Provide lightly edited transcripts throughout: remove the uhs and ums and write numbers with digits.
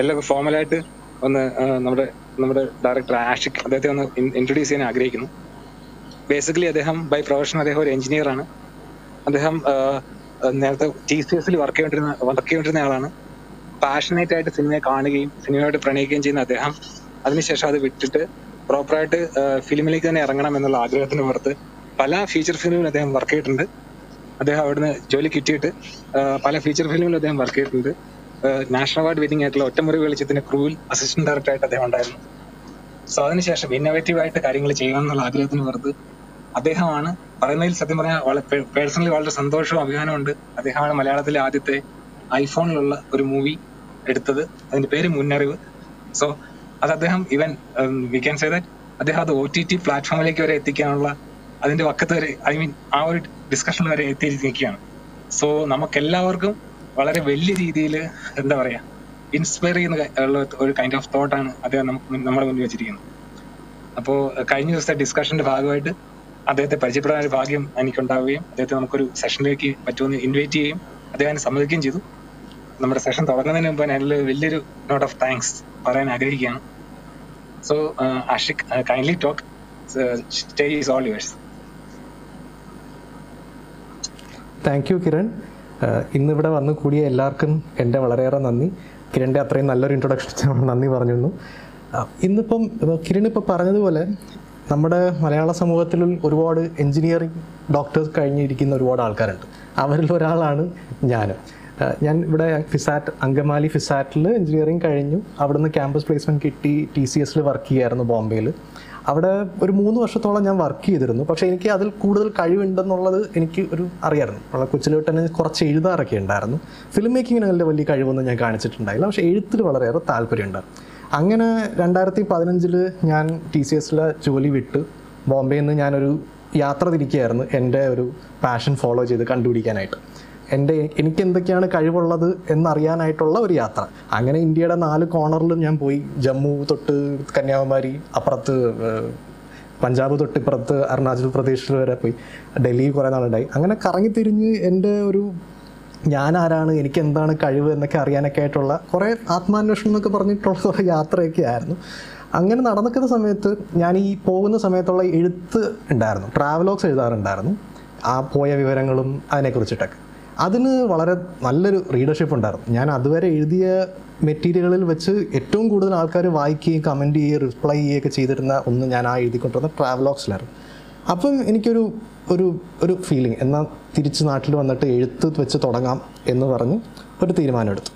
എല്ലാവർക്കും ഫോമലായിട്ട് ഒന്ന് നമ്മുടെ നമ്മുടെ ഡയറക്ടർ ആഷിക് അദ്ദേഹത്തെ ഒന്ന് ഇൻട്രൊഡ്യൂസ് ചെയ്യാൻ ആഗ്രഹിക്കുന്നു. ബേസിക്കലി അദ്ദേഹം ബൈ പ്രൊഫഷൻ അദ്ദേഹം ഒരു എഞ്ചിനീയറാണ്. അദ്ദേഹം നേരത്തെ TCS വർക്ക് ചെയ്തുകൊണ്ടിരുന്ന ആളാണ്. പാഷനേറ്റ് ആയിട്ട് സിനിമയെ കാണുകയും സിനിമയോട് പ്രണയിക്കുകയും ചെയ്യുന്ന അദ്ദേഹം അതിനുശേഷം അത് വിട്ടിട്ട് പ്രോപ്പറായിട്ട് ഫിലിമിലേക്ക് തന്നെ ഇറങ്ങണം എന്നുള്ള ആഗ്രഹത്തിന് പുറത്ത് പല ഫീച്ചർ ഫിലിമിലും അദ്ദേഹം വർക്ക് ചെയ്തിട്ടുണ്ട്. അദ്ദേഹം അവിടുന്ന് ജോലി കിട്ടിയിട്ട് പല ഫീച്ചർ ഫിലിമിലും അദ്ദേഹം വർക്ക് ചെയ്തിട്ടുണ്ട്. നാഷണൽ അവാർഡ് വിന്നിംഗ് ആയിട്ടുള്ള ഒറ്റമുറി വെളിച്ചത്തിന് ക്രൂവിൽ അസിസ്റ്റന്റ് ഡയറക്ടറായിട്ട് അദ്ദേഹം ഉണ്ടായിരുന്നു. സോ അതിനുശേഷം ഇന്നോവേറ്റീവായിട്ട് കാര്യങ്ങൾ ചെയ്യണം എന്നുള്ള ആഗ്രഹത്തിന് പുറത്ത് അദ്ദേഹമാണ് പറയുന്നതിൽ സത്യം പറഞ്ഞാൽ വളരെ പേഴ്സണലി വളരെ സന്തോഷവും അഭിമാനവും ഉണ്ട്. അദ്ദേഹമാണ് മലയാളത്തിലെ ആദ്യത്തെ ഐഫോണിലുള്ള ഒരു മൂവി എടുത്തത്. അതിന്റെ പേര് മുന്നറിവ്. സോ അത് അദ്ദേഹം even we can say that അദ്ദേഹം അത് OTT പ്ലാറ്റ്ഫോമിലേക്ക് വരെ എത്തിക്കാനുള്ള അതിന്റെ വക്കത്ത് വരെ ഐ മീൻ ആ ഒരു ഡിസ്കഷൻ വരെ എത്തിയിരിക്കുകയാണ്. സോ നമുക്കെല്ലാവർക്കും വളരെ വലിയ രീതിയിൽ എന്താ പറയാ ഇൻസ്പയർ ചെയ്യുന്ന ഒരു കൈൻഡ് ഓഫ് തോട്ടാണ് അദ്ദേഹം നമ്മുടെ മുന്നിൽ വെച്ചിരിക്കുന്നത്. അപ്പോൾ കഴിഞ്ഞ ദിവസത്തെ ഡിസ്കഷന്റെ ഭാഗമായിട്ട് അദ്ദേഹത്തെ പരിചയപ്പെടാൻ ഒരു ഭാഗ്യം എനിക്കുണ്ടാവുകയും അദ്ദേഹത്തെ നമുക്കൊരു സെഷനിലേക്ക് പറ്റുമെന്ന് ഇൻവൈറ്റ് ചെയ്യുകയും അദ്ദേഹം സമ്മതിക്കുകയും ചെയ്തു. നമ്മുടെ സെഷൻ തുടങ്ങുന്നതിന് മുമ്പ് ഞാൻ വലിയൊരു നോട്ട് ഓഫ് താങ്ക്സ് പറയാൻ ആഗ്രഹിക്കുകയാണ്. So Ashik, kindly talk. Stage is all yours. Thank you Kiran. ഇന്നിവിടെ വന്നു കൂടിയ എല്ലാവർക്കും എൻ്റെ വളരെയേറെ നന്ദി. കിരണിൻ്റെ അത്രയും നല്ലൊരു ഇൻട്രൊഡക്ഷൻ നന്ദി പറഞ്ഞിരുന്നു. ഇന്നിപ്പം കിരൺ ഇപ്പോൾ പറഞ്ഞതുപോലെ നമ്മുടെ മലയാള സമൂഹത്തിൽ ഒരുപാട് എൻജിനീയറിംഗ് ഡോക്ടേഴ്സ് കഴിഞ്ഞിരിക്കുന്ന ഒരുപാട് ആൾക്കാരുണ്ട്. അവരിൽ ഒരാളാണ് ഞാൻ ഇവിടെ ഫിസാറ്റ് അങ്കമാലി ഫിസാറ്റിൽ എൻജിനീയറിംഗ് കഴിഞ്ഞു. അവിടെ നിന്ന് ക്യാമ്പസ് പ്ലേസ്മെൻറ്റ് കിട്ടി. TCSൽ വർക്ക് ചെയ്യായിരുന്നു ബോംബെയിൽ. അവിടെ ഒരു 3 വർഷത്തോളം ഞാൻ വർക്ക് ചെയ്തിരുന്നു. പക്ഷേ എനിക്ക് അതിൽ കൂടുതൽ കഴിവുണ്ടെന്നുള്ളത് എനിക്ക് ഒരു അറിയായിരുന്നു. വളരെ കൊച്ചിലോട്ട് തന്നെ കുറച്ച് എഴുതാറൊക്കെ ഉണ്ടായിരുന്നു. ഫിലിം മേക്കിങ്ങിന് നല്ല വലിയ കഴിവൊന്നും ഞാൻ കാണിച്ചിട്ടുണ്ടായില്ല. പക്ഷേ എഴുത്തിൽ വളരെയേറെ താല്പര്യമുണ്ടായിരുന്നു. അങ്ങനെ 2015 ഞാൻ TCSലെ ജോലി വിട്ട് ബോംബെയിൽ നിന്ന് ഞാനൊരു യാത്ര തിരിക്കുകയായിരുന്നു എൻ്റെ ഒരു പാഷൻ ഫോളോ ചെയ്ത് കണ്ടുപിടിക്കാനായിട്ട്. എനിക്ക് എന്തൊക്കെയാണ് കഴിവുള്ളത് എന്നറിയാനായിട്ടുള്ള ഒരു യാത്ര. അങ്ങനെ ഇന്ത്യയുടെ 4 കോണറിലും ഞാൻ പോയി. ജമ്മു തൊട്ട് കന്യാകുമാരി, അപ്പുറത്ത് പഞ്ചാബ് തൊട്ടിപ്പുറത്ത് അരുണാചൽ പ്രദേശിൽ വരെ പോയി. ഡൽഹി കുറേ നാളുണ്ടായി. അങ്ങനെ കറങ്ങിത്തിരിഞ്ഞ് എൻ്റെ ഒരു ഞാനാരാണ്, എനിക്ക് എന്താണ് കഴിവ് എന്നൊക്കെ അറിയാനൊക്കെ ആയിട്ടുള്ള കുറേ ആത്മാന്വേഷണം എന്നൊക്കെ പറഞ്ഞിട്ടുള്ള കുറേ യാത്രയൊക്കെ ആയിരുന്നു. അങ്ങനെ നടന്നിക്കുന്ന സമയത്ത് ഞാൻ ഈ പോകുന്ന സമയത്തുള്ള എഴുത്ത് ഉണ്ടായിരുന്നു, ട്രാവലോഗ്സ് എഴുതാറുണ്ടായിരുന്നു, ആ പോയ വിവരങ്ങളും അതിനെക്കുറിച്ചിട്ടൊക്കെ. അതിന് വളരെ നല്ലൊരു റീഡർഷിപ്പ് ഉണ്ടായിരുന്നു. ഞാൻ അതുവരെ എഴുതിയ മെറ്റീരിയലുകളിൽ വെച്ച് ഏറ്റവും കൂടുതൽ ആൾക്കാർ വായിക്കുകയും കമൻറ്റ് ചെയ്യുകയും റിപ്ലൈ ചെയ്യുകയൊക്കെ ചെയ്തിരുന്ന ഒന്ന് ഞാൻ ആ എഴുതിക്കൊണ്ടിരുന്ന ട്രാവലോഗ്സിലായിരുന്നു. അപ്പം എനിക്കൊരു ഒരു ഒരു ഫീലിംഗ്, എന്നാൽ തിരിച്ച് നാട്ടിൽ വന്നിട്ട് എഴുത്ത് വെച്ച് തുടങ്ങാം എന്ന് പറഞ്ഞ് ഒരു തീരുമാനമെടുത്തു.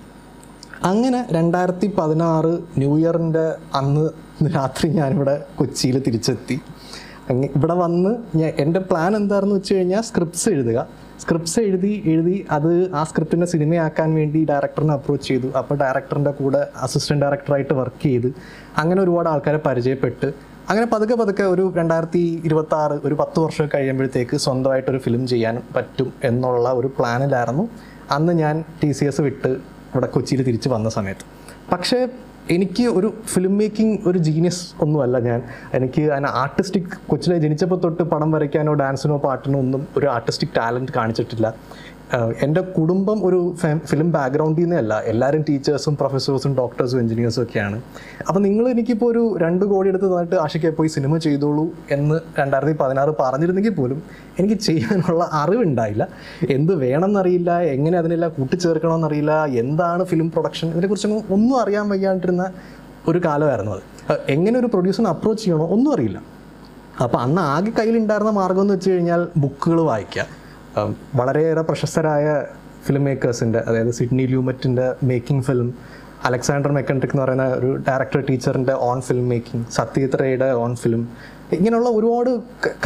അങ്ങനെ 2016 ന്യൂ ഇയറിൻ്റെ അന്ന് രാത്രി ഞാനിവിടെ കൊച്ചിയിൽ തിരിച്ചെത്തി. ഇവിടെ വന്ന് എൻ്റെ പ്ലാൻ എന്താണെന്ന് വെച്ച് കഴിഞ്ഞാൽ സ്ക്രിപ്റ്റ്സ് എഴുതി അത് ആ സ്ക്രിപ്റ്റിനെ സിനിമയാക്കാൻ വേണ്ടി ഡയറക്ടറിനെ അപ്രോച്ച് ചെയ്തു. അപ്പോൾ ഡയറക്ടറിൻ്റെ കൂടെ അസിസ്റ്റൻറ്റ് ഡയറക്ടറായിട്ട് വർക്ക് ചെയ്ത് അങ്ങനെ ഒരുപാട് ആൾക്കാരെ പരിചയപ്പെട്ട് അങ്ങനെ പതുക്കെ ഒരു 2026 ഒരു 10 വർഷം കഴിയുമ്പോഴത്തേക്ക് സ്വന്തമായിട്ടൊരു ഫിലിം ചെയ്യാൻ പറ്റും എന്നുള്ള ഒരു പ്ലാനിലായിരുന്നു അന്ന് ഞാൻ TCS വിട്ട് ഇവിടെ കൊച്ചിയിൽ തിരിച്ച് വന്ന സമയത്ത്. പക്ഷേ എനിക്ക് ഒരു ഫിലിം മേക്കിംഗ് ഒരു ജീനിയസ് ഒന്നുമല്ല. എനിക്ക് അതിന് ആർട്ടിസ്റ്റിക്, കൊച്ചിനെ ജനിച്ചപ്പോൾ തൊട്ട് പടം വരയ്ക്കാനോ ഡാൻസിനോ പാട്ടിനോ ഒന്നും ഒരു ആർട്ടിസ്റ്റിക് ടാലൻറ്റ് കാണിച്ചിട്ടില്ല. എൻ്റെ കുടുംബം ഒരു ഫിലിം ബാക്ക്ഗ്രൗണ്ടിൽ നിന്നേ അല്ല. എല്ലാവരും ടീച്ചേഴ്സും പ്രൊഫസേഴ്സും ഡോക്ടേഴ്സും എൻജിനീയേഴ്സും ഒക്കെയാണ്. അപ്പോൾ നിങ്ങൾ എനിക്കിപ്പോൾ ഒരു 2 കോടി എടുത്ത് തന്നിട്ട് ആഷിക്കെ പോയി സിനിമ ചെയ്തോളൂ എന്ന് 2016 പറഞ്ഞിരുന്നെങ്കിൽ പോലും എനിക്ക് ചെയ്യാനുള്ള അറിവുണ്ടായില്ല. എന്ത് വേണമെന്നറിയില്ല, എങ്ങനെ അതിനെല്ലാം കൂട്ടിച്ചേർക്കണമെന്നറിയില്ല, എന്താണ് ഫിലിം പ്രൊഡക്ഷൻ ഇതിനെക്കുറിച്ചൊന്നും ഒന്നും അറിയാൻ വയ്യാണ്ടിരുന്ന ഒരു കാലമായിരുന്നു അത്. എങ്ങനെ ഒരു പ്രൊഡ്യൂസറിനെ അപ്രോച്ച് ചെയ്യണോ ഒന്നും അറിയില്ല. അപ്പോൾ അന്ന് ആകെ കയ്യിലുണ്ടായിരുന്ന മാർഗം എന്ന് വെച്ച് കഴിഞ്ഞാൽ ബുക്കുകൾ വായിക്കുക. വളരെയേറെ പ്രശസ്തരായ ഫിലിം മേക്കേഴ്സിൻ്റെ, അതായത് സിഡ്നി ലൂമറ്റിൻ്റെ മേക്കിംഗ് ഫിലിം, അലക്സാണ്ടർ മെക്കൻട്രിക് എന്ന് പറയുന്ന ഒരു ഡയറക്ടർ ടീച്ചറിൻ്റെ ഓൺ ഫിലിം മേക്കിംഗ്, സത്യത്രയുടെ ഓൺ ഫിലിം, ഇങ്ങനെയുള്ള ഒരുപാട്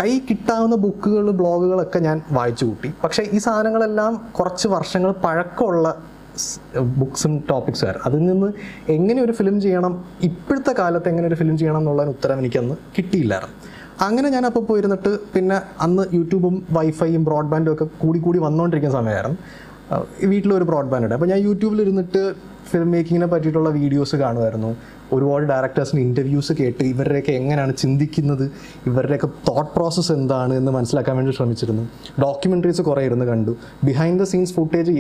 കൈ കിട്ടാവുന്ന ബുക്കുകൾ ബ്ലോഗുകളൊക്കെ ഞാൻ വായിച്ചു കൂട്ടി. പക്ഷേ ഈ സാധനങ്ങളെല്ലാം കുറച്ച് വർഷങ്ങൾ പഴക്കമുള്ള ബുക്സും ടോപ്പിക്സും ആയിരുന്നു. അതിൽ നിന്ന് എങ്ങനെ ഒരു ഫിലിം ചെയ്യണം, ഇപ്പോഴത്തെ കാലത്ത് എങ്ങനെ ഒരു ഫിലിം ചെയ്യണം എന്നുള്ളതിന് ഉത്തരം എനിക്കന്ന് കിട്ടിയില്ലായിരുന്നു. അങ്ങനെ ഞാൻ അപ്പോൾ പോയിരുന്നിട്ട് പിന്നെ അന്ന് യൂട്യൂബും വൈഫൈയും ബ്രോഡ്ബാൻഡും ഒക്കെ കൂടി വന്നുകൊണ്ടിരിക്കുന്ന സമയമായിരുന്നു. വീട്ടിലൊരു ബ്രോഡ്ബാൻഡ് ഉണ്ട്. അപ്പോൾ ഞാൻ യൂട്യൂബിലിരുന്നിട്ട് ഫിലിം മേക്കിങ്ങിനെ പറ്റിയിട്ടുള്ള വീഡിയോസ് കാണുമായിരുന്നു. ഒരുപാട് ഡയറക്ടേഴ്സിന് ഇൻ്റർവ്യൂസ് കേട്ട് ഇവരുടെയൊക്കെ എങ്ങനെയാണ് ചിന്തിക്കുന്നത്, ഇവരുടെയൊക്കെ തോട്ട് പ്രോസസ്സ് എന്താണ് എന്ന് മനസ്സിലാക്കാൻ വേണ്ടി ശ്രമിച്ചിരുന്നു. ഡോക്യുമെൻ്ററീസ് കുറേ ഇരുന്ന് കണ്ടു. ബിഹൈൻഡ് ദ സീൻസ് ഫുട്ടേജ്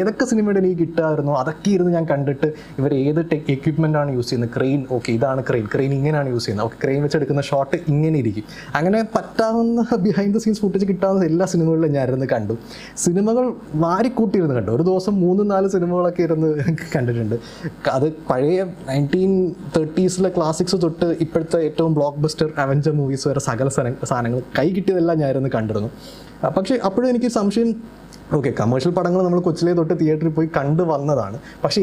ഏതൊക്കെ സിനിമയുടെ എനിക്ക് കിട്ടായിരുന്നു അതൊക്കെ ഇരുന്ന് ഞാൻ കണ്ടിട്ട് ഇവർ ഏത് എക്യുപ്മെൻ്റാണ് യൂസ് ചെയ്യുന്നത്, ക്രെയിൻ, ഓക്കെ ഇതാണ് ക്രെയിൻ ഇങ്ങനെയാണ് യൂസ് ചെയ്യുന്നത്, ഓക്കെ ക്രെയിൻ വെച്ചെടുക്കുന്ന ഷോട്ട് ഇങ്ങനെ ഇരിക്കും, അങ്ങനെ പറ്റാവുന്ന ബിഹൈൻഡ് ദ സീൻസ് ഫുട്ടേജ് കിട്ടാവുന്ന എല്ലാ സിനിമകളിലും ഞാൻ ഇരുന്ന് കണ്ടു. സിനിമകൾ വാരിക്കൂട്ടിയിരുന്ന് കണ്ടു. ഒരു ദിവസം 3-4 സിനിമകളൊക്കെ ഇരുന്ന് കണ്ടിട്ടുണ്ട്. അത് പഴയ 1930s ക്ലാസിക്സ് തൊട്ട് ഇപ്പോഴത്തെ ഏറ്റവും ബ്ലോക്ക് ബസ്റ്റർ അവഞ്ചർ മൂവീസ് വരെ സകല സാധനങ്ങൾ കൈ കിട്ടിയതെല്ലാം ഞാനിരുന്ന് കണ്ടിരുന്നു. പക്ഷേ അപ്പോഴും എനിക്ക് സംശയം, ഓക്കെ കമേഴ്ഷ്യൽ പടങ്ങൾ നമ്മൾ കൊച്ചിലെ തൊട്ട് തിയേറ്ററിൽ പോയി കണ്ടു വന്നതാണ്, പക്ഷേ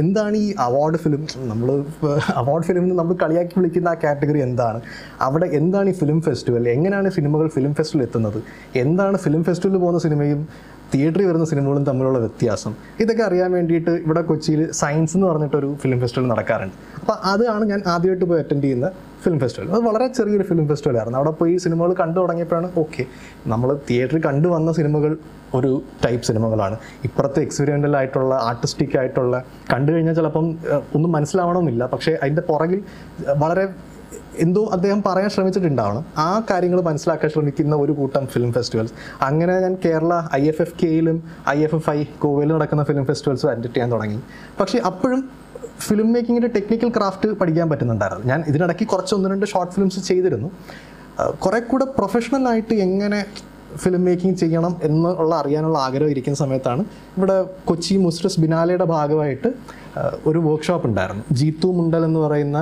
എന്താണ് ഈ അവാർഡ് ഫിലിം, നമ്മൾ അവാർഡ് ഫിലിമിന് നമ്മൾ കളിയാക്കി വിളിക്കുന്ന ആ കാറ്റഗറി എന്താണ്, അവിടെ എന്താണ് ഈ ഫിലിം ഫെസ്റ്റിവൽ, എങ്ങനെയാണ് സിനിമകൾ ഫിലിം ഫെസ്റ്റിവൽ എത്തുന്നത്, എന്താണ് ഫിലിം ഫെസ്റ്റിവലിൽ പോകുന്ന സിനിമയും തിയേറ്ററിൽ വരുന്ന സിനിമകളും തമ്മിലുള്ള വ്യത്യാസം, ഇതൊക്കെ അറിയാൻ വേണ്ടിയിട്ട് ഇവിടെ കൊച്ചിയിൽ സയൻസ് എന്ന് പറഞ്ഞിട്ടൊരു ഫിലിം ഫെസ്റ്റിവൽ നടക്കാറുണ്ട്. അപ്പോൾ അതാണ് ഞാൻ ആദ്യമായിട്ട് പോയി അറ്റൻഡ് ചെയ്യുന്ന ഫിലിം ഫെസ്റ്റിവൽ. അത് വളരെ ചെറിയൊരു ഫിലിം ഫെസ്റ്റിവലായിരുന്നു. അവിടെ പോയി സിനിമകൾ കണ്ടു തുടങ്ങിയപ്പോഴാണ് ഓക്കെ നമ്മൾ തിയേറ്ററിൽ കണ്ടു വന്ന സിനിമകൾ ഒരു ടൈപ്പ് സിനിമകളാണ്, ഇപ്പുറത്തെ എക്സ്പെരിമെൻ്റലായിട്ടുള്ള ആർട്ടിസ്റ്റിക് ആയിട്ടുള്ള കണ്ടു കഴിഞ്ഞാൽ ചിലപ്പം ഒന്നും മനസ്സിലാവണമെന്നില്ല, പക്ഷേ അതിൻ്റെ പുറകിൽ വളരെ എന്തോ അദ്ദേഹം പറയാൻ ശ്രമിച്ചിട്ടുണ്ടാവണം, ആ കാര്യങ്ങൾ മനസ്സിലാക്കാൻ ശ്രമിക്കുന്ന ഒരു കൂട്ടം ഫിലിം ഫെസ്റ്റിവൽസ്. അങ്ങനെ ഞാൻ കേരള IFFKയിലും IFFI ഗോവയിലും നടക്കുന്ന ഫിലിം ഫെസ്റ്റിവൽസും അറ്റൻഡ് ചെയ്യാൻ തുടങ്ങി. പക്ഷേ അപ്പോഴും ഫിലിം മേക്കിങ്ങിൻ്റെ ടെക്നിക്കൽ ക്രാഫ്റ്റ് പഠിക്കാൻ പറ്റുന്നുണ്ടായിരുന്നു. ഞാൻ ഇതിനിടയ്ക്ക് കുറച്ച് 1-2 ഷോർട്ട് ഫിലിംസ് ചെയ്തിരുന്നു. കുറേ കൂടെ പ്രൊഫഷണലായിട്ട് എങ്ങനെ ഫിലിം മേക്കിംഗ് ചെയ്യണം എന്നുള്ള അറിയാനുള്ള ആഗ്രഹം ഇരിക്കുന്ന സമയത്താണ് ഇവിടെ കൊച്ചി-മുസിറിസ് ബിനാലയുടെ ഭാഗമായിട്ട് ഒരു വർക്ക്ഷോപ്പ് ഉണ്ടായിരുന്നു. ജീത്തു മുണ്ടൽ എന്ന് പറയുന്ന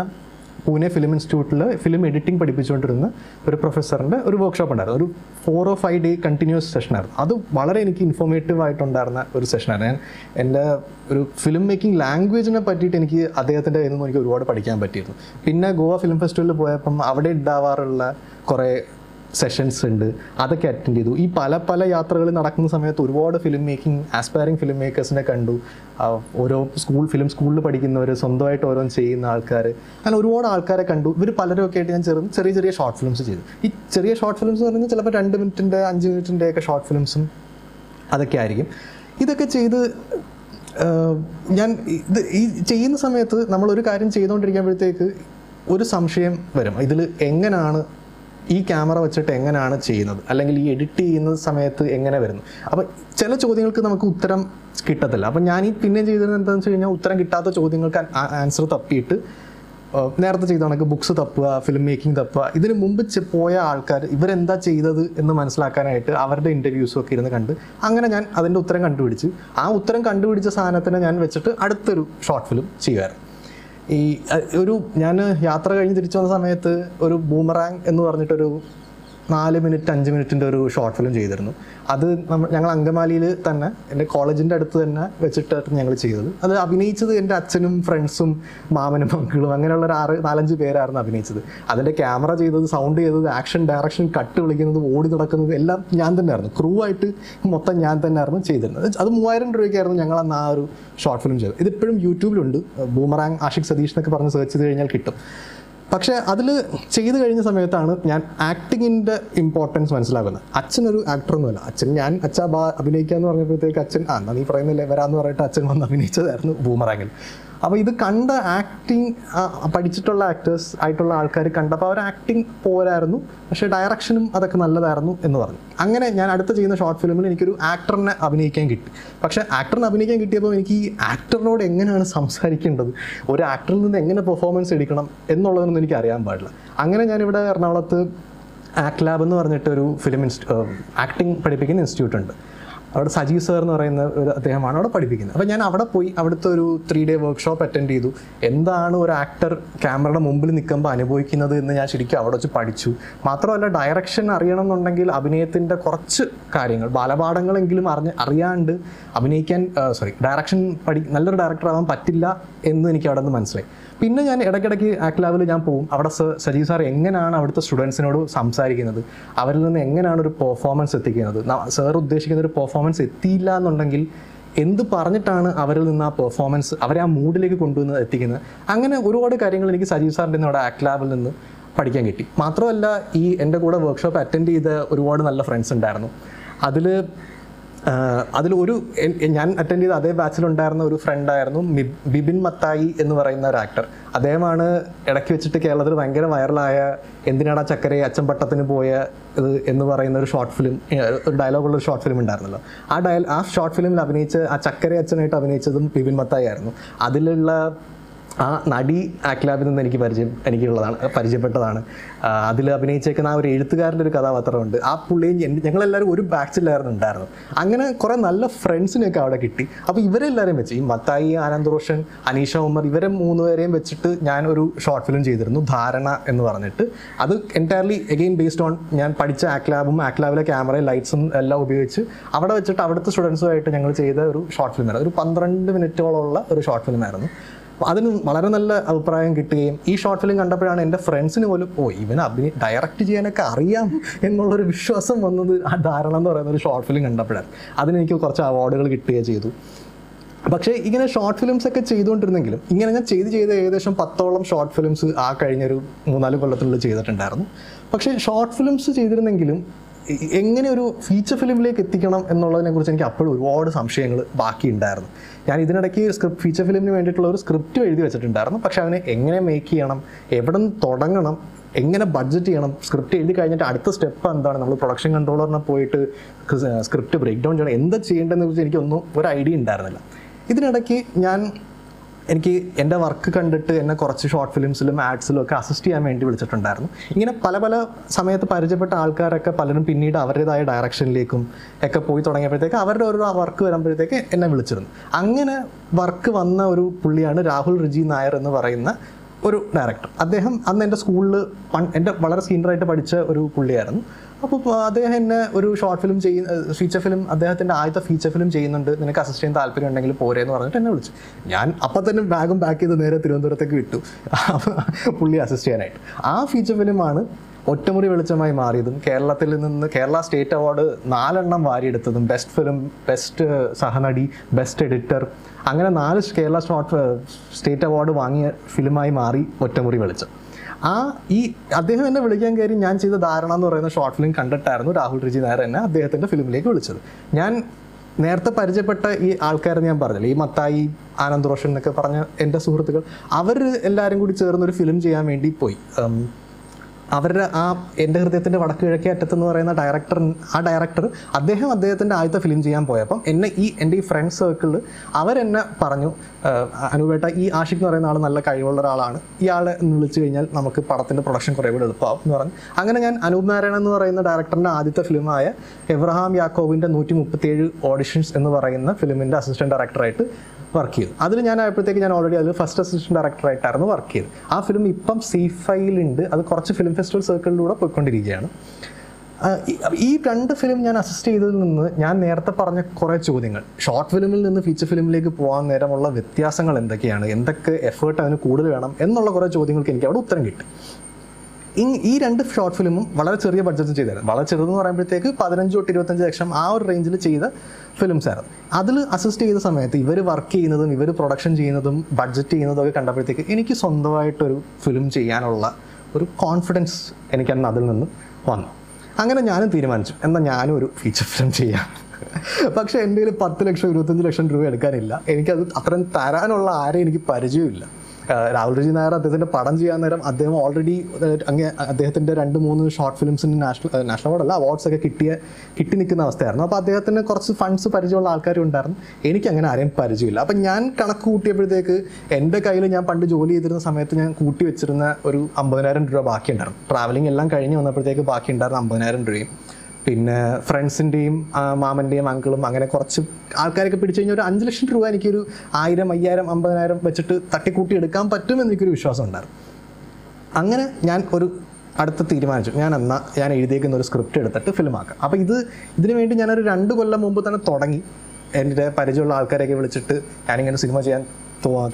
പൂനെ ഫിലിം ഇൻസ്റ്റിറ്റ്യൂട്ടിൽ ഫിലിം എഡിറ്റിംഗ് പഠിപ്പിച്ചുകൊണ്ടിരുന്ന ഒരു പ്രൊഫസറിൻ്റെ ഒരു വർക്ക്ഷോപ്പ് ഉണ്ടായിരുന്നു. ഒരു 4 or 5 ഡേ കണ്ടിന്യൂസ് സെഷനായിരുന്നു. അത് വളരെ എനിക്ക് ഇൻഫോർമേറ്റീവ് ആയിട്ടുണ്ടായിരുന്ന ഒരു സെഷനായിരുന്നു. ഞാൻ എൻ്റെ ഒരു ഫിലിം മേക്കിംഗ് ലാംഗ്വേജിനെ പറ്റിയിട്ട് എനിക്ക് അദ്ദേഹത്തിൻ്റെ കയ്യിൽ നിന്ന് എനിക്ക് ഒരുപാട് പഠിക്കാൻ പറ്റിയിരുന്നു. പിന്നെ ഗോവ ഫിലിം ഫെസ്റ്റിവലിൽ പോയപ്പം അവിടെ ഉണ്ടാവാറുള്ള കുറേ സെഷൻസ് ഉണ്ട്, അതൊക്കെ അറ്റൻഡ് ചെയ്തു. ഈ പല യാത്രകൾ നടക്കുന്ന സമയത്ത് ഒരുപാട് ഫിലിം മേക്കിംഗ് ആസ്പയറിംഗ് ഫിലിം മേക്കേഴ്സിനെ കണ്ടു. ഓരോ ഫിലിം സ്കൂളിൽ പഠിക്കുന്നവർ, സ്വന്തമായിട്ട് ഓരോന്നും ചെയ്യുന്ന ആൾക്കാർ, അങ്ങനെ ഒരുപാട് ആൾക്കാരെ കണ്ടു. ഇവർ പലരുമൊക്കെ ആയിട്ട് ഞാൻ ചേർന്ന് ചെറിയ ഷോർട്ട് ഫിലിംസ് ചെയ്തു. ഈ ചെറിയ ഷോർട്ട് ഫിലിംസ് എന്ന് പറഞ്ഞാൽ ചിലപ്പോൾ 2 മിനിറ്റിൻ്റെ 5 മിനിറ്റിൻ്റെ ഒക്കെ ഷോർട്ട് ഫിലിംസും അതൊക്കെ ആയിരിക്കും. ഇതൊക്കെ ചെയ്ത് ഞാൻ ഈ ചെയ്യുന്ന സമയത്ത് നമ്മളൊരു കാര്യം ചെയ്തുകൊണ്ടിരിക്കുമ്പോഴത്തേക്ക് ഒരു സംശയം വരും, ഇതിൽ എങ്ങനെയാണ് ഈ ക്യാമറ വെച്ചിട്ട് എങ്ങനെയാണ് ചെയ്യുന്നത്, അല്ലെങ്കിൽ ഈ എഡിറ്റ് ചെയ്യുന്ന സമയത്ത് എങ്ങനെ വരുന്നു. അപ്പോൾ ചില ചോദ്യങ്ങൾക്ക് നമുക്ക് ഉത്തരം കിട്ടത്തില്ല. അപ്പം ഞാൻ ഈ പിന്നെ ചെയ്തിരുന്നത് എന്താണെന്ന് വെച്ച് കഴിഞ്ഞാൽ ഉത്തരം കിട്ടാത്ത ചോദ്യങ്ങൾക്ക് ആൻസർ തപ്പിയിട്ട് നേരത്തെ ചെയ്ത കണക്ക് ബുക്സ് തപ്പുക, ഫിലിം മേക്കിംഗ് തപ്പുക, ഇതിന് മുമ്പ് പോയ ആൾക്കാർ ഇവരെന്താ ചെയ്തത് എന്ന് മനസ്സിലാക്കാനായിട്ട് അവരുടെ ഇൻ്റർവ്യൂസും ഒക്കെ ഇരുന്ന് കണ്ട് അങ്ങനെ ഞാൻ അതിൻ്റെ ഉത്തരം കണ്ടുപിടിച്ച് ആ ഉത്തരം കണ്ടുപിടിച്ച സാധനത്തിനെ ഞാൻ വെച്ചിട്ട് അടുത്തൊരു ഷോർട്ട് ഫിലിം ചെയ്യുമായിരുന്നു. ഈ ഒരു ഞാൻ യാത്ര കഴിഞ്ഞ് തിരിച്ചു വന്ന സമയത്ത് ഒരു ബൂമറാങ് എന്ന് പറഞ്ഞിട്ടൊരു 4-5 മിനിറ്റിൻ്റെ ഒരു ഷോർട്ട് ഫിലിം ചെയ്തിരുന്നു. അത് ഞങ്ങൾ അങ്കമാലിയിൽ തന്നെ എൻ്റെ കോളേജിൻ്റെ അടുത്ത് തന്നെ വെച്ചിട്ടായിരുന്നു ഞങ്ങൾ ചെയ്തത്. അത് അഭിനയിച്ചത് എൻ്റെ അച്ഛനും ഫ്രണ്ട്സും മാമനും മക്കളും അങ്ങനെയുള്ള ഒരു 4-5 പേരായിരുന്നു അഭിനയിച്ചത്. അതിൻ്റെ ക്യാമറ ചെയ്തത്, സൗണ്ട് ചെയ്തത്, ആക്ഷൻ ഡയറക്ഷൻ, കട്ട് വിളിക്കുന്നത്, ഓടി നടക്കുന്നത് എല്ലാം ഞാൻ തന്നെ ആയിരുന്നു. ക്രൂ ആയിട്ട് മൊത്തം ഞാൻ തന്നെ ആയിരുന്നു ചെയ്തിരുന്നത്. അത് 3000 രൂപയ്ക്കായിരുന്നു ഞങ്ങൾ അന്ന് ആ ഒരു ഷോർട്ട് ഫിലിം ചെയ്തത്. ഇതിപ്പോഴും യൂട്യൂബിലുണ്ട്, ബൂമറാങ് ആഷിക് സതീഷ് എന്നൊക്കെ പറഞ്ഞ് സെർച്ച് ചെയ്ത് കഴിഞ്ഞാൽ കിട്ടും. പക്ഷേ അതിൽ ചെയ്ത് കഴിഞ്ഞ സമയത്താണ് ഞാൻ ആക്ടിങ്ങിൻ്റെ ഇമ്പോർട്ടൻസ് മനസ്സിലാക്കുന്നത്. അച്ഛനൊരു ആക്ടറൊന്നുമല്ല. അച്ഛൻ അച്ഛാ അഭിനയിക്കാമെന്ന് പറഞ്ഞപ്പോഴത്തേക്ക് അച്ഛൻ എന്നാ നീ പറയുന്നില്ലേ വരാമെന്ന് പറഞ്ഞിട്ട് അച്ഛൻ വന്ന് അഭിനയിച്ചതായിരുന്നു ബൂമറാങ്ങിൽ. അപ്പോൾ ഇത് കണ്ട ആക്ടിങ് പഠിച്ചിട്ടുള്ള ആക്ടേഴ്സ് ആയിട്ടുള്ള ആൾക്കാർ കണ്ടപ്പോൾ അവർ ആക്ടിങ് പോരായിരുന്നു, പക്ഷേ ഡയറക്ഷനും അതൊക്കെ നല്ലതായിരുന്നു എന്ന് പറഞ്ഞു. അങ്ങനെ ഞാൻ അടുത്ത് ചെയ്യുന്ന ഷോർട്ട് ഫിലിമിൽ എനിക്കൊരു ആക്ടറിനെ അഭിനയിക്കാൻ കിട്ടി. പക്ഷേ ആക്ടറിനെ അഭിനയിക്കാൻ കിട്ടിയപ്പോൾ എനിക്ക് ഈ ആക്ടറിനോട് എങ്ങനെയാണ് സംസാരിക്കേണ്ടത്, ഒരു ആക്ടറിൽ നിന്ന് എങ്ങനെ പെർഫോമൻസ് എടുക്കണം എന്നുള്ളതൊന്നും എനിക്ക് അറിയാൻ പാടില്ല. അങ്ങനെ ഞാനിവിടെ എറണാകുളത്ത് ആക്ട് ലാബ് എന്ന് പറഞ്ഞിട്ടൊരു ആക്ടിങ് പഠിപ്പിക്കുന്ന ഇൻസ്റ്റിറ്റ്യൂട്ട് ഉണ്ട്. അവിടെ സജീവ് സാർ എന്ന് പറയുന്ന ഒരു അദ്ദേഹമാണ് അവിടെ പഠിപ്പിക്കുന്നത്. അപ്പോൾ ഞാൻ അവിടെ പോയി അവിടുത്തെ ഒരു 3 ഡേ വർക്ക്ഷോപ്പ് അറ്റൻഡ് ചെയ്തു. എന്താണ് ഒരു ആക്ടർ ക്യാമറയുടെ മുമ്പിൽ നിൽക്കുമ്പോൾ അനുഭവിക്കുന്നത് എന്ന് ഞാൻ ശരിക്കും അവിടെ വെച്ച് പഠിച്ചു. മാത്രമല്ല ഡയറക്ഷൻ അറിയണം എന്നുണ്ടെങ്കിൽ അഭിനയത്തിൻ്റെ കുറച്ച് കാര്യങ്ങൾ ബാലപാഠങ്ങളെങ്കിലും അറിയാണ്ട് അഭിനയിക്കാൻ ഡയറക്ഷൻ നല്ലൊരു ഡയറക്ടറാവാൻ പറ്റില്ല എന്ന് എനിക്ക് അവിടെ നിന്ന് മനസ്സിലായി. പിന്നെ ഞാൻ ഇടയ്ക്കിടയ്ക്ക് ആക്ട് ലാബിൽ ഞാൻ പോകും. അവിടെ സജീവ് സാർ എങ്ങനെയാണ് അവിടുത്തെ സ്റ്റുഡൻസിനോട് സംസാരിക്കുന്നത്, അവരിൽ നിന്ന് എങ്ങനെയാണ് ഒരു പെർഫോമൻസ് എത്തിക്കുന്നത്, സാർ ഉദ്ദേശിക്കുന്ന ഒരു പെർഫോമൻസ് എത്തിയില്ല എന്നുണ്ടെങ്കിൽ എന്ത് പറഞ്ഞിട്ടാണ് അവരിൽ നിന്ന് ആ പെർഫോമൻസ് അവരെ ആ മൂഡിലേക്ക് കൊണ്ടുവന്ന് എത്തിക്കുന്നത്. അങ്ങനെ ഒരുപാട് കാര്യങ്ങൾ എനിക്ക് സജീവ് സാറിൻ്റെ അവിടെ ആക്ട് ലാബിൽ നിന്ന് പഠിക്കാൻ കിട്ടി. മാത്രമല്ല ഈ എൻ്റെ കൂടെ വർക്ക്ഷോപ്പ് അറ്റൻഡ് ചെയ്ത ഒരുപാട് നല്ല ഫ്രണ്ട്സ് ഉണ്ടായിരുന്നു. അതിൽ അതിൽ ഒരു ഞാൻ അറ്റൻഡ് ചെയ്ത അതേ ബാച്ചിലുണ്ടായിരുന്ന ഒരു ഫ്രണ്ടായിരുന്നു ബിബിൻ മത്തായി എന്ന് പറയുന്ന ഒരു ആക്ടർ. അദ്ദേഹമാണ് ഇടയ്ക്ക് വെച്ചിട്ട് കേരളത്തിൽ ഭയങ്കര വൈറലായ എന്തിനാണ് ആ ചക്കരെ അച്ചമ്പട്ടത്തിന് പോയ ഇത് എന്ന് പറയുന്ന ഒരു ഷോർട്ട് ഫിലിം, ഒരു ഡയലോഗുള്ള ഒരു ഷോർട്ട് ഫിലിം ഉണ്ടായിരുന്നല്ലോ. ആ ഷോർട്ട് ഫിലിമിൽ അഭിനയിച്ച് ആ ചക്കരെ അച്ഛനായിട്ട് അഭിനയിച്ചതും ബിബിൻ മത്തായി ആയിരുന്നു. അതിലുള്ള ആ നടി ആക്ലാബിൽ നിന്ന് എനിക്കുള്ളതാണ് പരിചയപ്പെട്ടതാണ്. അതിൽ അഭിനയിച്ചേക്കുന്ന ആ ഒരു എഴുത്തുകാരൻ്റെ ഒരു കഥാപാത്രമുണ്ട്. ആ പുള്ളിയും ഞങ്ങളെല്ലാവരും ഒരു ബാച്ചിലായിരുന്നു ഉണ്ടായിരുന്നു. അങ്ങനെ കുറേ നല്ല ഫ്രണ്ട്സിനെയൊക്കെ അവിടെ കിട്ടി. അപ്പോൾ ഇവരെല്ലാവരെയും വെച്ച് ഈ മത്തായി, ആനന്ദ് റോഷൻ, അനീഷ ഉമർ, ഇവരെ മൂന്നുപേരെയും വെച്ചിട്ട് ഞാനൊരു ഷോർട്ട് ഫിലിം ചെയ്തിരുന്നു, ധാരണ എന്ന് പറഞ്ഞിട്ട്. അത് എൻറ്റയർലി എഗെയിൻ ബേസ്ഡ് ഓൺ ഞാൻ പഠിച്ച ആക്ലാബും ആക്ലാബിലെ ക്യാമറയും ലൈറ്റ്സും എല്ലാം ഉപയോഗിച്ച് അവിടെ വെച്ചിട്ട് അവിടുത്തെ സ്റ്റുഡൻസുമായിട്ട് ഞങ്ങൾ ചെയ്ത ഒരു ഷോർട്ട് ഫിലിം ആയിരുന്നു. ഒരു 12 മിനിറ്റോളമുള്ള ഒരു ഷോർട്ട് ഫിലിം ആയിരുന്നു. അതിന് വളരെ നല്ല അഭിപ്രായം കിട്ടുകയും ഈ ഷോർട്ട് ഫിലിം കണ്ടപ്പോഴാണ് എൻ്റെ ഫ്രണ്ട്സിന് പോലും ഇവൻ ഡയറക്റ്റ് ചെയ്യാനൊക്കെ അറിയാം എന്നുള്ളൊരു വിശ്വാസം വന്നത് ആ ധാരണ എന്ന് പറയുന്ന ഒരു ഷോർട്ട് ഫിലിം കണ്ടപ്പോഴാണ്. അതിനെനിക്ക് കുറച്ച് അവാർഡുകൾ കിട്ടുകയും ചെയ്തു. പക്ഷേ ഇങ്ങനെ ഷോർട്ട് ഫിലിംസൊക്കെ ചെയ്തുകൊണ്ടിരുന്നെങ്കിലും ഇങ്ങനെ ഞാൻ ചെയ്ത് ഏകദേശം 10ഓളം ഷോർട്ട് ഫിലിംസ് ആ കഴിഞ്ഞൊരു 3-4 കൊല്ലത്തിനുള്ളിൽ ചെയ്തിട്ടുണ്ടായിരുന്നു. പക്ഷേ ഷോർട്ട് ഫിലിംസ് ചെയ്തിരുന്നെങ്കിലും എങ്ങനെ ഒരു ഫീച്ചർ ഫിലിമിലേക്ക് എത്തിക്കണം എന്നുള്ളതിനെക്കുറിച്ച് എനിക്ക് അപ്പോഴും ഒരുപാട് സംശയങ്ങൾ ബാക്കിയുണ്ടായിരുന്നു. ഞാൻ ഇതിനിടയ്ക്ക് ഫീച്ചർ ഫിലിമിന് വേണ്ടിയിട്ടുള്ള ഒരു സ്ക്രിപ്റ്റ് എഴുതി വെച്ചിട്ടുണ്ടായിരുന്നു. പക്ഷേ അതിനെ എങ്ങനെ മേക്ക് ചെയ്യണം, എവിടെ നിന്ന് തുടങ്ങണം, എങ്ങനെ ബഡ്ജറ്റ് ചെയ്യണം, സ്ക്രിപ്റ്റ് എഴുതി കഴിഞ്ഞിട്ട് അടുത്ത സ്റ്റെപ്പ് എന്താണ്, നമ്മൾ പ്രൊഡക്ഷൻ കൺട്രോളറിനെ പോയിട്ട് സ്ക്രിപ്റ്റ് ബ്രേക്ക് ഡൗൺ ചെയ്യണം, എന്താ ചെയ്യേണ്ടതെന്ന് വെച്ചാൽ എനിക്കൊന്നും ഒരു ഐഡിയ ഉണ്ടായിരുന്നില്ല. ഇതിനിടയ്ക്ക് എനിക്ക് എൻ്റെ വർക്ക് കണ്ടിട്ട് എന്നെ കുറച്ച് ഷോർട്ട് ഫിലിംസിലും ആഡ്സിലും ഒക്കെ അസിസ്റ്റ് ചെയ്യാൻ വേണ്ടി വിളിച്ചിട്ടുണ്ടായിരുന്നു. ഇങ്ങനെ പല പല സമയത്ത് പരിചയപ്പെട്ട ആൾക്കാരൊക്കെ പലരും പിന്നീട് അവരുടേതായ ഡയറക്ഷനിലേക്കും ഒക്കെ പോയി തുടങ്ങിയപ്പോഴത്തേക്ക് അവരുടെ ഓരോ വർക്ക് വരുമ്പോഴത്തേക്ക് എന്നെ വിളിച്ചിരുന്നു. അങ്ങനെ വർക്ക് വന്ന ഒരു പുള്ളിയാണ് രാഹുൽ റിജി നായർ എന്ന് പറയുന്ന ഒരു ഡയറക്ടർ. അദ്ദേഹം അന്ന് എൻ്റെ സ്കൂളിൽ എൻ്റെ വളരെ സീനിയറായിട്ട് പഠിച്ച ഒരു പുള്ളിയായിരുന്നു. അപ്പോൾ അദ്ദേഹം എന്നെ ഒരു ഷോർട്ട് ഫിലിം ഫീച്ചർ ഫിലിം, അദ്ദേഹത്തിൻ്റെ ആദ്യത്തെ ഫീച്ചർ ഫിലിം ചെയ്യുന്നുണ്ട്, നിനക്ക് അസിസ്റ്റ് ചെയ്യാൻ താല്പര്യം ഉണ്ടെങ്കിൽ പോരെയെന്ന് പറഞ്ഞിട്ട് എന്നെ വിളിച്ചു. ഞാൻ അപ്പം തന്നെ ബാഗും പാക്ക് ചെയ്ത് നേരെ തിരുവനന്തപുരത്തേക്ക് വിട്ടു പുള്ളി അസിസ്റ്റ് ചെയ്യാനായിട്ട്. ആ ഫീച്ചർ ഫിലിമാണ് ഒറ്റമുറി വെളിച്ചമായി മാറിയതും കേരളത്തിൽ നിന്ന് കേരള സ്റ്റേറ്റ് അവാർഡ് 4 വാരിയെടുത്തതും, ബെസ്റ്റ് ഫിലിം, ബെസ്റ്റ് സഹനടി, ബെസ്റ്റ് എഡിറ്റർ, അങ്ങനെ 4 കേരള സ്റ്റേറ്റ് അവാർഡ് വാങ്ങിയ ഫിലിമായി മാറി ഒറ്റമുറി വെളിച്ചം. ഈ അദ്ദേഹം എന്നെ വിളിക്കാൻ കയറി ഞാൻ ചെയ്ത ധാരണ എന്ന് പറയുന്ന ഷോർട്ട് ഫിലിം കണ്ടിട്ടായിരുന്നു രാഹുൽ റിജി നായർ എന്നെ അദ്ദേഹത്തിൻ്റെ ഫിലിമിലേക്ക് വിളിച്ചത്. ഞാൻ നേരത്തെ പരിചയപ്പെട്ട ഈ ആൾക്കാരെന്ന് ഞാൻ പറഞ്ഞില്ല, ഈ മത്തായി, ആനന്ദ് റോഷൻ എന്നൊക്കെ പറഞ്ഞ എൻ്റെ സുഹൃത്തുക്കൾ, അവർ എല്ലാവരും കൂടി ചേർന്നൊരു ഫിലിം ചെയ്യാൻ വേണ്ടി പോയി. അവരുടെ എൻ്റെ ഹൃദയത്തിൻ്റെ വടക്ക് കിഴക്കേ അറ്റത്തെന്ന് പറയുന്ന ആ ഡയറക്ടർ അദ്ദേഹത്തിൻ്റെ ആദ്യത്തെ ഫിലിം ചെയ്യാൻ പോയപ്പം എന്നെ എൻ്റെ ഈ ഫ്രണ്ട് സർക്കിളിൽ അവരെന്നെ പറഞ്ഞു, അനുവേട്ട, ഈ ആഷിക് എന്ന് പറയുന്ന ആൾ നല്ല കഴിവുള്ള ഒരാളാണ്, ഇയാളെ വിളിച്ചു കഴിഞ്ഞാൽ നമുക്ക് പടത്തിൻ്റെ പ്രൊഡക്ഷൻ കുറേ കൂടെ എളുപ്പമാവും എന്ന് പറഞ്ഞു. അങ്ങനെ ഞാൻ അനൂപ് നാരായണൻ എന്ന് പറയുന്ന ഡയറക്ടറിൻ്റെ ആദ്യത്തെ ഫിലിമായ എബ്രഹാം യാക്കോബിൻ്റെ 137 ഓഡിഷൻസ് എന്ന് പറയുന്ന ഫിലിമിൻ്റെ അസിസ്റ്റൻറ്റ് ഡയറക്ടറായിട്ട് വർക്ക് ചെയ്തു. അതിൽ ഞാനായപ്പോഴത്തേക്ക് ഞാൻ ഓൾറെഡി അതിൽ ഫസ്റ്റ് അസിസ്റ്റൻറ്റ് ഡയറക്ടറായിട്ടായിരുന്നു വർക്ക് ചെയ്തത്. ആ ഫിലിം ഇപ്പം C5 ലുണ്ട്. അത് കുറച്ച് ഫിലിം ഫെസ്റ്റിവൽ സർക്കിളിലൂടെ പോയിക്കൊണ്ടിരിക്കുകയാണ്. ഈ 2 ഫിലിം ഞാൻ അസിസ്റ്റ് ചെയ്തതിൽ നിന്ന് ഞാൻ നേരത്തെ പറഞ്ഞ കുറേ ചോദ്യങ്ങൾ, ഷോർട്ട് ഫിലിമിൽ നിന്ന് ഫീച്ചർ ഫിലിമിലേക്ക് പോകാൻ നേരമുള്ള വ്യത്യാസങ്ങൾ എന്തൊക്കെയാണ്, എന്തൊക്കെ എഫേർട്ട് അതിന് കൂടുതൽ വേണം എന്നുള്ള കുറേ ചോദ്യങ്ങൾക്ക് എനിക്ക് അവിടെ ഉത്തരം കിട്ടി. ഈ 2 ഷോർട്ട് ഫിലിമും വളരെ ചെറിയ ബഡ്ജറ്റിൽ ചെയ്തായിരുന്നു. വളരെ ചെറുതെന്ന് പറയുമ്പോഴത്തേക്ക് 15 തൊട്ട് 25 ലക്ഷം ആ ഒരു റേഞ്ചിൽ ചെയ്ത ഫിലിംസ് ആയിരുന്നു. അതിൽ അസിസ്റ്റ് ചെയ്ത സമയത്ത് ഇവർ വർക്ക് ചെയ്യുന്നതും ഇവർ പ്രൊഡക്ഷൻ ചെയ്യുന്നതും ബഡ്ജറ്റ് ചെയ്യുന്നതും ഒക്കെ കണ്ടപ്പോഴത്തേക്ക് എനിക്ക് സ്വന്തമായിട്ടൊരു ഫിലിം ചെയ്യാനുള്ള ഒരു കോൺഫിഡൻസ് എനിക്ക് അന്ന് അതിൽ നിന്ന് വന്നു. അങ്ങനെ ഞാനും തീരുമാനിച്ചു, എന്നാൽ ഞാനും ഒരു ഫീച്ചർ ഫിലിം ചെയ്യാം. പക്ഷേ എൻ്റെ കയ്യിൽ 10 ലക്ഷം 25 ലക്ഷം രൂപ എടുക്കാനില്ല. എനിക്കത് അത്രയും തരാനുള്ള ആരെയും എനിക്ക് പരിചയമില്ല. രാഹുൽ റിജി നായർ അദ്ദേഹത്തിൻ്റെ പടം ചെയ്യാൻ നേരം അദ്ദേഹം ഓൾറെഡി അദ്ദേഹത്തിൻ്റെ 2-3 ഷോർട്ട് ഫിലിംസിന് നാഷണൽ അവാർഡല്ല അവാർഡ്സൊക്കെ കിട്ടി നിൽക്കുന്ന അവസ്ഥയായിരുന്നു. അപ്പോൾ അദ്ദേഹത്തിന് കുറച്ച് ഫണ്ട്സ് പരിചയമുള്ള ആൾക്കാരും ഉണ്ടായിരുന്നു. എനിക്കങ്ങനെ ആരെയും പരിചയമില്ല. അപ്പം ഞാൻ കണക്ക് കൂട്ടിയപ്പോഴത്തേക്ക് എൻ്റെ കയ്യിൽ ഞാൻ പണ്ട് ജോലി ചെയ്തിരുന്ന സമയത്ത് ഞാൻ കൂട്ടി വെച്ചിരുന്ന ഒരു 50,000 രൂപ ബാക്കിയുണ്ടായിരുന്നു. ട്രാവലിംഗ് എല്ലാം കഴിഞ്ഞ് വന്നപ്പോഴത്തേക്ക് ബാക്കിയുണ്ടായിരുന്ന 50,000 രൂപയും പിന്നെ ഫ്രണ്ട്സിൻ്റെയും മാമൻ്റെയും അങ്കിളും അങ്ങനെ കുറച്ച് ആൾക്കാരൊക്കെ പിടിച്ചു കഴിഞ്ഞാൽ ഒരു 5 ലക്ഷം രൂപ എനിക്കൊരു 1000, 5000, 50,000 വെച്ചിട്ട് തട്ടിക്കൂട്ടി എടുക്കാൻ പറ്റുമെന്ന് എനിക്കൊരു വിശ്വാസം ഉണ്ടായിരുന്നു. അങ്ങനെ ഞാൻ ഒരു അടുത്ത തീരുമാനിച്ചു, ഞാൻ എഴുതിയേക്കുന്ന ഒരു സ്ക്രിപ്റ്റ് എടുത്തിട്ട് ഫിലിമാക്കാം. അപ്പോൾ ഇതിനുവേണ്ടി ഞാനൊരു 2 കൊല്ലം മുമ്പ് തന്നെ തുടങ്ങി. എൻ്റെ പരിചയമുള്ള ആൾക്കാരെയൊക്കെ വിളിച്ചിട്ട് ഞാനിങ്ങനെ സിനിമ ചെയ്യാൻ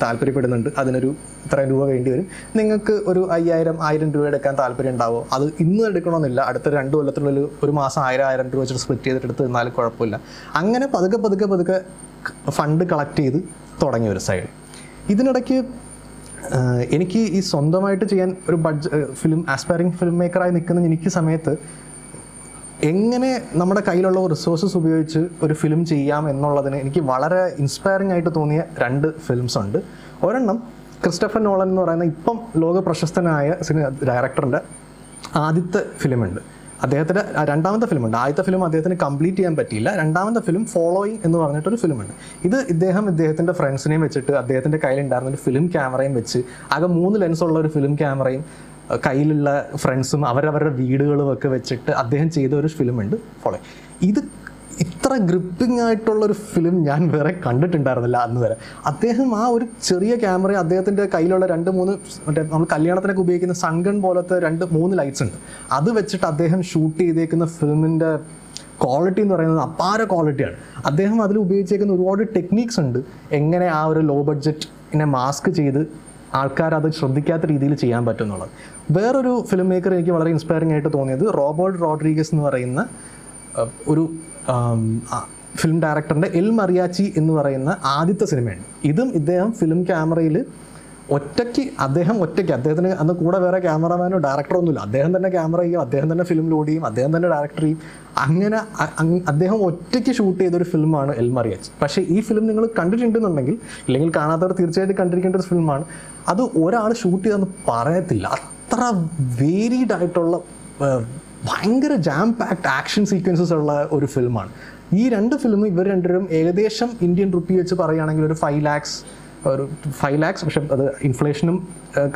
താല്പര്യപ്പെടുന്നുണ്ട്, അതിനൊരു ഇത്രയും രൂപ വേണ്ടി വരും, നിങ്ങൾക്ക് ഒരു 5,000, 1,000 രൂപ എടുക്കാൻ താല്പര്യം ഉണ്ടാവോ, അത് ഇന്ന് എടുക്കണമെന്നില്ല, അടുത്ത 2 കൊല്ലത്തിനുള്ളിൽ ഒരു മാസം 1,000, 1,000 രൂപ വെച്ചിട്ട് സ്പ്ലിറ്റ് ചെയ്തിട്ട് എടുത്ത് നിന്നാലും കുഴപ്പമില്ല. അങ്ങനെ പതുക്കെ ഫണ്ട് കളക്ട് ചെയ്ത് തുടങ്ങി ഒരു സൈഡ്. ഇതിനിടയ്ക്ക് എനിക്ക് ഈ സ്വന്തമായിട്ട് ചെയ്യാൻ ഒരു ഫിലിം ആസ്പയറിംഗ് ഫിലിം മേക്കറായി നിൽക്കുന്ന എനിക്ക് സമയത്ത് എങ്ങനെ നമ്മുടെ കയ്യിലുള്ള റിസോഴ്സസ് ഉപയോഗിച്ച് ഒരു ഫിലിം ചെയ്യാം എന്നുള്ളതിന് എനിക്ക് വളരെ ഇൻസ്പയറിംഗ് ആയിട്ട് തോന്നിയ രണ്ട് ഫിലിംസ് ഉണ്ട്. ഒരെണ്ണം ക്രിസ്റ്റഫർ നോളൻ എന്ന് പറയുന്ന ഇപ്പം ലോക പ്രശസ്തനായ സിനിമ ഡയറക്ടറിൻ്റെ ആദ്യത്തെ ഫിലിമുണ്ട്, അദ്ദേഹത്തിൻ്റെ രണ്ടാമത്തെ ഫിലിമുണ്ട്. ആദ്യത്തെ ഫിലിം അദ്ദേഹത്തിന് കംപ്ലീറ്റ് ചെയ്യാൻ പറ്റിയില്ല. രണ്ടാമത്തെ ഫിലിം ഫോളോയിങ് എന്ന് പറഞ്ഞിട്ടൊരു ഫിലിമുണ്ട്. ഇത് ഇദ്ദേഹം ഇദ്ദേഹത്തിൻ്റെ ഫ്രണ്ട്സിനെയും വെച്ചിട്ട് അദ്ദേഹത്തിൻ്റെ കയ്യിലുണ്ടായിരുന്ന ഒരു ഫിലിം ക്യാമറയും വെച്ച് ആകെ 3 ലെൻസുള്ള ഒരു ഫിലിം ക്യാമറയും കയ്യിലുള്ള ഫ്രണ്ട്സും അവരവരുടെ വീടുകളും ഒക്കെ വെച്ചിട്ട് അദ്ദേഹം ചെയ്ത ഒരു ഫിലിമുണ്ട് ഫോളോയിങ്. ഇത് ഇത്ര ഗ്രിപ്പിംഗ് ആയിട്ടുള്ളൊരു ഫിലിം ഞാൻ വേറെ കണ്ടിട്ടുണ്ടായിരുന്നില്ല അന്ന് വരെ. അദ്ദേഹം ആ ഒരു ചെറിയ ക്യാമറ, അദ്ദേഹത്തിൻ്റെ കയ്യിലുള്ള 2-3 മറ്റേ നമ്മൾ കല്യാണത്തിനൊക്കെ ഉപയോഗിക്കുന്ന സൺഗൺ പോലത്തെ 2-3 ലൈറ്റ്സ് ഉണ്ട്, അത് വെച്ചിട്ട് അദ്ദേഹം ഷൂട്ട് ചെയ്തേക്കുന്ന ഫിലിമിൻ്റെ ക്വാളിറ്റി എന്ന് പറയുന്നത് അപാര ക്വാളിറ്റിയാണ്. അദ്ദേഹം അതിൽ ഉപയോഗിച്ചേക്കുന്ന ഒരുപാട് ടെക്നീക്സ് ഉണ്ട്, എങ്ങനെ ആ ഒരു ലോ ബഡ്ജറ്റിനെ മാസ്ക് ചെയ്ത് ആൾക്കാരത് ശ്രദ്ധിക്കാത്ത രീതിയിൽ ചെയ്യാൻ പറ്റും എന്നുള്ളത്. വേറൊരു ഫിലിം മേക്കർ എനിക്ക് വളരെ ഇൻസ്പയറിംഗ് ആയിട്ട് തോന്നിയത് റോബർട്ട് റോഡ്രിഗസ് എന്ന് പറയുന്ന ഒരു ഫിലിം ഡയറക്ടറിൻ്റെ എൽ മറിയാച്ചി എന്ന് പറയുന്ന ആദ്യത്തെ സിനിമയാണ്. ഇതും ഇദ്ദേഹം ഫിലിം ക്യാമറയിൽ ഒറ്റയ്ക്ക് അദ്ദേഹത്തിന് അന്ന് കൂടെ വേറെ ക്യാമറമാനോ ഡയറക്ടറോ ഒന്നുമില്ല, അദ്ദേഹം തന്നെ ക്യാമറ ചെയ്യും, അദ്ദേഹം തന്നെ ഫിലിം ലോഡ് ചെയ്യും, അദ്ദേഹം തന്നെ ഡയറക്ടർ ചെയ്യും. അങ്ങനെ അദ്ദേഹം ഒറ്റയ്ക്ക് ഷൂട്ട് ചെയ്തൊരു ഫിലിമാണ് എൽ മറിയാച്ചി. പക്ഷേ ഈ ഫിലിം നിങ്ങൾ കണ്ടിട്ടുണ്ടെന്നുണ്ടെങ്കിൽ, ഇല്ലെങ്കിൽ കാണാത്തവർ തീർച്ചയായിട്ടും കണ്ടിരിക്കേണ്ട ഒരു ഫിലിമാണ്. അത് ഒരാൾ ഷൂട്ട് ചെയ്തെന്ന് പറയത്തില്ല, അത്ര വേരീഡ് ആയിട്ടുള്ള ഭയങ്കര ജാം പാക്ഡ് ആക്ഷൻ സീക്വൻസസ് ഉള്ള ഒരു ഫിലിമാണ്. ഈ രണ്ട് ഫിലിമും ഇവർ രണ്ടുപേരും ഏകദേശം ഇന്ത്യൻ റുപ്പി വെച്ച് പറയുകയാണെങ്കിൽ ഒരു 5 ലാക്സ്, പക്ഷെ അത് ഇൻഫ്ലേഷനും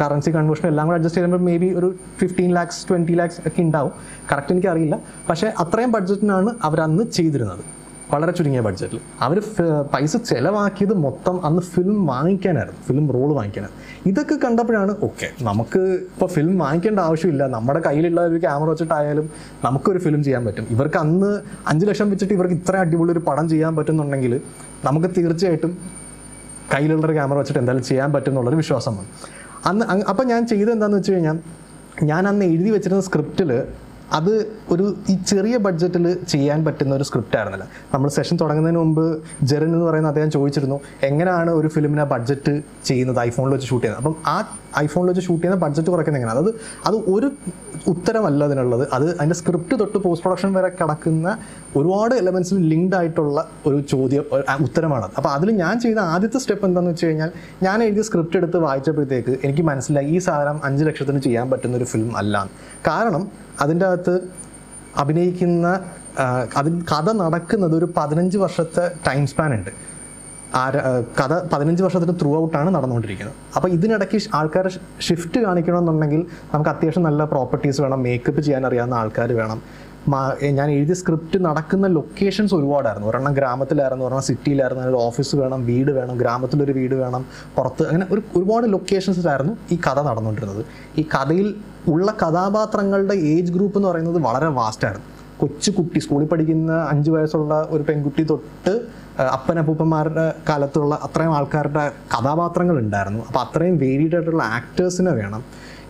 കറൻസി കൺവേർഷനും എല്ലാം കൂടെ അഡ്ജസ്റ്റ് ചെയ്യുമ്പോൾ മേ ബി ഒരു 15 ലാക്സ് 20 ലാക്സ് ഒക്കെ ഉണ്ടാവും, കറക്റ്റ് എനിക്കറിയില്ല. പക്ഷേ അത്രയും ബഡ്ജറ്റിനാണ് അവരന്ന് ചെയ്തിരുന്നത്, വളരെ ചുരുങ്ങിയ ബഡ്ജറ്റിൽ. അവർ പൈസ ചിലവാക്കിയത് മൊത്തം അന്ന് ഫിലിം റോള് വാങ്ങിക്കാനായിരുന്നു. ഇതൊക്കെ കണ്ടപ്പോഴാണ് ഓക്കെ, നമുക്ക് ഇപ്പോൾ ഫിലിം വാങ്ങിക്കേണ്ട ആവശ്യമില്ല, നമ്മുടെ കയ്യിലുള്ള ഒരു ക്യാമറ വെച്ചിട്ടായാലും നമുക്കൊരു ഫിലിം ചെയ്യാൻ പറ്റും. ഇവർക്ക് അന്ന് 5 ലക്ഷം വെച്ചിട്ട് ഇവർക്ക് ഇത്ര അടിപൊളി ഒരു പടം ചെയ്യാൻ പറ്റുന്നുണ്ടെങ്കിൽ നമുക്ക് തീർച്ചയായിട്ടും കയ്യിലുള്ളൊരു ക്യാമറ വെച്ചിട്ട് എന്തായാലും ചെയ്യാൻ പറ്റും എന്നുള്ളൊരു വിശ്വാസമാണ് അന്ന്. അപ്പം ഞാൻ ചെയ്തത് എന്താണെന്ന് വെച്ച് കഴിഞ്ഞാൽ, ഞാൻ അന്ന് എഴുതി വെച്ചിരുന്ന സ്ക്രിപ്റ്റിൽ അത് ഈ ചെറിയ ബഡ്ജറ്റിൽ ചെയ്യാൻ പറ്റുന്ന ഒരു സ്ക്രിപ്റ്റ് ആയിരുന്നില്ല. നമ്മൾ സെഷൻ തുടങ്ങുന്നതിന് മുമ്പ് ജെറിൻ എന്ന് പറയുന്ന അദ്ദേഹം ചോദിച്ചിരുന്നു, എങ്ങനെയാണ് ഒരു ഫിലിമിനെ ബഡ്ജറ്റ് ചെയ്യുന്നത്, ഐഫോണിൽ വെച്ച് ഷൂട്ട് ചെയ്യുന്നത്, അപ്പം ആ ഐഫോണിൽ വെച്ച് ഷൂട്ട് ചെയ്യുന്ന ബഡ്ജറ്റ് കുറയ്ക്കുന്നത് എങ്ങനെയാണ്? അത് ഒരു ഉത്തരമല്ല അതിനുള്ളത്. അത് അതിൻ്റെ സ്ക്രിപ്റ്റ് തൊട്ട് പോസ്റ്റ് പ്രൊഡക്ഷൻ വരെ കിടക്കുന്ന ഒരുപാട് എലമെൻസിൽ ലിങ്ക്ഡ് ആയിട്ടുള്ള ഒരു ചോദ്യം ഉത്തരമാണ്. അപ്പോൾ അതിൽ ഞാൻ ചെയ്ത ആദ്യത്തെ സ്റ്റെപ്പ് എന്താണെന്ന് വെച്ച് കഴിഞ്ഞാൽ, ഞാൻ എഴുതിയ സ്ക്രിപ്റ്റ് എടുത്ത് വായിച്ചപ്പോഴത്തേക്ക് എനിക്ക് മനസ്സിലായി ഈ സാധനം 5 ലക്ഷത്തിന് ചെയ്യാൻ പറ്റുന്നൊരു ഫിലിം അല്ല. കാരണം അതിൻ്റെ അകത്ത് അഭിനയിക്കുന്ന കഥ നടക്കുന്നത് ഒരു 15 വർഷത്തെ ടൈം സ്പാൻ ഉണ്ട്. കഥ 15 വർഷത്തിന് ത്രൂ ഔട്ടാണ് നടന്നുകൊണ്ടിരിക്കുന്നത്. അപ്പോൾ ഇതിനിടയ്ക്ക് ആൾക്കാരെ ഷിഫ്റ്റ് കാണിക്കണമെന്നുണ്ടെങ്കിൽ നമുക്ക് അത്യാവശ്യം നല്ല പ്രോപ്പർട്ടീസ് വേണം, മേക്കപ്പ് ചെയ്യാൻ അറിയാവുന്ന ആൾക്കാർ വേണം. ഞാൻ എഴുതിയ സ്ക്രിപ്റ്റ് നടക്കുന്ന ലൊക്കേഷൻസ് ഒരുപാടായിരുന്നു. ഒരെണ്ണം ഗ്രാമത്തിലായിരുന്നു, ഒരെണ്ണം സിറ്റിയിലായിരുന്നു. അതിൽ ഓഫീസ് വേണം, വീട് വേണം, ഗ്രാമത്തിലൊരു വീട് വേണം, പുറത്ത്, അങ്ങനെ ഒരുപാട് ലൊക്കേഷൻസിലായിരുന്നു ഈ കഥ നടന്നുകൊണ്ടിരുന്നത്. ഈ കഥയിൽ ഉള്ള കഥാപാത്രങ്ങളുടെ ഏജ് ഗ്രൂപ്പ് എന്ന് പറയുന്നത് വളരെ വാസ്റ്റായിരുന്നു. കൊച്ചു കുട്ടി, സ്കൂളിൽ പഠിക്കുന്ന 5 വയസ്സുള്ള ഒരു പെൺകുട്ടി തൊട്ട് അപ്പനപ്പൂപ്പന്മാരുടെ കാലത്തുള്ള അത്രയും ആൾക്കാരുടെ കഥാപാത്രങ്ങൾ ഉണ്ടായിരുന്നു. അപ്പോൾ അത്രയും വേരിയഡ് ആയിട്ടുള്ള ആക്ടേഴ്സിനെ വേണം.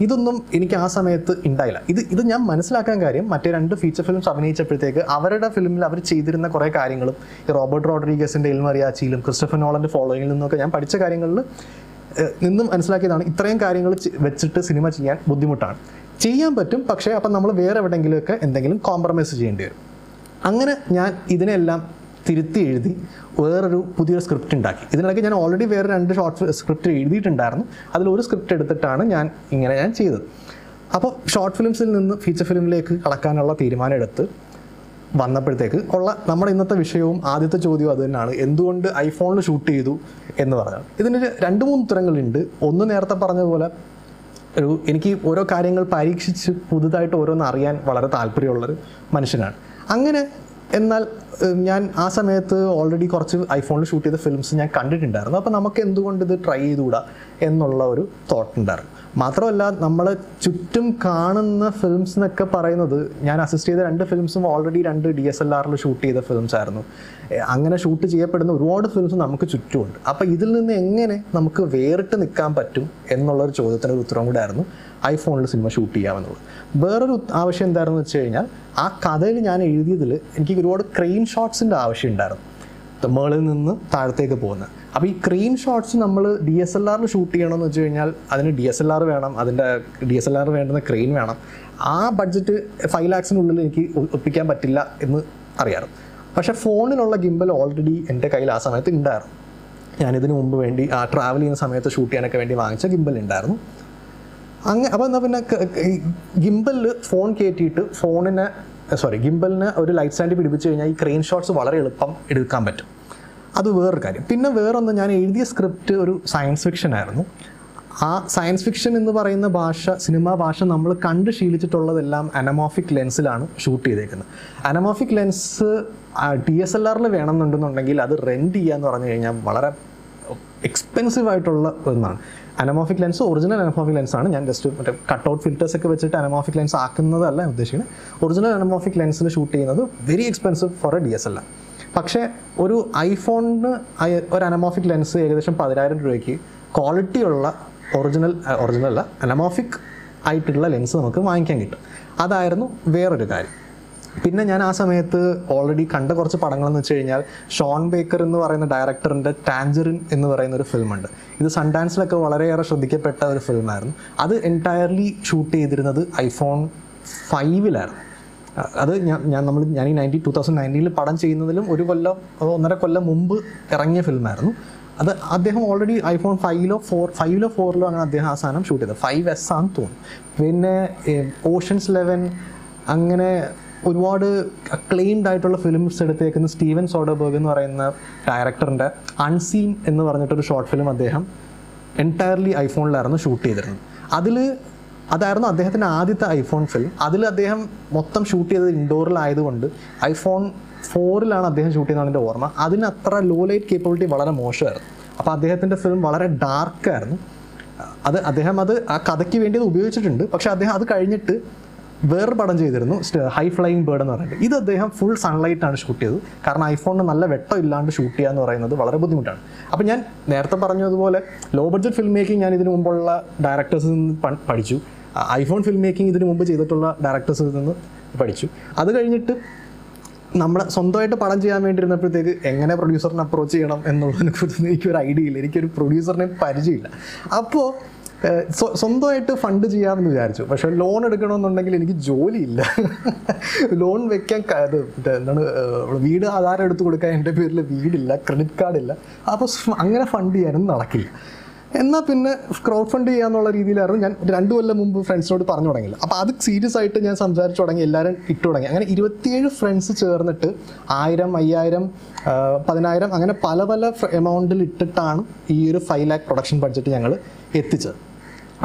ഇതൊന്നും എനിക്ക് ആ സമയത്ത് ഉണ്ടായില്ല. ഇത് ഞാൻ മനസ്സിലാക്കാൻ കാര്യം, മറ്റേ 2 ഫീച്ചർ ഫിലിംസ് അഭിനയിച്ചപ്പോഴത്തേക്ക് അവരുടെ ഫിലിമിൽ അവർ ചെയ്തിരുന്ന കുറേ കാര്യങ്ങളും ഈ റോബർട്ട് റോഡ്രിഗസിൻ്റെ എൽ മറിയാച്ചിയിലും ക്രിസ്റ്റഫർ നോളൻ്റെ ഫോളോയിങ്ങിൽ നിന്നൊക്കെ ഞാൻ പഠിച്ച കാര്യങ്ങളിൽ നിന്നും മനസ്സിലാക്കിയതാണ് ഇത്രയും കാര്യങ്ങൾ വെച്ചിട്ട് സിനിമ ചെയ്യാൻ ബുദ്ധിമുട്ടാണ്. ചെയ്യാൻ പറ്റും, പക്ഷേ അപ്പം നമ്മൾ വേറെ എവിടെയെങ്കിലുമൊക്കെ എന്തെങ്കിലും കോംപ്രമൈസ് ചെയ്യേണ്ടി വരും. അങ്ങനെ ഞാൻ ഇതിനെല്ലാം തിരുത്തി എഴുതി വേറൊരു പുതിയൊരു സ്ക്രിപ്റ്റ് ഉണ്ടാക്കി. ഇതിനിടയ്ക്ക് ഞാൻ ഓൾറെഡി വേറെ 2 ഷോർട്ട് സ്ക്രിപ്റ്റ് എഴുതിയിട്ടുണ്ടായിരുന്നു. അതിലൊരു സ്ക്രിപ്റ്റ് എടുത്തിട്ടാണ് ഞാൻ ചെയ്തത്. അപ്പോൾ ഷോർട്ട് ഫിലിംസിൽ നിന്ന് ഫീച്ചർ ഫിലിമിലേക്ക് കടക്കാനുള്ള തീരുമാനം എടുത്ത് വന്നപ്പോഴത്തേക്ക് ഉള്ള നമ്മുടെ ഇന്നത്തെ വിഷയവും ആദ്യത്തെ ചോദ്യവും അത് തന്നെയാണ്, എന്തുകൊണ്ട് ഐഫോണിൽ ഷൂട്ട് ചെയ്തു എന്ന് പറഞ്ഞാൽ. ഇതിന് 2-3 ഉത്തരങ്ങളുണ്ട്. ഒന്ന്, നേരത്തെ പറഞ്ഞ പോലെ എനിക്ക് ഓരോ കാര്യങ്ങൾ പരീക്ഷിച്ച് പുതുതായിട്ട് ഓരോന്ന് അറിയാൻ വളരെ താല്പര്യമുള്ളൊരു മനുഷ്യനാണ്. അങ്ങനെ എന്നാൽ ഞാൻ ആ സമയത്ത് ഓൾറെഡി കുറച്ച് ഐഫോണിൽ ഷൂട്ട് ചെയ്ത ഫിലിംസ് ഞാൻ കണ്ടിട്ടുണ്ടായിരുന്നു. അപ്പോൾ നമുക്ക് എന്തുകൊണ്ട് ഇത് ട്രൈ ചെയ്തുകൂടാ എന്നുള്ള ഒരു തോട്ടുണ്ടായിരുന്നു. മാത്രമല്ല, നമ്മൾ ചുറ്റും കാണുന്ന ഫിലിംസ് എന്നൊക്കെ പറയുന്നത്, ഞാൻ അസിസ്റ്റ് ചെയ്ത 2 ഫിലിംസും ഓൾറെഡി 2 DSLRൽ ഷൂട്ട് ചെയ്ത ഫിലിംസ് ആയിരുന്നു. അങ്ങനെ ഷൂട്ട് ചെയ്യപ്പെടുന്ന ഒരുപാട് ഫിലിംസ് നമുക്ക് ചുറ്റുമുണ്ട്. അപ്പോൾ ഇതിൽ നിന്ന് എങ്ങനെ നമുക്ക് വേറിട്ട് നിൽക്കാൻ പറ്റും എന്നുള്ളൊരു ചോദ്യത്തിനൊരു ഉത്തരവും കൂടെ ആയിരുന്നു ഐഫോണിൽ സിനിമ ഷൂട്ട് ചെയ്യാമെന്നുള്ളത്. വേറൊരു ആവശ്യം എന്തായിരുന്നു വെച്ച് കഴിഞ്ഞാൽ, ആ കഥയിൽ ഞാൻ എഴുതിയതിൽ എനിക്ക് ഒരുപാട് ക്രെയിൻ ഷോട്ട്സിൻ്റെ ആവശ്യം ഉണ്ടായിരുന്നു. മേളിൽ നിന്ന് താഴത്തേക്ക് പോകുന്നത്. അപ്പോൾ ഈ ക്രെയിൻ ഷോട്ട്സ് നമ്മൾ DSLRൽ ഷൂട്ട് ചെയ്യണമെന്ന് വെച്ച് കഴിഞ്ഞാൽ അതിന് DSLR വേണം, അതിൻ്റെ DSLR വേണ്ടുന്ന ക്രെയിൻ വേണം. ആ ബഡ്ജറ്റ് 5 lakhs എനിക്ക് ഒപ്പിക്കാൻ പറ്റില്ല എന്ന് അറിയാറ്. പക്ഷേ ഫോണിലുള്ള ഗിംബൽ ഓൾറെഡി എൻ്റെ കയ്യിൽ ആ സമയത്ത് ഉണ്ടായിരുന്നു. ഞാനിതിനു മുമ്പ് വേണ്ടി ആ ട്രാവൽ ചെയ്യുന്ന സമയത്ത് ഷൂട്ട് ചെയ്യാനൊക്കെ വേണ്ടി വാങ്ങിച്ച ഗിംബൽ ഉണ്ടായിരുന്നു. അങ്ങനെ അപ്പോൾ എന്നാൽ പിന്നെ ഗിംബലിൽ ഫോൺ കയറ്റിയിട്ട് ഗിംബലിന് ഒരു ലൈറ്റ് സ്റ്റാൻഡ് പിടിപ്പിച്ച് കഴിഞ്ഞാൽ ഈ ക്രെയിൻ ഷോട്ട്സ് വളരെ എളുപ്പം എടുക്കാൻ പറ്റും. അത് വേറൊരു കാര്യം. പിന്നെ വേറൊന്ന്, ഞാൻ എഴുതിയ സ്ക്രിപ്റ്റ് ഒരു സയൻസ് ഫിക്ഷൻ ആയിരുന്നു. ആ സയൻസ് ഫിക്ഷൻ എന്ന് പറയുന്ന ഭാഷ, സിനിമാ ഭാഷ നമ്മൾ കണ്ട് ശീലിച്ചിട്ടുള്ളതെല്ലാം അനമോഫിക് ലെൻസിലാണ് ഷൂട്ട് ചെയ്തേക്കുന്നത്. അനമോഫിക് ലെൻസ് DSLRൽ വേണമെന്നുണ്ടെന്നുണ്ടെങ്കിൽ അത് റെൻറ്റ് ചെയ്യാന്ന് പറഞ്ഞു കഴിഞ്ഞാൽ വളരെ എക്സ്പെൻസീവായിട്ടുള്ള ഒന്നാണ്. അനമോഫിക് ലെൻസ്, ഒറിജിനൽ അനമോഫിക് ലെൻസാണ്. ഞാൻ ജസ്റ്റ് മറ്റേ കട്ടൗട്ട് ഫിൽറ്റേഴ്സൊക്കെ വെച്ചിട്ട് അനമോഫിക് ലെൻസ് ആക്കുന്നതല്ല ഉദ്ദേശിക്കുന്നത്. ഒറിജിനൽ അനമോഫിക് ലെൻസിൽ ഷൂട്ട് ചെയ്യുന്നത് very expensive for a DSLR. പക്ഷേ ഒരു ഐഫോണിന് ഒരു അനമോഫിക് ലെൻസ് ഏകദേശം 10,000 രൂപയ്ക്ക് ക്വാളിറ്റിയുള്ള ഒറിജിനൽ അനമോഫിക് ആയിട്ടുള്ള ലെൻസ് നമുക്ക് വാങ്ങിക്കാൻ കിട്ടും. അതായിരുന്നു വേറൊരു കാര്യം. പിന്നെ ഞാൻ ആ സമയത്ത് ഓൾറെഡി കണ്ട കുറച്ച് പടങ്ങളെന്ന് വെച്ച് കഴിഞ്ഞാൽ ഷോൺ ബേക്കർ എന്ന് പറയുന്ന ഡയറക്ടറിൻ്റെ ടാഞ്ചറിൻ എന്ന് പറയുന്നൊരു ഫിലിമുണ്ട്. ഇത് സൺഡാൻസിലൊക്കെ വളരെയേറെ ശ്രദ്ധിക്കപ്പെട്ട ഒരു ഫിലിമായിരുന്നു. അത് എൻറ്റയർലി ഷൂട്ട് ചെയ്തിരുന്നത് iPhone 5 അത് ഞാൻ ഈ 2019 പടം ചെയ്യുന്നതിലും ഒരു കൊല്ലം 1.5 കൊല്ലം മുമ്പ് ഇറങ്ങിയ ഫിലിമായിരുന്നു അത്. അദ്ദേഹം ഓൾറെഡി iPhone 5ലോ 4ലോ ആണ് അദ്ദേഹം ആ സാധനം ഷൂട്ട് ചെയ്തത്. 5S ആണെന്ന് തോന്നുന്നു. പിന്നെ Ocean's 11, അങ്ങനെ ഒരുപാട് അക്ലെയിംഡ് ആയിട്ടുള്ള ഫിലിംസ് എടുത്തേക്കുന്ന സ്റ്റീവൻ സോഡർബർഗ് എന്ന് പറയുന്ന ഡയറക്ടറിൻ്റെ അൺസീൻ എന്ന് പറഞ്ഞിട്ടൊരു ഷോർട്ട് ഫിലിം അദ്ദേഹം എൻറ്റയർലി iPhoneലായിരുന്നു ഷൂട്ട് ചെയ്തിരുന്നത്. അതായിരുന്നു അദ്ദേഹത്തിൻ്റെ ആദ്യത്തെ iPhone ഫിലിം. അതിൽ അദ്ദേഹം മൊത്തം ഷൂട്ട് ചെയ്തത് ഇൻഡോറിലായതുകൊണ്ട് iPhone 4ലാണ് അദ്ദേഹം ഷൂട്ട് ചെയ്തതാണ് എൻ്റെ ഓർമ്മ. അതിന് അത്ര ലോ ലൈറ്റ് കേപ്പബിലിറ്റി വളരെ മോശമായിരുന്നു. അപ്പോൾ അദ്ദേഹത്തിൻ്റെ ഫിലിം വളരെ ഡാർക്കായിരുന്നു. അദ്ദേഹം ആ കഥയ്ക്ക് വേണ്ടി അത് ഉപയോഗിച്ചിട്ടുണ്ട്. പക്ഷേ അദ്ദേഹം അത് കഴിഞ്ഞിട്ട് വേറൊരു പടം ചെയ്തിരുന്നു, ഹൈ ഫ്ലൈയിങ് ബേർഡ് എന്ന് പറഞ്ഞിട്ട്. ഇത് അദ്ദേഹം ഫുൾ സൺലൈറ്റാണ് ഷൂട്ട് ചെയ്തത്. കാരണം iPhone നല്ല വെട്ടം ഇല്ലാണ്ട് ഷൂട്ട് ചെയ്യുക എന്ന് പറയുന്നത് വളരെ ബുദ്ധിമുട്ടാണ്. അപ്പോൾ ഞാൻ നേരത്തെ പറഞ്ഞതുപോലെ ലോ ബഡ്ജറ്റ് ഫിലിം മേക്കിംഗ് ഞാൻ ഇതിനു മുമ്പുള്ള ഡയറക്ടേഴ്സിൽ നിന്ന് പഠിച്ചു. iPhone ഫിലിം മേക്കിംഗ് ഇതിനു മുമ്പ് ചെയ്തിട്ടുള്ള ഡയറക്ടേഴ്സിൽ നിന്ന് പഠിച്ചു. അത് കഴിഞ്ഞിട്ട് നമ്മളെ സ്വന്തമായിട്ട് പടം ചെയ്യാൻ വേണ്ടിയിരുന്നപ്പോഴത്തേക്ക് എങ്ങനെ പ്രൊഡ്യൂസറിനെ അപ്രോച്ച് ചെയ്യണം എന്നുള്ളതിനെ കുറിച്ച് എനിക്കൊരു ഐഡിയ ഇല്ല. എനിക്കൊരു പ്രൊഡ്യൂസറിനെ പരിചയമില്ല. അപ്പോൾ സ്വന്തമായിട്ട് ഫണ്ട് ചെയ്യാമെന്ന് വിചാരിച്ചു. പക്ഷേ ലോൺ എടുക്കണമെന്നുണ്ടെങ്കിൽ എനിക്ക് ജോലിയില്ല. ലോൺ വെക്കാൻ എന്താണ് വീട് ആധാരം എടുത്ത് കൊടുക്കാൻ എൻ്റെ പേരിൽ വീടില്ല, ക്രെഡിറ്റ് കാർഡില്ല. അപ്പോൾ അങ്ങനെ ഫണ്ട് ചെയ്യാനൊന്നും നടക്കില്ല. എന്നാൽ പിന്നെ ക്രൗഡ് ഫണ്ട് ചെയ്യാമെന്നുള്ള രീതിയിലായിരുന്നു ഞാൻ 2 കൊല്ലം മുമ്പ് ഫ്രണ്ട്സിനോട് പറഞ്ഞു തുടങ്ങിയില്ല. അപ്പോൾ അത് സീരിയസ് ആയിട്ട് ഞാൻ സംസാരിച്ചു തുടങ്ങി, എല്ലാവരും ഇട്ടു തുടങ്ങി. അങ്ങനെ 27 ഫ്രണ്ട്സ് ചേർന്നിട്ട് 1000, 5000, 10000 അങ്ങനെ പല പല എമൗണ്ടിൽ ഇട്ടിട്ടാണ് ഈ ഒരു 5 lakh പ്രൊഡക്ഷൻ ബഡ്ജറ്റ് ഞങ്ങൾ എത്തിച്ചത്.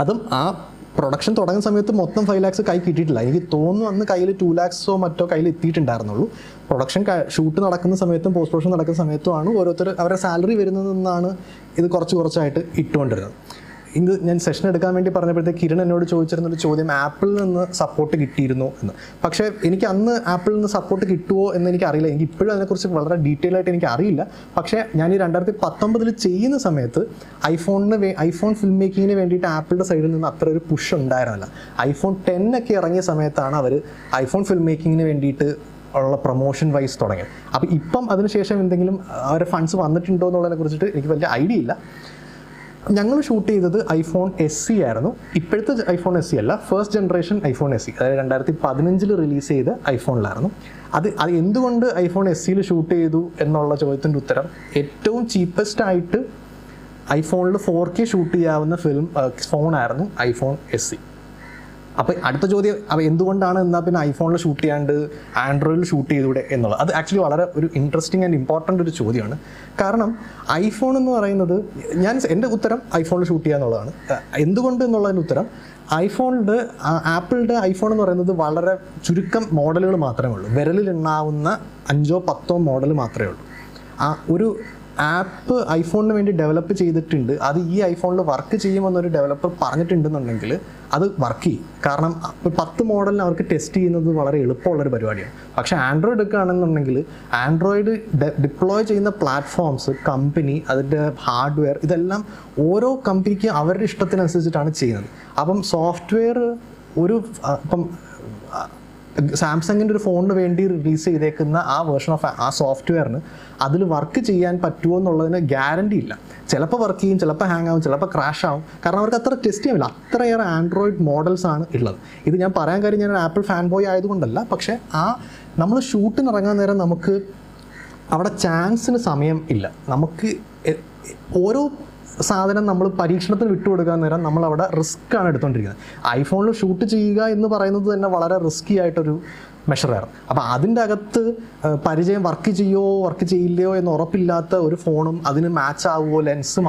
അതും ആ പ്രൊഡക്ഷൻ തുടങ്ങുന്ന സമയത്ത് മൊത്തം 5 lakhs കൈ കിട്ടിയിട്ടില്ല. എനിക്ക് തോന്നുന്നു അന്ന് കയ്യിൽ 2 lakhsോ മറ്റോ കയ്യിൽ എത്തിയിട്ടുണ്ടായിരുന്നുള്ളൂ. പ്രൊഡക്ഷൻ ഷൂട്ട് നടക്കുന്ന സമയത്തും പോസ്റ്റ് പ്രൊഡക്ഷൻ നടക്കുന്ന സമയത്തുമാണ് ഓരോരുത്തർ അവരുടെ സാലറി വരുന്നതെന്നാണ് ഇത് കുറച്ച് കുറച്ചായിട്ട് ഇട്ടുകൊണ്ടിരുന്നത്. ഇത് ഞാൻ സെഷൻ എടുക്കാൻ വേണ്ടി പറഞ്ഞപ്പോഴത്തേക്ക് കിരൺ എന്നോട് ചോദിച്ചിരുന്നൊരു ചോദ്യം, ആപ്പിളിൽ നിന്ന് സപ്പോർട്ട് കിട്ടിയിരുന്നോ എന്ന്. പക്ഷേ എനിക്ക് അന്ന് ആപ്പിളിൽ നിന്ന് സപ്പോർട്ട് കിട്ടുമോ എന്ന് എനിക്കറിയില്ല. എനിക്ക് ഇപ്പോഴും അതിനെക്കുറിച്ച് വളരെ ഡീറ്റെയിൽ ആയിട്ട് എനിക്കറിയില്ല. പക്ഷേ ഞാൻ ഈ 2019 ചെയ്യുന്ന സമയത്ത് iPhone ഫിലിം മേക്കിങ്ങിന് വേണ്ടിയിട്ട് ആപ്പിളിൻ്റെ സൈഡിൽ നിന്ന് അത്ര ഒരു പുഷ് ഉണ്ടായിരുന്നില്ല. iPhone 10 ഇറങ്ങിയ സമയത്താണ് അവർ iPhone ഫിലിം മേക്കിങ്ങിന് വേണ്ടിയിട്ട് ഉള്ള പ്രൊമോഷൻ വൈസ് തുടങ്ങി. അപ്പോൾ ഇപ്പം അതിനുശേഷം എന്തെങ്കിലും അവരുടെ ഫണ്ട്സ് വന്നിട്ടുണ്ടോ എന്നുള്ളതിനെ കുറിച്ചിട്ട് എനിക്ക് വലിയ ഐഡിയ ഇല്ല. ഞങ്ങൾ ഷൂട്ട് ചെയ്തത് iPhone SE ആയിരുന്നു. ഇപ്പോഴത്തെ iPhone SE അല്ല, ഫസ്റ്റ് ജനറേഷൻ iPhone SE, അതായത് 2015 റിലീസ് ചെയ്ത iPhoneലായിരുന്നു. അത് എന്തുകൊണ്ട് iPhone SEയിൽ ഷൂട്ട് ചെയ്തു എന്നുള്ള ചോദ്യത്തിൻ്റെ ഉത്തരം, ഏറ്റവും ചീപ്പസ്റ്റ് ആയിട്ട് iPhoneൽ 4K ഷൂട്ട് ചെയ്യാവുന്ന ഫോണായിരുന്നു iPhone SE. അപ്പോൾ അടുത്ത ചോദ്യം, അപ്പോൾ എന്തുകൊണ്ടാണ് എന്നാൽ പിന്നെ iPhoneൽ ഷൂട്ട് ചെയ്യാണ്ട് ആൻഡ്രോയിഡിൽ ഷൂട്ട് ചെയ്തൂടെ എന്നുള്ളത്. അത് ആക്ച്വലി വളരെ ഒരു ഇൻട്രസ്റ്റിംഗ് ആൻഡ് ഇമ്പോർട്ടൻ്റ് ഒരു ചോദ്യമാണ്. കാരണം iPhone എന്ന് പറയുന്നത്, എൻ്റെ ഉത്തരം iPhoneൽ ഷൂട്ട് ചെയ്യുക എന്നുള്ളതാണ്. എന്തുകൊണ്ട് എന്നുള്ളതിൻ്റെ ഉത്തരം, ആപ്പിളിൻ്റെ iPhone എന്ന് പറയുന്നത് വളരെ ചുരുക്കം മോഡലുകൾ മാത്രമേ ഉള്ളൂ. വിരലിലെണ്ണാവുന്ന 5 or 10 മോഡൽ മാത്രമേ ഉള്ളൂ. ഒരു ആപ്പ് iPhoneന് വേണ്ടി ഡെവലപ്പ് ചെയ്തിട്ടുണ്ട്, അത് ഈ iPhoneൽ വർക്ക് ചെയ്യുമെന്നൊരു ഡെവലപ്പർ പറഞ്ഞിട്ടുണ്ടെന്നുണ്ടെങ്കിൽ അത് വർക്ക് ചെയ്യും. കാരണം 10 മോഡലിന് അവർക്ക് ടെസ്റ്റ് ചെയ്യുന്നത് വളരെ എളുപ്പമുള്ളൊരു പരിപാടിയാണ്. പക്ഷേ ആൻഡ്രോയിഡ് എടുക്കുകയാണെന്നുണ്ടെങ്കിൽ ആൻഡ്രോയിഡ് ഡിപ്ലോയ് ചെയ്യുന്ന പ്ലാറ്റ്ഫോംസ്, കമ്പനി, അതിൻ്റെ ഹാർഡ്വെയർ, ഇതെല്ലാം ഓരോ കമ്പനിക്കും അവരുടെ ഇഷ്ടത്തിനനുസരിച്ചിട്ടാണ് ചെയ്യുന്നത്. അപ്പം സോഫ്റ്റ്വെയർ ഇപ്പം സാംസങ്ങിൻ്റെ ഒരു ഫോണിന് വേണ്ടി റിലീസ് ചെയ്തേക്കുന്ന ആ വേർഷൻ ഓഫ് ആ സോഫ്റ്റ്വെയറിന് അതിൽ വർക്ക് ചെയ്യാൻ പറ്റുമോ എന്നുള്ളതിന് ഗ്യാരണ്ടി ഇല്ല. ചിലപ്പോൾ വർക്ക് ചെയ്യും, ചിലപ്പോൾ ഹാങ് ആവും, ചിലപ്പോൾ ക്രാഷ് ആവും. കാരണം അവർക്ക് അത്ര ടെസ്റ്റ് ചെയ്യാനില്ല. അത്രയേറെ ആൻഡ്രോയിഡ് മോഡൽസാണ് ഉള്ളത്. ഇത് ഞാൻ പറയാൻ കാര്യം, ഞാൻ ആപ്പിൾ ഫാൻ ബോയ് ആയതുകൊണ്ടല്ല, പക്ഷേ ആ നമ്മൾ ഷൂട്ടിന് ഇറങ്ങാൻ നേരം നമുക്ക് അവിടെ ചാൻസിന് സമയം ഇല്ല. നമുക്ക് ഓരോ സാധനം നമ്മൾ പരീക്ഷണത്തിന് വിട്ടുകൊടുക്കാൻ നേരം നമ്മളവിടെ റിസ്ക് ആണ് എടുത്തുകൊണ്ടിരിക്കുന്നത്. ഐഫോണിൽ ഷൂട്ട് ചെയ്യുക എന്ന് പറയുന്നത് തന്നെ വളരെ റിസ്കി ആയിട്ടൊരു മെഷറായിരുന്നു. അപ്പോൾ അതിൻ്റെ അകത്ത് പരിചയം വർക്ക് ചെയ്യുമോ വർക്ക് ചെയ്യില്ലയോ എന്ന് ഉറപ്പില്ലാത്ത ഒരു ഫോണും അതിന് മാച്ച് ആവുമോ ലെൻസ്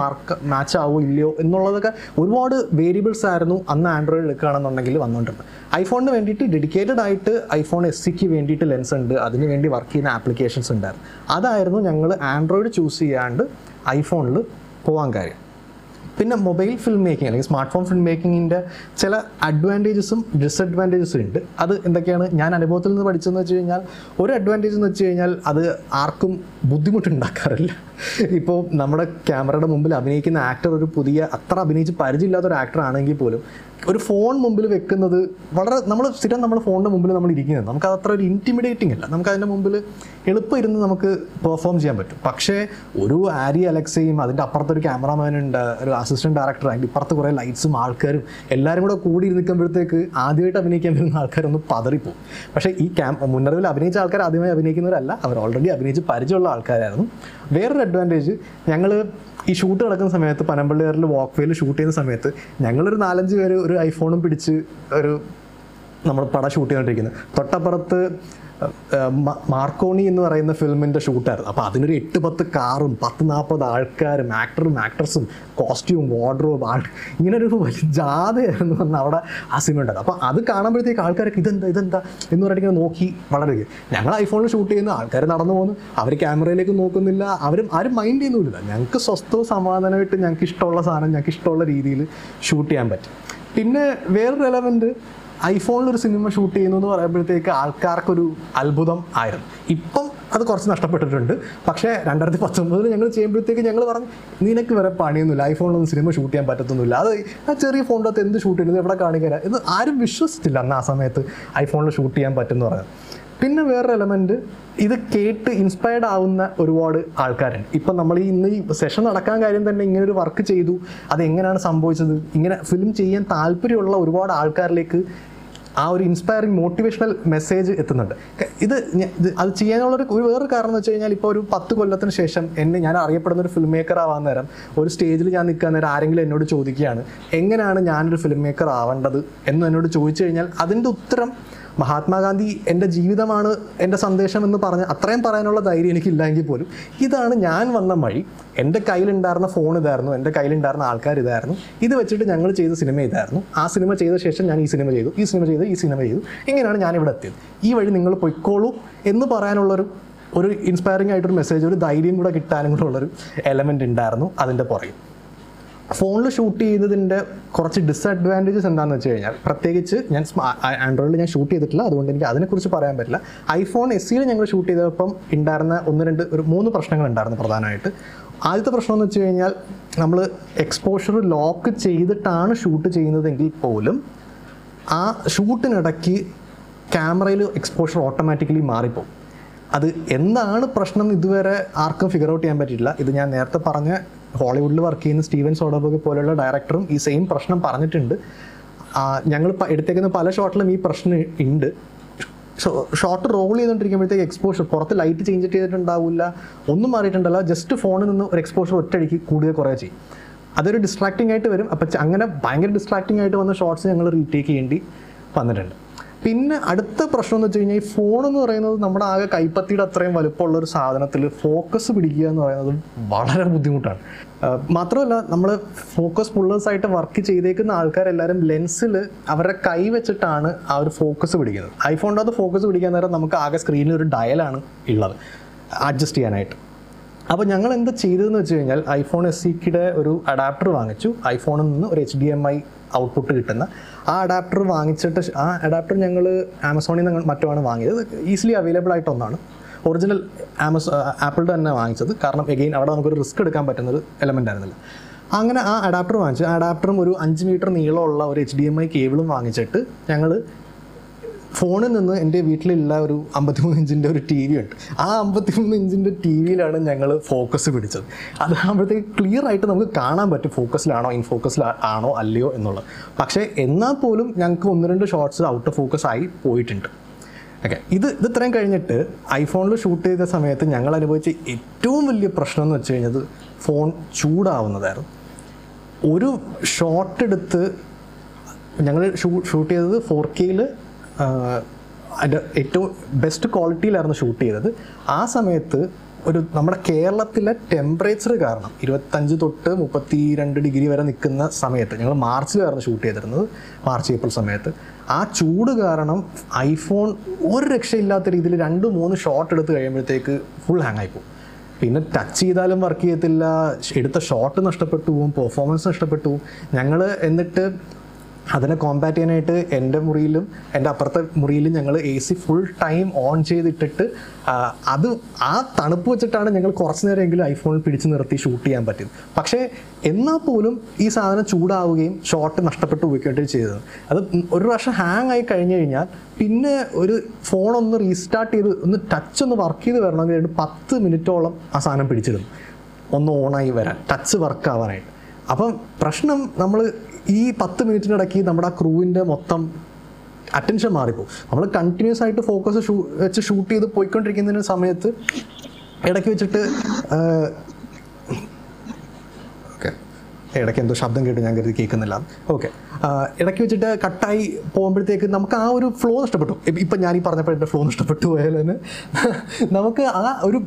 മാച്ച് ആവുമോ ഇല്ലയോ എന്നുള്ളതൊക്കെ ഒരുപാട് വേരിയബിൾസ് ആയിരുന്നു അന്ന് ആൻഡ്രോയിഡിൽ എടുക്കുകയാണെന്നുണ്ടെങ്കിൽ വന്നുകൊണ്ടിരുന്നത്. ഐഫോണിന് വേണ്ടിയിട്ട് ഡെഡിക്കേറ്റഡ് ആയിട്ട് ഐഫോൺ SE വേണ്ടിയിട്ട് ലെൻസ് ഉണ്ട്, അതിന് വേണ്ടി വർക്ക് ചെയ്യുന്ന ആപ്ലിക്കേഷൻസ് ഉണ്ടായിരുന്നു. അതായിരുന്നു ഞങ്ങൾ ആൻഡ്രോയിഡ് ചൂസ് ചെയ്യാണ്ട് ഐഫോണിൽ പോകാൻ കാര്യം. പിന്നെ മൊബൈൽ ഫിലിം മേക്കിംഗ് അല്ലെങ്കിൽ സ്മാർട്ട് ഫോൺ ഫിലിം മേക്കിങ്ങിൻ്റെ ചില അഡ്വാൻറ്റേജസും ഡിസഡ്വാൻറ്റേജസും ഉണ്ട്. അത് എന്തൊക്കെയാണ് ഞാൻ അനുഭവത്തിൽ നിന്ന് പഠിച്ചതെന്ന് വെച്ച് കഴിഞ്ഞാൽ, ഒരു അഡ്വാൻറ്റേജ് എന്ന് വെച്ച് കഴിഞ്ഞാൽ അത് ആർക്കും ബുദ്ധിമുട്ടുണ്ടാക്കാറില്ല. ഇപ്പോൾ നമ്മുടെ ക്യാമറയുടെ മുമ്പിൽ അഭിനയിക്കുന്ന ആക്ടർ ഒരു പുതിയ അത്ര അഭിനയിച്ച് പരിചയമില്ലാത്തൊരു ആക്ടറാണെങ്കിൽ പോലും ഒരു ഫോൺ മുമ്പിൽ വെക്കുന്നത് വളരെ നമ്മൾ സ്ഥിരം നമ്മൾ ഫോണിൻ്റെ മുമ്പിൽ നമ്മൾ ഇരിക്കുന്നത് നമുക്കത് അത്ര ഒരു ഇൻറ്റിമിഡേറ്റിംഗ് അല്ല. നമുക്കതിൻ്റെ മുമ്പിൽ എളുപ്പം ഇരുന്ന് നമുക്ക് പെർഫോം ചെയ്യാൻ പറ്റും. പക്ഷേ ഒരു ആരി അലക്സയും അതിൻ്റെ അപ്പുറത്തൊരു ക്യാമറാമാനുണ്ട്, ഒരു അസിസ്റ്റൻറ്റ് ഡയറക്ടർ ആയിട്ട് ഇപ്പുറത്ത് കുറേ ലൈറ്റ്സും ആൾക്കാരും എല്ലാവരും കൂടെ കൂടി നിൽക്കുമ്പോഴത്തേക്ക് ആദ്യമായിട്ട് അഭിനയിക്കാൻ വരുന്ന ആൾക്കാരൊന്ന് പതറിപ്പോവും. പക്ഷേ ഈ മുന്നറിവിൽ അഭിനയിച്ച ആൾക്കാർ ആദ്യമായി അഭിനയിക്കുന്നവരല്ല, അവർ ഓൾറെഡി അഭിനയിച്ച് പരിചയമുള്ള ആൾക്കാരായിരുന്നു. വേറൊരു അഡ്വാൻറ്റേജ്, ഞങ്ങൾ ഈ ഷൂട്ട് നടക്കുന്ന സമയത്ത് പനമ്പള്ളിയാറിൽ വാക്ക് വേയിൽ ഷൂട്ട് ചെയ്യുന്ന സമയത്ത് ഞങ്ങളൊരു 4-5 പേര് ഒരു ഐഫോണും പിടിച്ച് ഒരു നമ്മൾ പടം ഷൂട്ട് ചെയ്തുകൊണ്ടിരിക്കുന്നത്. തൊട്ടപ്പുറത്ത് മാർക്കോണി എന്ന് പറയുന്ന ഫിലിമിൻ്റെ ഷൂട്ടായിരുന്നു. അപ്പോൾ അതിനൊരു 8-10 കാറും 40-40 ആൾക്കാരും ആക്ടറും ആക്ട്രസും കോസ്റ്റ്യൂം വാർഡ്രോബ് ഇങ്ങനൊരു വലിയ ജാഥയായിരുന്നു എന്ന് അവിടെ ആ സിനിമ ഉണ്ടായിരുന്നു. അപ്പോൾ അത് കാണുമ്പോഴത്തേക്ക് ആൾക്കാരൊക്കെ ഇതെന്താ എന്ന് പറഞ്ഞിട്ട് ഇങ്ങനെ നോക്കി വളരെ ഞങ്ങൾ ഐഫോണിൽ ഷൂട്ട് ചെയ്യുന്ന ആൾക്കാർ നടന്നു പോകുന്നു, അവർ ക്യാമറയിലേക്ക് നോക്കുന്നില്ല, ആരും മൈൻഡ് ചെയ്യുന്നില്ല. ഞങ്ങൾക്ക് സ്വസ്ഥവും സമാധാനമായിട്ട് ഞങ്ങൾക്ക് ഇഷ്ടമുള്ള സാധനം ഞങ്ങൾക്ക് ഇഷ്ടമുള്ള രീതിയിൽ ഷൂട്ട് ചെയ്യാൻ പറ്റും. പിന്നെ വേറൊരു എലമെൻറ്റ്, ഐഫോണിലൊരു സിനിമ ഷൂട്ട് ചെയ്യുന്നു എന്ന് പറയുമ്പോഴത്തേക്ക് ആൾക്കാർക്കൊരു അത്ഭുതം ആയിരുന്നു. ഇപ്പം അത് കുറച്ച് നഷ്ടപ്പെട്ടിട്ടുണ്ട്. പക്ഷേ 2019 ഞങ്ങൾ ചെയ്യുമ്പോഴത്തേക്ക് ഞങ്ങൾ പറഞ്ഞു, നിനക്ക് വേറെ പണിയൊന്നുമില്ല, ഐഫോണിലൊന്നും സിനിമ ഷൂട്ട് ചെയ്യാൻ പറ്റത്തൊന്നുമില്ല, അത് ആ ചെറിയ ഫോണിൻ്റെ അകത്ത് എന്ത് ഷൂട്ട് ചെയ്യുന്നത് എവിടെ കാണിക്കുക എന്ന് ആരും വിശ്വസിച്ചില്ല അന്ന് ആ സമയത്ത് ഐഫോണിൽ ഷൂട്ട് ചെയ്യാൻ പറ്റുമെന്ന് പറഞ്ഞത്. പിന്നെ വേറൊരു എലമെൻറ്റ്, ഇത് കേട്ട് ഇൻസ്പയർഡ് ആവുന്ന ഒരുപാട് ആൾക്കാരുണ്ട്. ഇപ്പം നമ്മൾ ഇന്ന് ഈ സെഷൻ നടക്കാൻ കാര്യം തന്നെ ഇങ്ങനൊരു വർക്ക് ചെയ്തു, അതെങ്ങനെയാണ് സംഭവിച്ചത്, ഇങ്ങനെ ഫിലിം ചെയ്യാൻ താല്പര്യമുള്ള ഒരുപാട് ആൾക്കാരിലേക്ക് ആ ഒരു ഇൻസ്പയറിങ് മോട്ടിവേഷണൽ മെസ്സേജ് എത്തുന്നുണ്ട്. അത് ചെയ്യാനുള്ളൊരു വേറൊരു കാരണം എന്ന് വെച്ച് കഴിഞ്ഞാൽ, ഇപ്പോൾ ഒരു 10 കൊല്ലത്തിന് ശേഷം ഞാൻ അറിയപ്പെടുന്ന ഒരു ഫിലിം മേക്കർ ആവാൻ നേരം ഒരു സ്റ്റേജിൽ ഞാൻ നിൽക്കാൻ നേരം ആരെങ്കിലും എന്നോട് ചോദിക്കുകയാണ് എങ്ങനെയാണ് ഞാനൊരു ഫിലിം മേക്കർ ആവേണ്ടത് എന്ന് എന്നോട് ചോദിച്ചു കഴിഞ്ഞാൽ അതിൻ്റെ ഉത്തരം മഹാത്മാഗാന്ധി എൻ്റെ ജീവിതമാണ് എൻ്റെ സന്ദേശം എന്ന് പറഞ്ഞ് അത്രയും പറയാനുള്ള ധൈര്യം എനിക്കില്ലെങ്കിൽ പോലും ഇതാണ് ഞാൻ വന്ന വഴി. എൻ്റെ കയ്യിലുണ്ടായിരുന്ന ഫോൺ ഇതായിരുന്നു, എൻ്റെ കയ്യിലുണ്ടായിരുന്ന ആൾക്കാർ ഇതായിരുന്നു, ഇത് വെച്ചിട്ട് ഞങ്ങൾ ചെയ്ത സിനിമ ഇതായിരുന്നു, ആ സിനിമ ചെയ്ത ശേഷം ഞാൻ ഈ സിനിമ ചെയ്തു, ഇങ്ങനെയാണ് ഞാനിവിടെ എത്തിയത്, ഈ വഴി നിങ്ങൾ പൊയ്ക്കോളൂ എന്ന് പറയാനുള്ളൊരു ഇൻസ്പയറിംഗ് ആയിട്ടൊരു മെസ്സേജ്, ഒരു ധൈര്യം കൂടെ കിട്ടാനും കൂടെ ഉള്ളൊരു എലമെൻറ്റ് ഉണ്ടായിരുന്നു അതിൻ്റെ പുറകിൽ. ഫോണിൽ ഷൂട്ട് ചെയ്തതിൻ്റെ കുറച്ച് ഡിസഡ്വാൻറ്റേജസ് എന്താണെന്ന് വെച്ച് കഴിഞ്ഞാൽ, പ്രത്യേകിച്ച് ഞാൻ ആൻഡ്രോയിഡിൽ ഞാൻ ഷൂട്ട് ചെയ്തിട്ടില്ല, അതുകൊണ്ട് എനിക്ക് അതിനെക്കുറിച്ച് പറയാൻ പറ്റില്ല. iPhone SE ഞങ്ങൾ ഷൂട്ട് ചെയ്തപ്പം ഉണ്ടായിരുന്ന 1-2-3 പ്രശ്നങ്ങളുണ്ടായിരുന്നു പ്രധാനമായിട്ട്. ആദ്യത്തെ പ്രശ്നം എന്ന് വെച്ച് കഴിഞ്ഞാൽ, നമ്മൾ എക്സ്പോഷർ ലോക്ക് ചെയ്തിട്ടാണ് ഷൂട്ട് ചെയ്യുന്നതെങ്കിൽ പോലും ആ ഷൂട്ടിനിടയ്ക്ക് ക്യാമറയിൽ എക്സ്പോഷർ ഓട്ടോമാറ്റിക്കലി മാറിപ്പോകും. അത് എന്താണ് പ്രശ്നം ഇതുവരെ ആർക്കും ഫിഗർ ഔട്ട് ചെയ്യാൻ പറ്റിയിട്ടില്ല. ഇത് ഞാൻ നേരത്തെ പറഞ്ഞ ഹോളിവുഡിൽ വർക്ക് ചെയ്യുന്ന സ്റ്റീവൻ സോഡർബർഗ് പോലെയുള്ള ഡയറക്ടറും ഈ സെയിം പ്രശ്നം പറഞ്ഞിട്ടുണ്ട്. ഞങ്ങൾ എടുത്തേക്കുന്ന പല ഷോട്ടിലും ഈ പ്രശ്നം ഉണ്ട്. ഷോട്ട് റോൾ ചെയ്തുകൊണ്ടിരിക്കുമ്പോഴത്തേക്ക് എക്സ്പോഷർ പുറത്ത് ലൈറ്റ് ചേഞ്ച് ചെയ്തിട്ടുണ്ടാവില്ല, ഒന്നും മാറിയിട്ടുണ്ടല്ല, ജസ്റ്റ് ഫോണിൽ നിന്ന് ഒരു എക്സ്പോഷർ ഒറ്റയടിക്ക് കുറേ ചെയ്യും. അതൊരു ഡിസ്ട്രാക്റ്റിംഗ് ആയിട്ട് വരും. അപ്പം അങ്ങനെ ഭയങ്കര ഡിസ്ട്രാക്റ്റിംഗ് ആയിട്ട് വന്ന ഷോട്ട്സ് ഞങ്ങൾ റീടേക്ക് ചെയ്യേണ്ടി വന്നിട്ടുണ്ട്. പിന്നെ അടുത്ത പ്രശ്നം എന്ന് വെച്ച് കഴിഞ്ഞാൽ, ഈ ഫോണെന്ന് പറയുന്നത് നമ്മുടെ ആകെ കൈപ്പത്തിയുടെ അത്രയും വലുപ്പമുള്ളൊരു സാധനത്തിൽ ഫോക്കസ് പിടിക്കുക എന്ന് പറയുന്നത് വളരെ ബുദ്ധിമുട്ടാണ്. മാത്രമല്ല, നമ്മൾ ഫോക്കസ് പുള്ളേഴ്സായിട്ട് വർക്ക് ചെയ്തേക്കുന്ന ആൾക്കാരെല്ലാവരും ലെൻസിൽ അവരുടെ കൈ വെച്ചിട്ടാണ് ആ ഒരു ഫോക്കസ് പിടിക്കുന്നത്. ഐഫോണിൻ്റെ അത് ഫോക്കസ് പിടിക്കാൻ നേരം നമുക്ക് ആകെ സ്ക്രീനിൽ ഒരു ഡയലാണ് ഉള്ളത് അഡ്ജസ്റ്റ് ചെയ്യാനായിട്ട്. അപ്പോൾ ഞങ്ങൾ എന്താ ചെയ്തതെന്ന് വെച്ച് കഴിഞ്ഞാൽ, iPhone SEയുടെ ഒരു അഡാപ്റ്റർ വാങ്ങിച്ചു. ഐഫോണിൽ നിന്ന് ഒരു HDMI ഔട്ട്പുട്ട് കിട്ടുന്ന ആ അഡാപ്റ്റർ വാങ്ങിച്ചിട്ട് ആ അഡാപ്റ്റർ ഞങ്ങൾ ആമസോണിൽ നിന്ന് മറ്റുമാണ് വാങ്ങിയത്. ഈസിലി അവൈലബിൾ ആയിട്ട് ഒന്നാണ്, ഒറിജിനൽ ആപ്പിളുടെ തന്നെ വാങ്ങിച്ചത്. കാരണം എഗെയിൻ അവിടെ നമുക്കൊരു റിസ്ക് എടുക്കാൻ പറ്റുന്നൊരു എലമെൻ്റ് ആയിരുന്നില്ല. അങ്ങനെ ആ അഡാപ്റ്റർ വാങ്ങിച്ചു. ആ അഡാപ്റ്ററും ഒരു 5 മീറ്റർ നീളമുള്ള ഒരു HDMI കേബിളും വാങ്ങിച്ചിട്ട് ഞങ്ങൾ ഫോണിൽ നിന്ന് എൻ്റെ വീട്ടിലുള്ള ഒരു 53 ഇഞ്ചിൻ്റെ ഒരു ടി വി ഉണ്ട്. ആ 53 ഇഞ്ചിൻ്റെ ടി വിയിലാണ് ഞങ്ങൾ ഫോക്കസ് പിടിച്ചത്. അതാകുമ്പോഴത്തേക്ക് ക്ലിയർ ആയിട്ട് നമുക്ക് കാണാൻ പറ്റും ഫോക്കസിലാണോ ഇൻ ഫോക്കസിലാണോ അല്ലയോ എന്നുള്ളത്. പക്ഷേ എന്നാൽ പോലും ഞങ്ങൾക്ക് 1-2 ഷോർട്സ് ഔട്ട് ഓഫ് ഫോക്കസ് ആയി പോയിട്ടുണ്ട്. ഓക്കെ, ഇത് ഇത്രയും കഴിഞ്ഞിട്ട് ഐഫോണിൽ ഷൂട്ട് ചെയ്ത സമയത്ത് ഞങ്ങൾ അനുഭവിച്ച ഏറ്റവും വലിയ പ്രശ്നം എന്ന് വെച്ച് കഴിഞ്ഞത് ഫോൺ ചൂടാവുന്നതായിരുന്നു. ഒരു ഷോട്ട് എടുത്ത് ഞങ്ങൾ ഷൂട്ട് ചെയ്തത് 4Kയിൽ അതിൻ്റെ ഏറ്റവും ബെസ്റ്റ് ക്വാളിറ്റിയിലായിരുന്നു ഷൂട്ട് ചെയ്തത്. ആ സമയത്ത് ഒരു നമ്മുടെ കേരളത്തിലെ ടെമ്പറേച്ചർ കാരണം 25 തൊട്ട് 32 ഡിഗ്രി വരെ നിൽക്കുന്ന സമയത്ത്, ഞങ്ങൾ മാർച്ചിലായിരുന്നു ഷൂട്ട് ചെയ്തിരുന്നത്, മാർച്ച് ഏപ്രിൽ സമയത്ത്, ആ ചൂട് കാരണം ഐഫോൺ ഒരു രക്ഷയില്ലാത്ത രീതിയിൽ 2-3 ഷോട്ട് എടുത്ത് കഴിയുമ്പോഴത്തേക്ക് ഫുൾ ഹാങ് ആയിപ്പോവും. പിന്നെ ടച്ച് ചെയ്താലും വർക്ക് ചെയ്യത്തില്ല, എടുത്ത ഷോട്ട് നഷ്ടപ്പെട്ടു പോവും, പെർഫോമൻസ് നഷ്ടപ്പെട്ടു പോവും. ഞങ്ങൾ എന്നിട്ട് അതിനെ കോമ്പാറ്റ് ചെയ്യാനായിട്ട് എൻ്റെ മുറിയിലും എൻ്റെ അപ്പുറത്തെ മുറിയിലും ഞങ്ങൾ AC ഫുൾ ടൈം ഓൺ ചെയ്തിട്ടിട്ട് അത് ആ തണുപ്പ് വെച്ചിട്ടാണ് ഞങ്ങൾ കുറച്ച് നേരമെങ്കിലും ഐഫോണിൽ പിടിച്ചു നിർത്തി ഷൂട്ട് ചെയ്യാൻ പറ്റിയത്. പക്ഷേ എന്നാൽ പോലും ഈ സാധനം ചൂടാവുകയും ഷോട്ട് നഷ്ടപ്പെട്ടു പോയിക്കൊണ്ടേ ചെയ്തത്. അത് ഒരു പ്രാവശ്യം ഹാങ് ആയി കഴിഞ്ഞ് കഴിഞ്ഞാൽ പിന്നെ ഒരു ഫോണൊന്ന് റീസ്റ്റാർട്ട് ചെയ്ത് ഒന്ന് ടച്ച് ഒന്ന് വർക്ക് ചെയ്ത് വരണമെങ്കിൽ 10 മിനിറ്റോളം ആ സാധനം പിടിച്ചിരുന്നു ഒന്ന് ഓണായി വരാൻ, ടച്ച് വർക്ക് ആവാനായിട്ട്. അപ്പം പ്രശ്നം നമ്മൾ ഈ 10 മിനിറ്റിനിടയ്ക്ക് നമ്മുടെ ആ ക്രൂവിൻ്റെ മൊത്തം അറ്റൻഷൻ മാറിപ്പോകും. നമ്മൾ കണ്ടിന്യൂസ് ആയിട്ട് ഫോക്കസ് വെച്ച് ഷൂട്ട് ചെയ്ത് പോയിക്കൊണ്ടിരിക്കുന്നതിന് സമയത്ത് ഇടയ്ക്ക് വെച്ചിട്ട് ഇടയ്ക്ക് എന്തോ ശബ്ദം കേട്ടു, ഞാൻ കരുതി കേൾക്കുന്നില്ല. ഓക്കെ, ഇടയ്ക്ക് വെച്ചിട്ട് കട്ടായി പോകുമ്പോഴത്തേക്ക് നമുക്ക് ആ ഒരു ഫ്ലോ നഷ്ടപ്പെട്ടു. ഇപ്പം ഞാൻ ഈ പറഞ്ഞപ്പോൾ എൻ്റെ ഫ്ലോ നഷ്ടപ്പെട്ടു പോയാൽ തന്നെ നമുക്ക് ആ ഒരു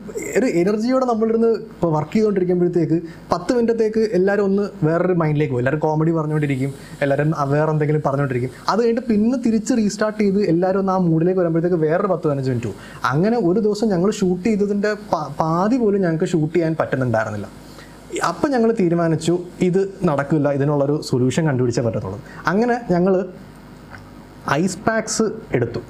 എനർജിയോടെ നമ്മളിരുന്ന് ഇപ്പോൾ വർക്ക് ചെയ്തുകൊണ്ടിരിക്കുമ്പോഴത്തേക്ക് 10 മിനിറ്റത്തേക്ക് എല്ലാവരും ഒന്ന് വേറൊരു മൈൻഡിലേക്ക് പോകും. എല്ലാവരും കോമഡി പറഞ്ഞുകൊണ്ടിരിക്കും, എല്ലാവരും വേറെ എന്തെങ്കിലും പറഞ്ഞുകൊണ്ടിരിക്കും. അത് കഴിഞ്ഞിട്ട് പിന്നെ തിരിച്ച് റീസ്റ്റാർട്ട് ചെയ്ത് എല്ലാവരും ഒന്ന് ആ മൂഡിലേക്ക് വരുമ്പോഴത്തേക്ക് വേറൊരു 10-15 മിനിറ്റ് പോകും. അങ്ങനെ ഒരു ദിവസം ഞങ്ങൾ ഷൂട്ട് ചെയ്തതിൻ്റെ പാതി പോലും ഞങ്ങൾക്ക് ഷൂട്ട് ചെയ്യാൻ പറ്റുന്നുണ്ടായിരുന്നില്ല. അപ്പം ഞങ്ങൾ തീരുമാനിച്ചു ഇത് നടക്കില്ല, ഇതിനുള്ളൊരു സൊല്യൂഷൻ കണ്ടുപിടിച്ചേ പറ്റത്തുള്ളൂ. അങ്ങനെ ഞങ്ങൾ ഐസ് പാക്സ് എടുത്തു.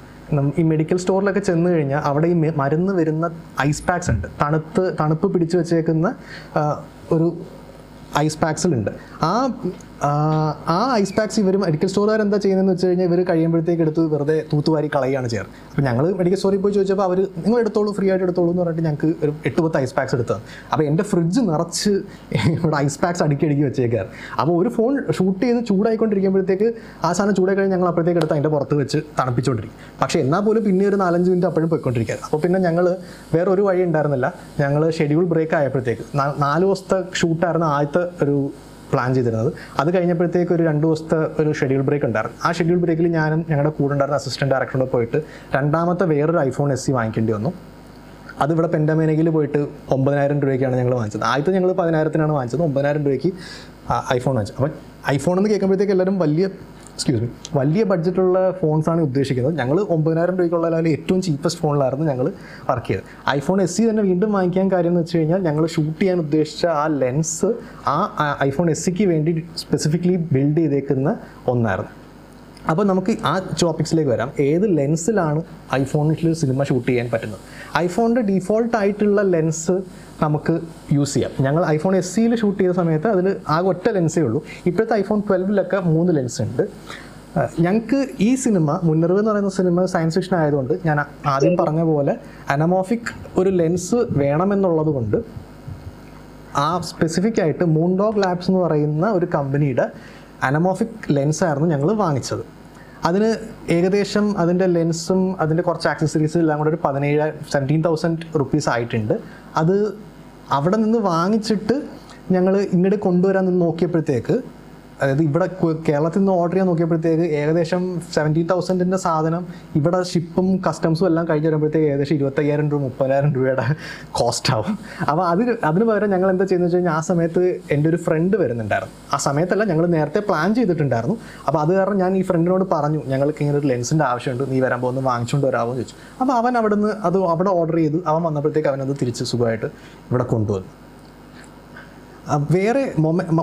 ഈ മെഡിക്കൽ സ്റ്റോറിലൊക്കെ ചെന്ന് കഴിഞ്ഞാൽ അവിടെ ഈ മരുന്ന് വരുന്ന ഐസ് പാക്സ് ഉണ്ട്, തണുപ്പ് പിടിച്ചു വെച്ചേക്കുന്ന ഒരു ഐസ് പാക്സിലുണ്ട്. ആ ഐസ് പാക്സ് ഇവർ മെഡിക്കൽ സ്റ്റോറുകാർ എന്താ ചെയ്യുന്നതെന്ന് വെച്ച് കഴിഞ്ഞാൽ ഇവർ കഴിയുമ്പോഴത്തേക്ക് എടുത്ത് വെറുതെ തൂത്തുവാരി കളയുകയാണ് ചെയ്യാറ്. അപ്പോൾ ഞങ്ങൾ മെഡിക്കൽ സ്റ്റോറിൽ പോയി ചോദിച്ചപ്പോൾ അവർ നിങ്ങൾ എടുത്തോളൂ, ഫ്രീ ആയിട്ട് എടുത്തോളൂ എന്ന് പറഞ്ഞിട്ട് ഞങ്ങൾക്ക് ഒരു 8-10 ഐസ് പാക്സ് എടുത്തത്. അപ്പോൾ എൻ്റെ ഫ്രിഡ്ജ് നിറച്ച് ഇവിടെ ഐസ് പാക്സ് അടുക്കി വെച്ചേക്കാറ്. അപ്പോൾ ഒരു ഫോൺ ഷൂട്ട് ചെയ്ത് ചൂടായിക്കൊണ്ടിരിക്കുമ്പോഴത്തേക്ക് ആ സാധനം ചൂടായി കഴിഞ്ഞാൽ ഞങ്ങൾ അപ്പോഴത്തേക്ക് എടുത്ത് അതിൻ്റെ പുറത്ത് വെച്ച് തണുപ്പിച്ചുകൊണ്ടിരിക്കും. പക്ഷേ എന്നാൽ പോലും പിന്നെ ഒരു 4-5 മിനിറ്റ് അപ്പോഴും പോയിക്കൊണ്ടിരിക്കുക. അപ്പോൾ പിന്നെ ഞങ്ങൾ വേറെ ഒരു വഴി ഉണ്ടായിരുന്നില്ല. ഞങ്ങൾ ഷെഡ്യൂൾ ബ്രേക്ക് ആയപ്പോഴത്തേക്ക് 4 ദിവസത്തെ ഷൂട്ടായിരുന്നു ആദ്യത്തെ ഒരു പ്ലാൻ ചെയ്തിരുന്നത്. അത് കഴിഞ്ഞപ്പോഴത്തേക്ക് ഒരു 2 ദിവസത്തെ ഒരു ഷെഡ്യൂൾ ബ്രേക്ക് ഉണ്ടായിരുന്നു. ആ ഷെഡ്യൂൾ ബ്രേക്കിൽ ഞാനും ഞങ്ങളുടെ കൂടെ ഉണ്ടായിരുന്ന അസിസ്റ്റൻറ്റ് ഡയറക്ടറോട് പോയിട്ട് രണ്ടാമത്തെ വേറൊരു ഐഫോൺ SE വാങ്ങിക്കേണ്ടി വന്നു. അത് ഇവിടെ പെൻഡാമേനയിൽ പോയിട്ട് 9,000 രൂപയ്ക്കാണ് ഞങ്ങൾ വാങ്ങിച്ചത്. ആദ്യത്തെ ഞങ്ങൾ 10,000-നാണ് വാങ്ങിച്ചത്. 9,000 രൂപയ്ക്ക് ഐഫോൺ വാങ്ങിച്ചത്. അപ്പം ഐഫോൺ എന്ന് കേൾക്കുമ്പോഴത്തേക്ക് എല്ലാവരും വലിയ ബഡ്ജറ്റുള്ള ഫോൺസാണ് ഉദ്ദേശിക്കുന്നത്. ഞങ്ങൾ 9,000 രൂപയ്ക്കുള്ള ലെവലിൽ ഏറ്റവും ചീപ്പസ്റ്റ് ഫോണിലായിരുന്നു ഞങ്ങൾ വർക്ക് ചെയ്തത്. ഐഫോൺ SE തന്നെ വീണ്ടും വാങ്ങിക്കാൻ കാര്യം എന്ന് വെച്ച് കഴിഞ്ഞാൽ ഞങ്ങൾ ഷൂട്ട് ചെയ്യാൻ ഉദ്ദേശിച്ച ആ ലെൻസ് ആ ഐഫോൺ SEക്ക് വേണ്ടി സ്പെസിഫിക്കലി ബിൽഡ് ചെയ്തേക്കുന്ന ഒന്നായിരുന്നു. അപ്പോൾ നമുക്ക് ആ ടോപ്പിക്സിലേക്ക് വരാം. ഏത് ലെൻസിലാണ് ഐഫോണിൽ സിനിമ ഷൂട്ട് ചെയ്യാൻ പറ്റുന്നത്? ഐഫോണിൻ്റെ ഡിഫോൾട്ടായിട്ടുള്ള ലെൻസ് നമുക്ക് യൂസ് ചെയ്യാം. ഞങ്ങൾ ഐഫോൺ SEയിൽ ഷൂട്ട് ചെയ്ത സമയത്ത് അതിൽ ആകെ ഒറ്റ ലെൻസേ ഉള്ളൂ. ഇപ്പോഴത്തെ ഐഫോൺ 12-ലൊക്കെ 3 ലെൻസ് ഉണ്ട്. ഞങ്ങൾക്ക് ഈ സിനിമ മുന്നറിവ് എന്ന് പറയുന്ന സിനിമ സയൻസ് ഫിക്ഷൻ ആയതുകൊണ്ട് ഞാൻ ആദ്യം പറഞ്ഞ പോലെ അനമോഫിക് ഒരു ലെൻസ് വേണമെന്നുള്ളത് കൊണ്ട് ആ സ്പെസിഫിക് ആയിട്ട് മൂൺഡോഗ് ലാബ്സ് എന്ന് പറയുന്ന ഒരു കമ്പനിയുടെ അനമോഫിക് ലെൻസായിരുന്നു ഞങ്ങൾ വാങ്ങിച്ചത്. അതിന് ഏകദേശം അതിൻ്റെ ലെൻസും അതിൻ്റെ കുറച്ച് ആക്സസറീസും എല്ലാം കൂടെ ഒരു 17,000-17,000 റുപ്പീസ് ആയിട്ടുണ്ട്. അത് അവിടെ നിന്ന് വാങ്ങിച്ചിട്ട് ഞങ്ങൾ ഇങ്ങോട്ട് കൊണ്ടുവരാൻ നിന്ന് നോക്കിയപ്പോഴത്തേക്ക്, അതായത് ഇവിടെ കേരളത്തിൽ നിന്ന് ഓർഡർ ചെയ്യാൻ നോക്കിയപ്പോഴത്തേക്ക് ഏകദേശം 17,000-ൻ്റെ സാധനം ഇവിടെ ഷിപ്പും കസ്റ്റംസും എല്ലാം കഴിഞ്ഞ് വരുമ്പോഴത്തേക്ക് ഏകദേശം 25,000-30,000 രൂപയുടെ കോസ്റ്റ് ആവും. അപ്പോൾ അതിന് പകരം ഞങ്ങൾ എന്താ ചെയ്യുന്നത് വെച്ച് കഴിഞ്ഞാൽ ആ സമയത്ത് എൻ്റെ ഒരു ഫ്രണ്ട് വരുന്നുണ്ടായിരുന്നു. ആ സമയത്തല്ല, ഞങ്ങൾ നേരത്തെ പ്ലാൻ ചെയ്തിട്ടുണ്ടായിരുന്നു. അപ്പോൾ അത് കാരണം ഞാൻ ഈ ഫ്രണ്ടിനോട് പറഞ്ഞു ഞങ്ങൾക്ക് ഇങ്ങനെ ഒരു ലെൻസിൻ്റെ ആവശ്യമുണ്ട്, നീ വരുമ്പോൾ ഒന്ന് വാങ്ങിച്ചുകൊണ്ട് വരാമോ എന്ന് ചോദിച്ചു. അപ്പോൾ അവൻ അവിടുന്ന് അവിടെ ഓർഡർ ചെയ്തു. അവൻ വന്നപ്പോഴത്തേക്ക് അവനത് തിരിച്ച് സുഖമായിട്ട് ഇവിടെ കൊണ്ടുവന്നു. വേറെ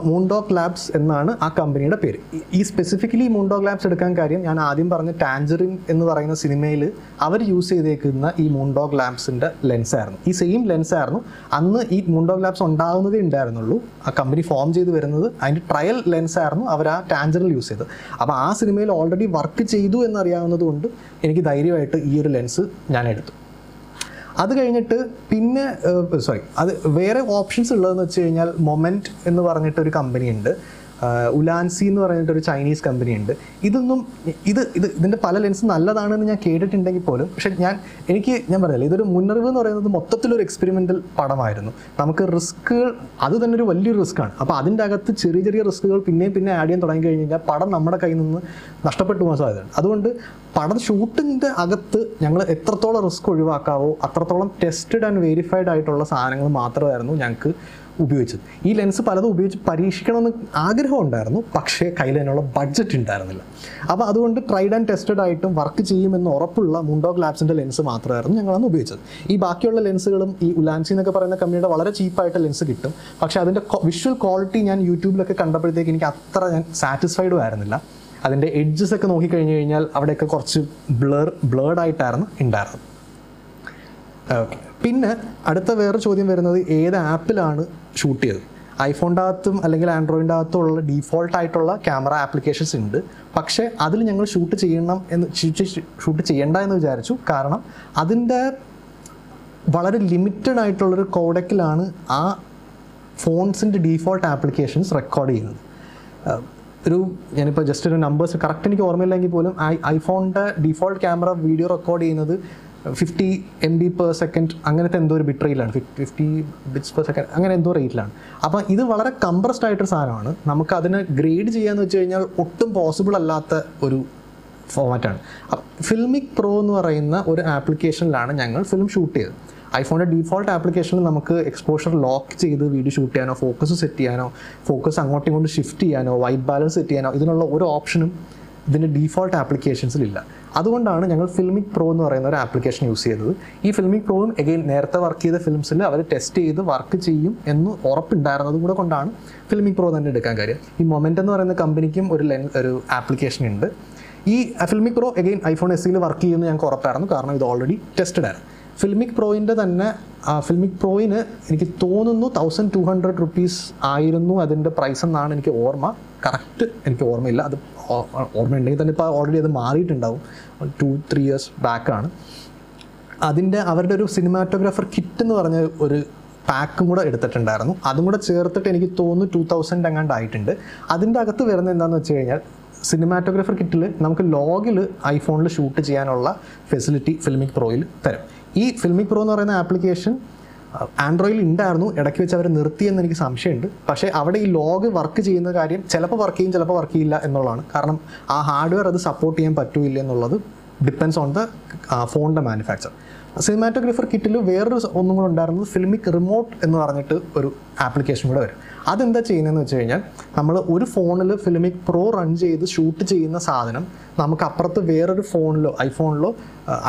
മൂൺഡോക്ക് ലാബ്സ് എന്നാണ് ആ കമ്പനിയുടെ പേര്. ഈ സ്പെസിഫിക്കലി മൂൺഡോക്ക് ലാബ്സ് എടുക്കാൻ കാര്യം ഞാൻ ആദ്യം പറഞ്ഞ ടാഞ്ചറിൻ എന്ന് പറയുന്ന സിനിമയിൽ അവർ യൂസ് ചെയ്തേക്കുന്ന ഈ മൂൺഡോക്ക് ലാബ്സിൻ്റെ ലെൻസായിരുന്നു. ഈ സെയിം ലെൻസായിരുന്നു അന്ന് ഈ മൂൺഡോക്ക് ലാബ്സ് ഉണ്ടാകുന്നതേ ഉണ്ടായിരുന്നുള്ളൂ. ആ കമ്പനി ഫോം ചെയ്ത് വരുന്നത് അതിൻ്റെ ട്രയൽ ലെൻസായിരുന്നു അവർ ആ ടാഞ്ചറിൽ യൂസ് ചെയ്തത്. അപ്പോൾ ആ സിനിമയിൽ ഓൾറെഡി വർക്ക് ചെയ്തു എന്നറിയാവുന്നത് കൊണ്ട് എനിക്ക് ധൈര്യമായിട്ട് ഈ ഒരു ലെൻസ് ഞാൻ എടുത്തു. അത് കഴിഞ്ഞിട്ട് പിന്നെ അത് വേറെ ഓപ്ഷൻസ് ഉള്ളതെന്ന് വെച്ച് കഴിഞ്ഞാൽ മൊമെൻറ്റ് എന്ന് പറഞ്ഞിട്ടൊരു കമ്പനിയുണ്ട്, ഉലാൻസി എന്ന് പറഞ്ഞിട്ടൊരു ചൈനീസ് കമ്പനിയുണ്ട്. ഇതിൻ്റെ പല ലെൻസ് നല്ലതാണെന്ന് ഞാൻ കേട്ടിട്ടുണ്ടെങ്കിൽ പോലും, പക്ഷെ ഞാൻ പറഞ്ഞില്ല, ഇതൊരു മുന്നറിവ് എന്ന് പറയുന്നത് മൊത്തത്തിലൊരു എക്സ്പെരിമെൻ്റൽ പടമായിരുന്നു. നമുക്ക് റിസ്ക്കുകൾ, അത് തന്നെ ഒരു വലിയൊരു റിസ്ക്കാണ്. അപ്പോൾ അതിൻ്റെ അകത്ത് ചെറിയ ചെറിയ റിസ്ക്കുകൾ പിന്നെയും പിന്നെ ആഡ് ചെയ്യാൻ തുടങ്ങി കഴിഞ്ഞ് കഴിഞ്ഞാൽ പടം നമ്മുടെ കയ്യിൽ നിന്ന് നഷ്ടപ്പെട്ടു പോകാൻ സാധ്യതയുണ്ട്. അതുകൊണ്ട് പടം ഷൂട്ടിൻ്റെ അകത്ത് ഞങ്ങൾ എത്രത്തോളം റിസ്ക് ഒഴിവാക്കാവോ അത്രത്തോളം ടെസ്റ്റഡ് ആൻഡ് വെരിഫൈഡ് ആയിട്ടുള്ള സാധനങ്ങൾ മാത്രമായിരുന്നു ഞങ്ങൾക്ക് ഉപയോഗിച്ചത്. ഈ ലെൻസ് പലതും ഉപയോഗിച്ച് പരീക്ഷിക്കണമെന്ന് ആഗ്രഹം ഉണ്ടായിരുന്നു, പക്ഷേ കയ്യിൽ അതിനുള്ള ബഡ്ജറ്റ് ഉണ്ടായിരുന്നില്ല. അപ്പോൾ അതുകൊണ്ട് ട്രൈഡ് ആൻഡ് ടെസ്റ്റഡ് ആയിട്ടും വർക്ക് ചെയ്യുമെന്ന് ഉറപ്പുള്ള മുണ്ടോക്ക് ലാബ്സിൻ്റെ ലെൻസ് മാത്രമായിരുന്നു ഞങ്ങളന്ന് ഉപയോഗിച്ചത്. ഈ ബാക്കിയുള്ള ലെൻസുകളും ഈ ഉലാൻസി എന്നൊക്കെ പറയുന്ന കമ്പനിയുടെ വളരെ ചീപ്പായിട്ട് ലെൻസ് കിട്ടും, പക്ഷേ അതിൻ്റെ വിഷ്വൽ ക്വാളിറ്റി ഞാൻ യൂട്യൂബിലൊക്കെ കണ്ടപ്പോഴത്തേക്ക് എനിക്ക് അത്ര ഞാൻ സാറ്റിസ്ഫൈഡും ആയിരുന്നില്ല. അതിൻ്റെ എഡ്ജസ് ഒക്കെ നോക്കിക്കഴിഞ്ഞ് കഴിഞ്ഞാൽ അവിടെയൊക്കെ കുറച്ച് ബ്ലേർഡായിട്ടായിരുന്നു ഉണ്ടായിരുന്നത്. ഓക്കെ, പിന്നെ അടുത്ത വേറെ ചോദ്യം വരുന്നത് ഏത് ആപ്പിലാണ് ഷൂട്ട് ചെയ്തത്. ഐഫോണിൻ്റെ അകത്തും അല്ലെങ്കിൽ ആൻഡ്രോയിഡിൻ്റെ അകത്തും ഉള്ള ഡീഫോൾട്ടായിട്ടുള്ള ക്യാമറ ആപ്ലിക്കേഷൻസ് ഉണ്ട്, പക്ഷേ അതിൽ ഞങ്ങൾ ഷൂട്ട് ചെയ്യണ്ട എന്ന് വിചാരിച്ചു. കാരണം അതിൻ്റെ വളരെ ലിമിറ്റഡ് ആയിട്ടുള്ളൊരു കോഡക്കിലാണ് ആ ഫോൺസിൻ്റെ ഡീഫോൾട്ട് ആപ്ലിക്കേഷൻസ് റെക്കോർഡ് ചെയ്യുന്നത്. ഞാനിപ്പോൾ ജസ്റ്റ് ഒരു നമ്പേഴ്സ് കറക്റ്റ് എനിക്ക് ഓർമ്മയില്ലെങ്കിൽ പോലും ഐഫോണിൻ്റെ ഡീഫോൾട്ട് ക്യാമറ വീഡിയോ റെക്കോർഡ് ചെയ്യുന്നത് 50 MB/s അങ്ങനത്തെ എന്തോ ഒരു ബിറ്റ് റേറ്റിലാണ്, 50 bits/s അങ്ങനെ എന്തോ റേറ്റിലാണ്. അപ്പോൾ ഇത് വളരെ കംപ്രസ്ഡ് ആയിട്ടൊരു സാധനമാണ്. നമുക്ക് അതിനെ ഗ്രേഡ് ചെയ്യാന്ന് വെച്ച് കഴിഞ്ഞാൽ ഒട്ടും പോസിബിൾ അല്ലാത്ത ഒരു ഫോമാറ്റാണ്. ഫിൽമിക് പ്രോ എന്ന് പറയുന്ന ഒരു ആപ്ലിക്കേഷനിലാണ് ഞങ്ങൾ ഫിലിം ഷൂട്ട് ചെയ്തത്. ഐഫോണിൻ്റെ ഡീഫോൾട്ട് ആപ്ലിക്കേഷനിൽ നമുക്ക് എക്സ്പോഷർ ലോക്ക് ചെയ്ത് വീഡിയോ ഷൂട്ട് ചെയ്യാനോ ഫോക്കസ് സെറ്റ് ചെയ്യാനോ ഫോക്കസ് അങ്ങോട്ടും ഇങ്ങോട്ടും ഷിഫ്റ്റ് ചെയ്യാനോ വൈറ്റ് ബാലൻസ് സെറ്റ് ചെയ്യാനോ ഇതിനുള്ള ഒരു ഓപ്ഷനും ഇതിൻ്റെ ഡീഫോൾട്ട് ആപ്ലിക്കേഷൻസിലില്ല. അതുകൊണ്ടാണ് ഞങ്ങൾ ഫിൽമിക് പ്രോ എന്ന് പറയുന്ന ഒരു ആപ്ലിക്കേഷൻ യൂസ് ചെയ്തത്. ഈ ഫിൽമിക് പ്രോയും എഗെയിൻ നേരത്തെ വർക്ക് ചെയ്ത ഫിലിംസിൽ അവർ ടെസ്റ്റ് ചെയ്ത് വർക്ക് ചെയ്യും എന്ന് ഉറപ്പുണ്ടായിരുന്നതും കൂടെ കൊണ്ടാണ് ഫിൽമിക് പ്രോ തന്നെ എടുക്കാൻ കാര്യം. ഈ മൊമെൻ്റ് എന്ന് പറയുന്ന കമ്പനിക്കും ഒരു ആപ്ലിക്കേഷൻ ഉണ്ട്. ഈ ഫിൽമിക് പ്രോ എഗെയിൻ ഐഫോൺ SEയിൽ വർക്ക് ചെയ്യുമെന്ന് ഞങ്ങൾക്ക് ഉറപ്പായിരുന്നു, കാരണം ഇത് ഓൾറെഡി ടെസ്റ്റഡ് ആയിരുന്നു. ഫിൽമിക് പ്രോയിൻ്റെ തന്നെ ഫിൽമിക് പ്രോയിന് എനിക്ക് തോന്നുന്നു 1200 rupees ആയിരുന്നു അതിൻ്റെ പ്രൈസ് എന്നാണ് എനിക്ക് ഓർമ്മ. കറക്റ്റ് എനിക്ക് ഓർമ്മയില്ല, അത് ഓർമ്മയുണ്ടെങ്കിൽ തന്നെ ഇപ്പോൾ ഓൾറെഡി അത് മാറിയിട്ടുണ്ടാവും, 2-3 years ബാക്കാണ്. അതിൻ്റെ അവരുടെ ഒരു സിനിമാറ്റോഗ്രാഫർ കിറ്റ് എന്ന് പറഞ്ഞ ഒരു പാക്കും കൂടെ എടുത്തിട്ടുണ്ടായിരുന്നു. അതും കൂടെ ചേർത്തിട്ട് എനിക്ക് തോന്നുന്നു 2000 എങ്ങാണ്ടായിട്ടുണ്ട്. അതിൻ്റെ അകത്ത് വരുന്ന എന്താണെന്ന് വെച്ച് കഴിഞ്ഞാൽ സിനിമാറ്റോഗ്രാഫർ കിറ്റിൽ നമുക്ക് ലോഗിൽ ഐഫോണിൽ ഷൂട്ട് ചെയ്യാനുള്ള ഫെസിലിറ്റി ഫിൽമിക് പ്രോയിൽ തരും. ഈ ഫിൽമിക് പ്രോ എന്ന് പറയുന്ന ആപ്ലിക്കേഷൻ ആൻഡ്രോയിഡിൽ ഉണ്ടായിരുന്നു, ഇടയ്ക്ക് വെച്ച് അവർ നിർത്തിയെന്ന് എനിക്ക് സംശയമുണ്ട്. പക്ഷേ അവിടെ ഈ ലോഗ് വർക്ക് ചെയ്യുന്ന കാര്യം ചിലപ്പോൾ വർക്ക് ചെയ്യും ചിലപ്പോൾ വർക്ക് ചെയ്യില്ല എന്നുള്ളതാണ്. കാരണം ആ ഹാർഡ്വെയർ അത് സപ്പോർട്ട് ചെയ്യാൻ പറ്റൂല്ല എന്നുള്ളത് ഡിപ്പെൻസ് ഓൺ ദ ഫോണിൻ്റെ മാനുഫാക്ചർ. സിനിമാറ്റോഗ്രാഫർ കിറ്റിൽ വേറൊരു ഒന്നും കൂടെ ഉണ്ടായിരുന്നത് ഫിൽമിക് റിമോട്ട് എന്ന് പറഞ്ഞിട്ട് ഒരു ആപ്ലിക്കേഷൻ കൂടെ വരും. അതെന്താ ചെയ്യുന്നതെന്ന് വെച്ച് കഴിഞ്ഞാൽ നമ്മൾ ഒരു ഫോണിൽ ഫിൽമിക് പ്രോ റൺ ചെയ്ത് ഷൂട്ട് ചെയ്യുന്ന സാധനം നമുക്ക് അപ്പുറത്ത് വേറൊരു ഫോണിലോ ഐഫോണിലോ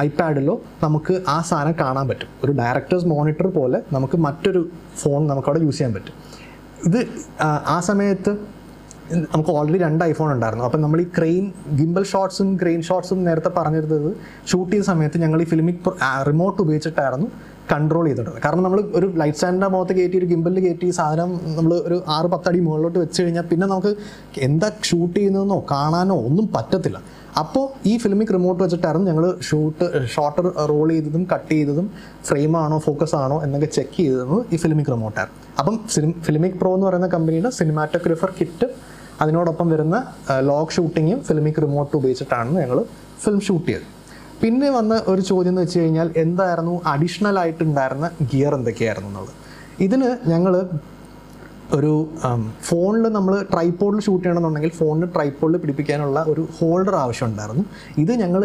ഐപാഡിലോ നമുക്ക് ആ സാധനം കാണാൻ പറ്റും. ഒരു ഡയറക്ടേഴ്സ് മോണിറ്റർ പോലെ നമുക്ക് മറ്റൊരു ഫോൺ നമുക്കവിടെ യൂസ് ചെയ്യാൻ പറ്റും. ഇത് ആ സമയത്ത് നമുക്ക് ഓൾറെഡി 2 ഐഫോൺ ഉണ്ടായിരുന്നു. അപ്പം നമ്മൾ ഈ ഗിംബൽ ഷോട്ട്സും ക്രെയിൻ ഷോട്ട്സും നേരത്തെ പറഞ്ഞിരുന്നത് ഷൂട്ട് ചെയ്ത സമയത്ത് ഞങ്ങൾ ഈ ഫിലിമിക് റിമോട്ട് ഉപയോഗിച്ചിട്ടായിരുന്നു കൺട്രോൾ ചെയ്തിട്ടുള്ളത്. കാരണം നമ്മൾ ഒരു ലൈറ്റ് സ്റ്റാൻഡിൻ്റെ മുഖത്ത് കയറ്റി ഒരു ഗിംബലിൽ കയറ്റി സാധനം നമ്മൾ ഒരു 6-10 അടി മുകളിലോട്ട് വെച്ച് കഴിഞ്ഞാൽ പിന്നെ നമുക്ക് എന്താ ഷൂട്ട് ചെയ്യുന്നതെന്നോ കാണാനോ ഒന്നും പറ്റത്തില്ല. അപ്പോൾ ഈ ഫിലിമിക് റിമോട്ട് വെച്ചിട്ടായിരുന്നു ഞങ്ങൾ ഷോട്ട് റോൾ ചെയ്തതും കട്ട് ചെയ്തതും ഫ്രെയിമാണോ ഫോക്കസ് ആണോ എന്നൊക്കെ ചെക്ക് ചെയ്തത് ഈ ഫിലിമിക് റിമോട്ടായിരുന്നു. അപ്പം ഫിലിമിക് പ്രോ എന്ന് പറയുന്ന കമ്പനിയുടെ സിനിമാറ്റോഗ്രാഫർ കിറ്റ് അതിനോടൊപ്പം വരുന്ന ലോഗ് ഷൂട്ടിങ്ങും ഫിലിമിക് റിമോട്ട് ഉപയോഗിച്ചിട്ടാണ് ഞങ്ങൾ ഫിലിം ഷൂട്ട് ചെയ്തത്. പിന്നെ വന്ന ഒരു ചോദ്യം എന്ന് വെച്ച് കഴിഞ്ഞാൽ എന്തായിരുന്നു അഡീഷണൽ ആയിട്ടുണ്ടായിരുന്ന ഗിയർ എന്തൊക്കെയായിരുന്നു എന്നുള്ളത്. ഇതിന് ഞങ്ങൾ ഒരു ഫോണിൽ നമ്മൾ ട്രൈപോഡിൽ ഷൂട്ട് ചെയ്യണമെന്നുണ്ടെങ്കിൽ ഫോണിൽ ട്രൈപോഡിൽ പിടിപ്പിക്കാനുള്ള ഒരു ഹോൾഡർ ആവശ്യമുണ്ടായിരുന്നു. ഇത് ഞങ്ങൾ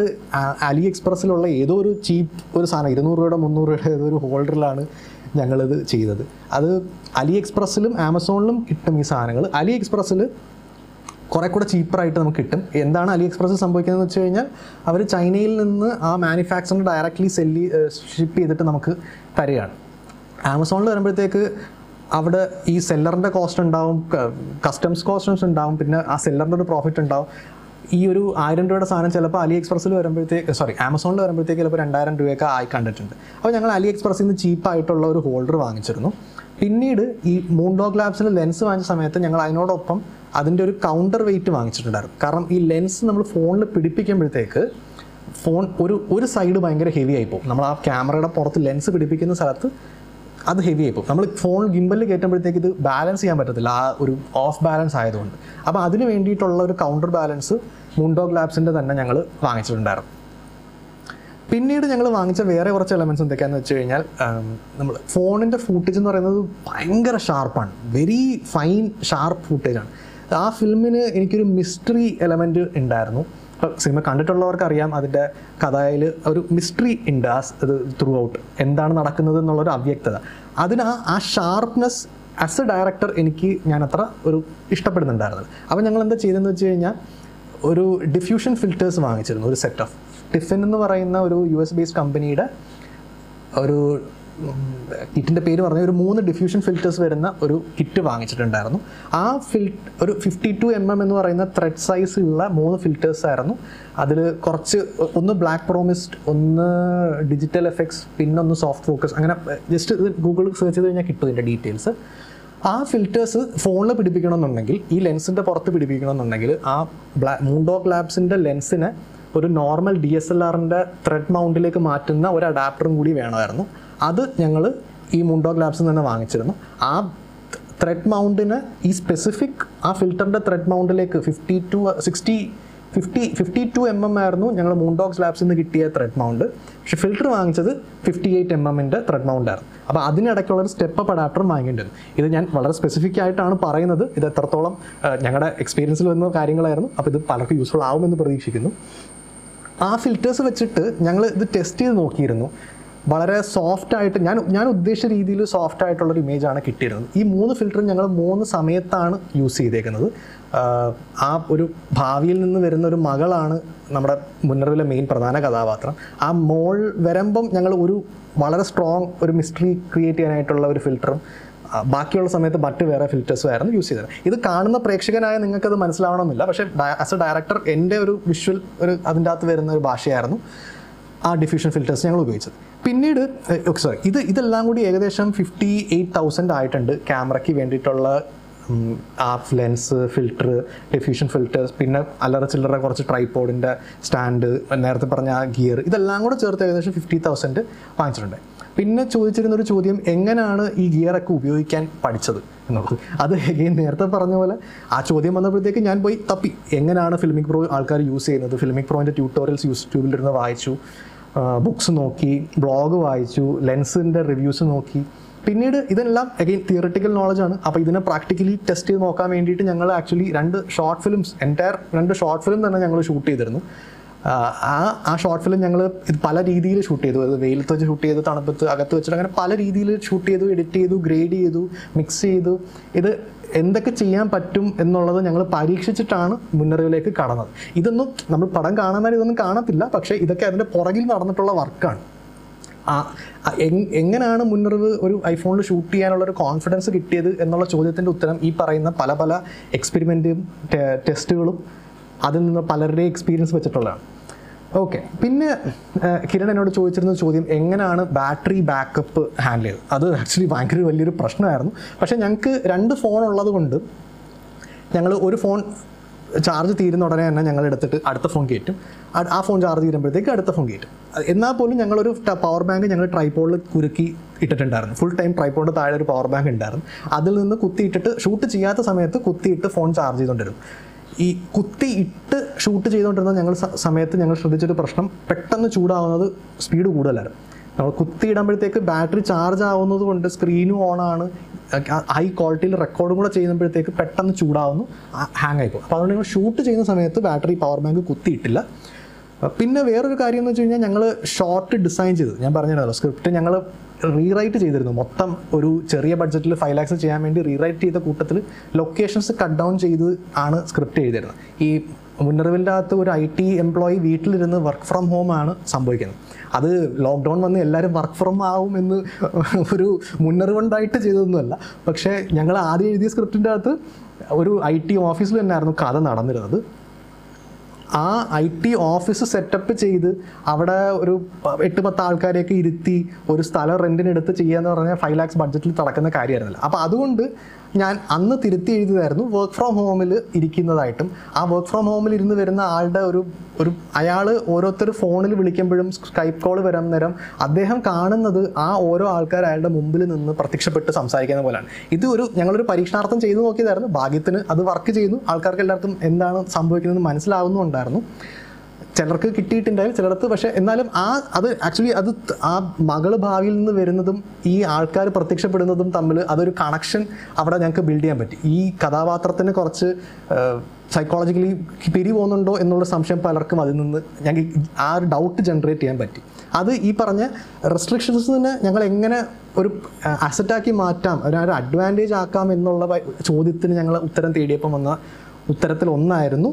അലി എക്സ്പ്രസ്സിലുള്ള ഏതോ ഒരു ചീപ്പ് ഒരു സാധനം 200 രൂപയുടെ 300 രൂപയുടെ ഏതോ ഒരു ഹോൾഡറിലാണ് ഞങ്ങളിത് ചെയ്തത്. അത് അലി എക്സ്പ്രസ്സിലും ആമസോണിലും കിട്ടും ഈ സാധനങ്ങൾ. അലി എക്സ്പ്രസ്സിൽ കുറേ കൂടെ ചീപ്പറായിട്ട് നമുക്ക് കിട്ടും. എന്താണ് അലി എക്സ്പ്രസ്സിൽ സംഭവിക്കുന്നതെന്ന് വെച്ച് കഴിഞ്ഞാൽ അവർ ചൈനയിൽ നിന്ന് ആ മാനുഫാക്ചറിന് ഡയറക്റ്റ്ലി ഷിപ്പ് ചെയ്തിട്ട് നമുക്ക് തരികയാണ്. ആമസോണിൽ വരുമ്പോഴത്തേക്ക് അവിടെ ഈ സെല്ലറിൻ്റെ കോസ്റ്റ് ഉണ്ടാവും, കസ്റ്റംസ് കോസ്റ്റംസ് ഉണ്ടാവും, പിന്നെ ആ സെല്ലറിൻ്റെ ഒരു പ്രോഫിറ്റ് ഉണ്ടാവും. ഈ ഒരു 1000 രൂപയുടെ സാധനം ചിലപ്പോൾ അലി എക്സ്പ്രസ്സിൽ വരുമ്പോഴത്തേക്ക്, സോറി ആമസോണിൽ വരുമ്പോഴത്തേക്ക് ചിലപ്പോൾ 2000 രൂപയൊക്കെ ആയി കണ്ടിട്ടുണ്ട്. അപ്പോൾ ഞങ്ങൾ അലി എക്സ്പ്രസ്സിൽ നിന്ന് ചീപ്പായിട്ടുള്ള ഒരു ഹോൾഡർ വാങ്ങിച്ചിരുന്നു. പിന്നീട് ഈ മൂൺഡോഗ് ലാബ്സിൽ ലെൻസ് വാങ്ങിച്ച സമയത്ത് ഞങ്ങൾ അതിനോടൊപ്പം അതിൻ്റെ ഒരു കൗണ്ടർ വെയിറ്റ് വാങ്ങിച്ചിട്ടുണ്ടായിരുന്നു. കാരണം ഈ ലെൻസ് നമ്മൾ ഫോണിൽ പിടിപ്പിക്കുമ്പോഴത്തേക്ക് ഫോൺ ഒരു സൈഡ് ഭയങ്കര ഹെവി ആയിപ്പോവും. നമ്മൾ ആ ക്യാമറയുടെ പുറത്ത് ലെൻസ് പിടിപ്പിക്കുന്ന സ്ഥലത്ത് അത് ഹെവി ആയിപ്പോവും. നമ്മൾ ഫോൺ ഗിംബലിൽ കയറ്റുമ്പോഴത്തേക്ക് ഇത് ബാലൻസ് ചെയ്യാൻ പറ്റത്തില്ല, ആ ഒരു ഓഫ് ബാലൻസ് ആയതുകൊണ്ട്. അപ്പോൾ അതിന് വേണ്ടിയിട്ടുള്ള ഒരു കൗണ്ടർ ബാലൻസ് മൂൺഡോഗ് ലാബ്സിൻ്റെ തന്നെ ഞങ്ങൾ വാങ്ങിച്ചിട്ടുണ്ടായിരുന്നു. പിന്നീട് ഞങ്ങൾ വാങ്ങിച്ച വേറെ കുറച്ച് എലമെൻറ്റ്സ് എന്തൊക്കെയാണെന്ന് വെച്ച് കഴിഞ്ഞാൽ, നമ്മൾ ഫോണിൻ്റെ ഫൂട്ടേജ് എന്ന് പറയുന്നത് ഭയങ്കര ഷാർപ്പാണ്, വെരി ഫൈൻ ഷാർപ്പ് ഫൂട്ടേജാണ്. ആ ഫിലിമിന് എനിക്കൊരു മിസ്റ്ററി എലമെൻറ്റ് ഉണ്ടായിരുന്നു. ഇപ്പോൾ സിനിമ കണ്ടിട്ടുള്ളവർക്കറിയാം അതിൻ്റെ കഥയിൽ ഒരു മിസ്റ്ററി ഉണ്ട്, ആ അത് ത്രൂ ഔട്ട് എന്താണ് നടക്കുന്നത് എന്നുള്ളൊരു അവ്യക്തത. അതിന് ആ ഷാർപ്നെസ് ആസ് എ ഡയറക്ടർ എനിക്ക് ഞാനത്ര ഒരു ഇഷ്ടപ്പെടുന്നുണ്ടായിരുന്നത്. അപ്പോൾ ഞങ്ങൾ എന്താ ചെയ്തതെന്ന് വെച്ച് കഴിഞ്ഞാൽ ഒരു ഡിഫ്യൂഷൻ ഫിൽറ്റേഴ്സ് വാങ്ങിച്ചിരുന്നു, ഒരു സെറ്റ് ഓഫ്. ടിഫിൻ എന്ന് പറയുന്ന ഒരു US ബേസ്ഡ് കമ്പനിയുടെ ഒരു കിറ്റിൻ്റെ പേര് പറഞ്ഞ ഒരു 3 ഡിഫ്യൂഷൻ ഫിൽറ്റേഴ്സ് വരുന്ന ഒരു കിറ്റ് വാങ്ങിച്ചിട്ടുണ്ടായിരുന്നു. ആ ഒരു 52mm എന്ന് പറയുന്ന ത്രെഡ് സൈസുള്ള 3 ഫിൽറ്റേഴ്സ് ആയിരുന്നു. അതിൽ കുറച്ച്, ഒന്ന് ബ്ലാക്ക് പ്രോമിസ്ഡ്, ഒന്ന് ഡിജിറ്റൽ എഫക്ട്സ്, പിന്നെ ഒന്ന് സോഫ്റ്റ് ഫോക്കസ്. അങ്ങനെ ജസ്റ്റ് ഇത് ഗൂഗിളിൽ സെർച്ച് ചെയ്ത് കഴിഞ്ഞാൽ കിട്ടും ഇതിൻ്റെ ഡീറ്റെയിൽസ്. ആ ഫിൽറ്റേഴ്സ് ഫോണിൽ പിടിപ്പിക്കണമെന്നുണ്ടെങ്കിൽ, ഈ ലെൻസിൻ്റെ പുറത്ത് പിടിപ്പിക്കണമെന്നുണ്ടെങ്കിൽ, ആ മൂൺഡോഗ് ലാബ്സിൻ്റെ ലെൻസിനെ ഒരു നോർമൽ DSLRൻ്റെ ത്രെഡ് മൗണ്ടിലേക്ക് മാറ്റുന്ന ഒരു അഡാപ്റ്ററും കൂടി വേണമായിരുന്നു. അത് ഞങ്ങൾ ഈ മൂൺഡോഗ് ലാബ്സിൽ നിന്ന് തന്നെ വാങ്ങിച്ചിരുന്നു. ആ ത്രെഡ് മൗണ്ടിന് ഈ സ്പെസിഫിക് ആ ഫിൽറ്ററിൻ്റെ ത്രെഡ് മൗണ്ടിലേക്ക് 52mm ആയിരുന്നു ഞങ്ങൾ മൂൺഡോഗ് ലാബ്സിൽ നിന്ന് കിട്ടിയ ത്രെഡ് മൗണ്ട്. പക്ഷെ ഫിൽറ്റർ വാങ്ങിച്ചത് 58mm ത്രെഡ് മൗണ്ടായിരുന്നു. അപ്പോൾ അതിനിടയ്ക്കുള്ളൊരു സ്റ്റെപ്പപ്പ് അഡാപ്റ്ററും വാങ്ങേണ്ടി വന്നു. ഇത് ഞാൻ വളരെ സ്പെസിഫിക് ആയിട്ടാണ് പറയുന്നത്, ഇത് എത്രത്തോളം ഞങ്ങളുടെ എക്സ്പീരിയൻസിൽ വന്ന കാര്യങ്ങളായിരുന്നു. അപ്പോൾ ഇത് പലർക്കും യൂസ്ഫുൾ ആവുമെന്ന് പ്രതീക്ഷിക്കുന്നു. ആ ഫിൽറ്റേഴ്സ് വെച്ചിട്ട് ഞങ്ങൾ ഇത് ടെസ്റ്റ് ചെയ്ത് നോക്കിയിരുന്നു. വളരെ സോഫ്റ്റായിട്ട് ഞാൻ ഉദ്ദേശിച്ച രീതിയിൽ സോഫ്റ്റായിട്ടുള്ളൊരു ഇമേജാണ് കിട്ടിയിരുന്നത്. ഈ 3 ഫിൽറ്ററും ഞങ്ങൾ 3 സമയത്താണ് യൂസ് ചെയ്തേക്കുന്നത്. ആ ഒരു ഭാവിയിൽ നിന്ന് വരുന്ന ഒരു മകളാണ് നമ്മുടെ മുന്നറിയിലെ മെയിൻ പ്രധാന കഥാപാത്രം. ആ മോൾ വരുമ്പം ഞങ്ങൾ ഒരു വളരെ സ്ട്രോങ് ഒരു മിസ്റ്ററി ക്രിയേറ്റ് ചെയ്യാനായിട്ടുള്ള ഒരു ഫിൽറ്ററും, ബാക്കിയുള്ള സമയത്ത് മറ്റ് വേറെ ഫിൽറ്റേഴ്സും ആയിരുന്നു യൂസ് ചെയ്തത്. ഇത് കാണുന്ന പ്രേക്ഷകനായ നിങ്ങൾക്കത് മനസ്സിലാവണമെന്നില്ല, പക്ഷേ ആസ് എ ഡയറക്ടർ എൻ്റെ ഒരു വിഷ്വൽ ഒരു അതിൻ്റെ അകത്ത് വരുന്ന ഒരു ഭാഷയായിരുന്നു ആ ഡിഫ്യൂഷൻ ഫിൽറ്റേഴ്സ് ഞങ്ങൾ ഉപയോഗിച്ചത്. പിന്നീട് ഇതെല്ലാം കൂടി ഏകദേശം 58,000 ആയിട്ടുണ്ട് ക്യാമറയ്ക്ക് വേണ്ടിയിട്ടുള്ള ആ ലെൻസ്, ഫിൽറ്റർ, ഡിഫ്യൂഷൻ ഫിൽറ്റേഴ്സ്, പിന്നെ അല്ലറ ചില്ലറ കുറച്ച് ട്രൈപോഡിൻ്റെ സ്റ്റാൻഡ്, നേരത്തെ പറഞ്ഞ ആ ഗിയർ, ഇതെല്ലാം കൂടെ ചേർത്ത് ഏകദേശം 50,000 വാങ്ങിച്ചിട്ടുണ്ട്. പിന്നെ ചോദിച്ചിരുന്നൊരു ചോദ്യം, എങ്ങനെയാണ് ഈ ഗിയറൊക്കെ ഉപയോഗിക്കാൻ പഠിച്ചത് എന്നുള്ളത്. അത് നേരത്തെ പറഞ്ഞ പോലെ ആ ചോദ്യം വന്നപ്പോഴത്തേക്ക് ഞാൻ പോയി തപ്പി, എങ്ങനെയാണ് ഫിലിമിക് പ്രോ ആൾക്കാർ യൂസ് ചെയ്യുന്നത്. ഫിലിമിക് പ്രോൻ്റെ ട്യൂട്ടോറിയൽസ് യൂട്യൂബിലിരുന്ന് വായിച്ചു, ബുക്സ് നോക്കി, ബ്ലോഗ് വായിച്ചു, ലെൻസിൻ്റെ റിവ്യൂസ് നോക്കി. പിന്നീട് ഇതെല്ലാം അഗെയിൻ തിയറിറ്റിക്കൽ നോളജാണ്. അപ്പോൾ ഇതിനെ പ്രാക്ടിക്കലി ടെസ്റ്റ് ചെയ്ത് നോക്കാൻ വേണ്ടിയിട്ട് ഞങ്ങൾ ആക്ച്വലി 2 ഷോർട്ട് ഫിലിം തന്നെ ഞങ്ങൾ ഷൂട്ട് ചെയ്തിരുന്നു. ആ ഷോർട്ട് ഫിലിം ഞങ്ങൾ പല രീതിയിൽ ഷൂട്ട് ചെയ്തു. അത് വെയിലത്ത് വെച്ച് ഷൂട്ട് ചെയ്ത്, തണുപ്പത്ത്, അകത്ത് വെച്ചിട്ട്, അങ്ങനെ പല രീതിയിൽ ഷൂട്ട് ചെയ്തു, എഡിറ്റ് ചെയ്തു, ഗ്രേഡ് ചെയ്തു, മിക്സ് ചെയ്തു. ഇത് എന്തൊക്കെ ചെയ്യാൻ പറ്റും എന്നുള്ളത് ഞങ്ങൾ പരീക്ഷിച്ചിട്ടാണ് മുന്നറിയിലേക്ക് കടന്നത്. ഇതൊന്നും നമ്മൾ പടം കാണാൻ ഇതൊന്നും കാണത്തില്ല, പക്ഷേ ഇതൊക്കെ അതിൻ്റെ പുറകിൽ നടന്നിട്ടുള്ള വർക്കാണ്. എങ്ങനെയാണ് മുന്നറിവ് ഒരു ഐഫോണിൽ ഷൂട്ട് ചെയ്യാനുള്ളൊരു കോൺഫിഡൻസ് കിട്ടിയത് എന്നുള്ള ചോദ്യത്തിൻ്റെ ഉത്തരം ഈ പറയുന്ന പല പല എക്സ്പെരിമെൻറ്റും ടെസ്റ്റുകളും അതിൽ നിന്ന് പലരുടെ എക്സ്പീരിയൻസ് വെച്ചിട്ടുള്ളതാണ്. ഓക്കെ, പിന്നെ കിരൺ എന്നോട് ചോദിച്ചിരുന്ന ചോദ്യം, എങ്ങനെയാണ് ബാറ്ററി ബാക്കപ്പ് ഹാൻഡിൽ ചെയ്തത്. അത് ആക്ച്വലി ഭയങ്കര വലിയൊരു പ്രശ്നമായിരുന്നു. പക്ഷേ ഞങ്ങൾക്ക് 2 ഫോൺ ഉള്ളത് കൊണ്ട് ഞങ്ങൾ ഒരു ഫോൺ ചാർജ് തീരുന്ന ഉടനെ തന്നെ ഞങ്ങൾ എടുത്തിട്ട് അടുത്ത ഫോൺ കയറ്റും, ആ ഫോൺ ചാർജ് തീരുമ്പോഴത്തേക്ക് അടുത്ത ഫോൺ കയറ്റും. എന്നാൽ പോലും ഞങ്ങളൊരു പവർ ബാങ്ക് ഞങ്ങൾ ട്രൈപോഡിൽ കുരുക്കി ഇട്ടിട്ടുണ്ടായിരുന്നു. ഫുൾ ടൈം ട്രൈപോഡിൻ്റെ താഴെ ഒരു പവർ ബാങ്ക് ഉണ്ടായിരുന്നു. അതിൽ നിന്ന് കുത്തിയിട്ടിട്ട് ഷൂട്ട് ചെയ്യാത്ത സമയത്ത് കുത്തിയിട്ട് ഫോൺ ചാർജ് ചെയ്തുകൊണ്ടിരുന്നു. ഈ കുത്തിയിട്ട് ഷൂട്ട് ചെയ്തുകൊണ്ടിരുന്ന സമയത്ത് ഞങ്ങൾ ശ്രദ്ധിച്ചൊരു പ്രശ്നം, പെട്ടെന്ന് ചൂടാവുന്നത് സ്പീഡ് കൂടുതലായിരുന്നു. നമ്മൾ കുത്തിയിടുമ്പോഴത്തേക്ക് ബാറ്ററി ചാർജ് ആവുന്നത് കൊണ്ട് സ്ക്രീനും ഓണാണ്, ഹൈ ക്വാളിറ്റിയിൽ റെക്കോർഡും കൂടെ ചെയ്യുമ്പോഴത്തേക്ക് പെട്ടെന്ന് ചൂടാവുന്നു, ഹാങ് ആയിപ്പോകും. അപ്പോൾ അതുകൊണ്ട് ഞങ്ങൾ ഷൂട്ട് ചെയ്യുന്ന സമയത്ത് ബാറ്ററി പവർ ബാങ്ക് കുത്തിയിട്ടില്ല. പിന്നെ വേറൊരു കാര്യം എന്ന് വെച്ച് കഴിഞ്ഞാൽ, ഞങ്ങൾ ഷോർട്ട് ഡിസൈൻ ചെയ്തു, ഞാൻ പറഞ്ഞിരുന്നല്ലോ സ്ക്രിപ്റ്റ് ഞങ്ങൾ റീറൈറ്റ് ചെയ്തിരുന്നു മൊത്തം. ഒരു ചെറിയ ബഡ്ജറ്റിൽ 5 lakhs ചെയ്യാൻ വേണ്ടി റീറൈറ്റ് ചെയ്ത കൂട്ടത്തിൽ ലൊക്കേഷൻസ് കട്ട് ഡൗൺ ചെയ്ത് ആണ് സ്ക്രിപ്റ്റ് എഴുതിയിരുന്നത്. ഈ മുന്നറിവിൻ്റെ അകത്ത് ഒരു IT എംപ്ലോയി വീട്ടിലിരുന്ന് വർക്ക് ഫ്രം ഹോം ആണ് സംഭവിക്കുന്നത്. അത് ലോക്ക്ഡൗൺ വന്ന് എല്ലാവരും വർക്ക് ഫ്രം ആവും എന്ന് ഒരു മുന്നറിവുണ്ടായിട്ട് ചെയ്തതൊന്നുമല്ല. പക്ഷേ ഞങ്ങൾ ആദ്യം എഴുതിയ സ്ക്രിപ്റ്റിൻ്റെ അകത്ത് ഒരു IT ഓഫീസിൽ തന്നെയായിരുന്നു കഥ നടന്നിരുന്നത്. ആ IT ഓഫീസ് സെറ്റപ്പ് ചെയ്ത് അവിടെ ഒരു 8-10 ആൾക്കാരെയൊക്കെ ഇരുത്തി ഒരു സ്ഥലം റെൻറ്റിനെടുത്ത് ചെയ്യാന്ന് പറഞ്ഞാൽ 5 lakhs ബഡ്ജറ്റിൽ നടക്കുന്ന കാര്യമായിരുന്നില്ല. അപ്പോൾ അതുകൊണ്ട് ഞാൻ അന്ന് തിരുത്തി എഴുതിയതായിരുന്നു വർക്ക് ഫ്രം ഹോമിൽ ഇരിക്കുന്നതായിട്ടും ആ വർക്ക് ഫ്രം ഹോമിൽ ഇരുന്ന് വരുന്ന ആളുടെ ഒരു അയാൾ ഓരോരുത്തർ ഫോണിൽ വിളിക്കുമ്പോഴും സ്കൈപ്പ് കോൾ വരുന്ന നേരം അദ്ദേഹം കാണുന്നത് ആ ഓരോ ആൾക്കാർ അയാളുടെ മുമ്പിൽ നിന്ന് പ്രത്യക്ഷപ്പെട്ട് സംസാരിക്കുന്ന പോലെയാണ്. ഇത് ഒരു ഞങ്ങളൊരു പരീക്ഷണാർത്ഥം ചെയ്തു നോക്കിയതായിരുന്നു. ഭാഗ്യത്തിന് അത് വർക്ക് ചെയ്യുന്നു. ആൾക്കാർക്ക് എല്ലാവർക്കും എന്താണ് സംഭവിക്കുന്നത് മനസ്സിലാവുന്നുണ്ടായിരുന്നു. ചിലർക്ക് കിട്ടിയിട്ടുണ്ടായാലും ചിലർക്ക് പക്ഷേ എന്നാലും അത് ആക്ച്വലി അത് ആ മകള് ഭാവിയിൽ നിന്ന് വരുന്നതും ഈ ആൾക്കാർ പ്രത്യക്ഷപ്പെടുന്നതും തമ്മിൽ അതൊരു കണക്ഷൻ അവിടെ ഞങ്ങൾക്ക് ബിൽഡ് ചെയ്യാൻ പറ്റി. ഈ കഥാപാത്രത്തിന് കുറച്ച് സൈക്കോളജിക്കലി പിരി പോകുന്നുണ്ടോ എന്നുള്ള സംശയം പലർക്കും അതിൽ നിന്ന് ഞങ്ങൾക്ക് ആ ഒരു ഡൗട്ട് ജനറേറ്റ് ചെയ്യാൻ പറ്റി. അത് ഈ പറഞ്ഞ റെസ്ട്രിക്ഷൻസിന് ഞങ്ങൾ എങ്ങനെ ഒരു അസറ്റാക്കി മാറ്റാം, ഒരു അഡ്വാൻറ്റേജ് ആക്കാം എന്നുള്ള ചോദ്യത്തിന് ഞങ്ങൾ ഉത്തരം തേടിയപ്പം വന്ന ഉത്തരത്തിൽ ഒന്നായിരുന്നു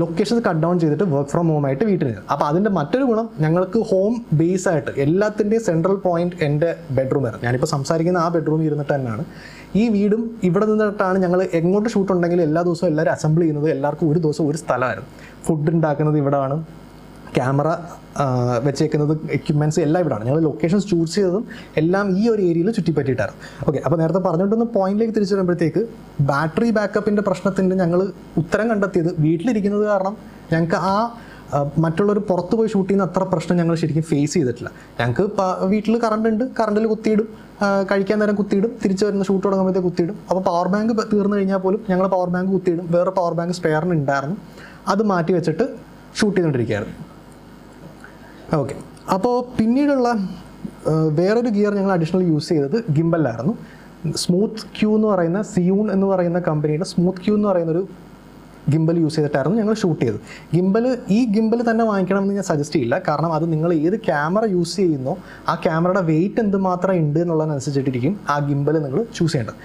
ലൊക്കേഷൻസ് കട്ട് ഡൗൺ ചെയ്തിട്ട് വർക്ക് ഫ്രം ഹോം ആയിട്ട് വീട്ടിൽ നിന്ന്. അപ്പോൾ അതിൻ്റെ മറ്റൊരു ഗുണം ഞങ്ങൾക്ക് ഹോം ബേസ് ആയിട്ട് എല്ലാത്തിൻ്റെയും സെൻട്രൽ പോയിൻറ്റ് എൻ്റെ ബെഡ്റൂം ആയിരുന്നു. ഞാനിപ്പോൾ സംസാരിക്കുന്ന ആ ബെഡ്റൂമിൽ ഇരുന്നിട്ട് തന്നെയാണ്. ഈ വീടും ഇവിടെ നിന്നിട്ടാണ് ഞങ്ങൾ എങ്ങോട്ട് ഷൂട്ട് ഉണ്ടെങ്കിലും എല്ലാ ദിവസവും എല്ലാവരും അസംബിൾ ചെയ്യുന്നത് എല്ലാവർക്കും ഒരു ദിവസം ഒരു സ്ഥലമായിരുന്നു. ഫുഡ് ഉണ്ടാക്കുന്നത് ഇവിടെയാണ്, ക്യാമറ വെച്ചേക്കുന്നത്, എക്യുപ്മെൻറ്റ്സ് എല്ലാം ഇവിടെയാണ്. ഞങ്ങൾ ലൊക്കേഷൻസ് ചൂസ് ചെയ്തതും എല്ലാം ഈ ഒരു ഏരിയയിൽ ചുറ്റിപ്പറ്റിയിട്ടായിരുന്നു. ഓക്കെ, അപ്പോൾ നേരത്തെ പറഞ്ഞുകൊണ്ടൊന്ന് പോയിന്റിലേക്ക് തിരിച്ചു വരുമ്പോഴത്തേക്ക് ബാറ്ററി ബാക്കപ്പിൻ്റെ പ്രശ്നത്തിൻ്റെ ഞങ്ങൾ ഉത്തരം കണ്ടെത്തിയത് വീട്ടിലിരിക്കുന്നത് കാരണം ഞങ്ങൾക്ക് ആ മറ്റുള്ളവർ പുറത്ത് പോയി ഷൂട്ട് ചെയ്യുന്ന അത്ര പ്രശ്നം ഞങ്ങൾ ശരിക്കും ഫേസ് ചെയ്തിട്ടില്ല. ഞങ്ങൾക്ക് വീട്ടിൽ കറണ്ട് ഉണ്ട്, കറണ്ടിൽ കുത്തിയിടും, കഴിക്കാൻ നേരം കുത്തിയിടും, തിരിച്ചു വരുന്ന ഷൂട്ട് തുടങ്ങുമ്പോഴത്തേക്ക് കുത്തിയിടും. അപ്പോൾ പവർ ബാങ്ക് തീർന്നു കഴിഞ്ഞാൽ പോലും ഞങ്ങൾ പവർ ബാങ്ക് കുത്തിയിടും. വേറെ പവർ ബാങ്ക് സ്പെയറിന് ഉണ്ടായിരുന്നു, അത് മാറ്റി വെച്ചിട്ട് ഷൂട്ട് ചെയ്തുകൊണ്ടിരിക്കുകയായിരുന്നു. ഓക്കെ, അപ്പോൾ പിന്നീടുള്ള വേറൊരു ഗിയർ ഞങ്ങൾ അഡീഷണൽ യൂസ് ചെയ്തത് ഗിംബലായിരുന്നു. സ്മൂത്ത് ക്യൂ എന്ന് പറയുന്ന സിയൂൺ എന്ന് പറയുന്ന കമ്പനിയുടെ സ്മൂത്ത് ക്യൂ എന്ന് പറയുന്നൊരു ഗിംബൽ യൂസ് ചെയ്തിട്ടായിരുന്നു ഞങ്ങൾ ഷൂട്ട് ചെയ്തത്. ഈ ഗിംബൽ തന്നെ വാങ്ങിക്കണമെന്ന് ഞാൻ സജസ്റ്റ് ചെയ്യില്ല. കാരണം അത് നിങ്ങൾ ഏത് ക്യാമറ യൂസ് ചെയ്യുന്നോ ആ ക്യാമറയുടെ വെയിറ്റ് എന്തുമാത്രം ഉണ്ട് എന്നുള്ളതിനനുസരിച്ചിട്ടിരിക്കും ആ ഗിംബൽ നിങ്ങൾ ചൂസ് ചെയ്യേണ്ടത്.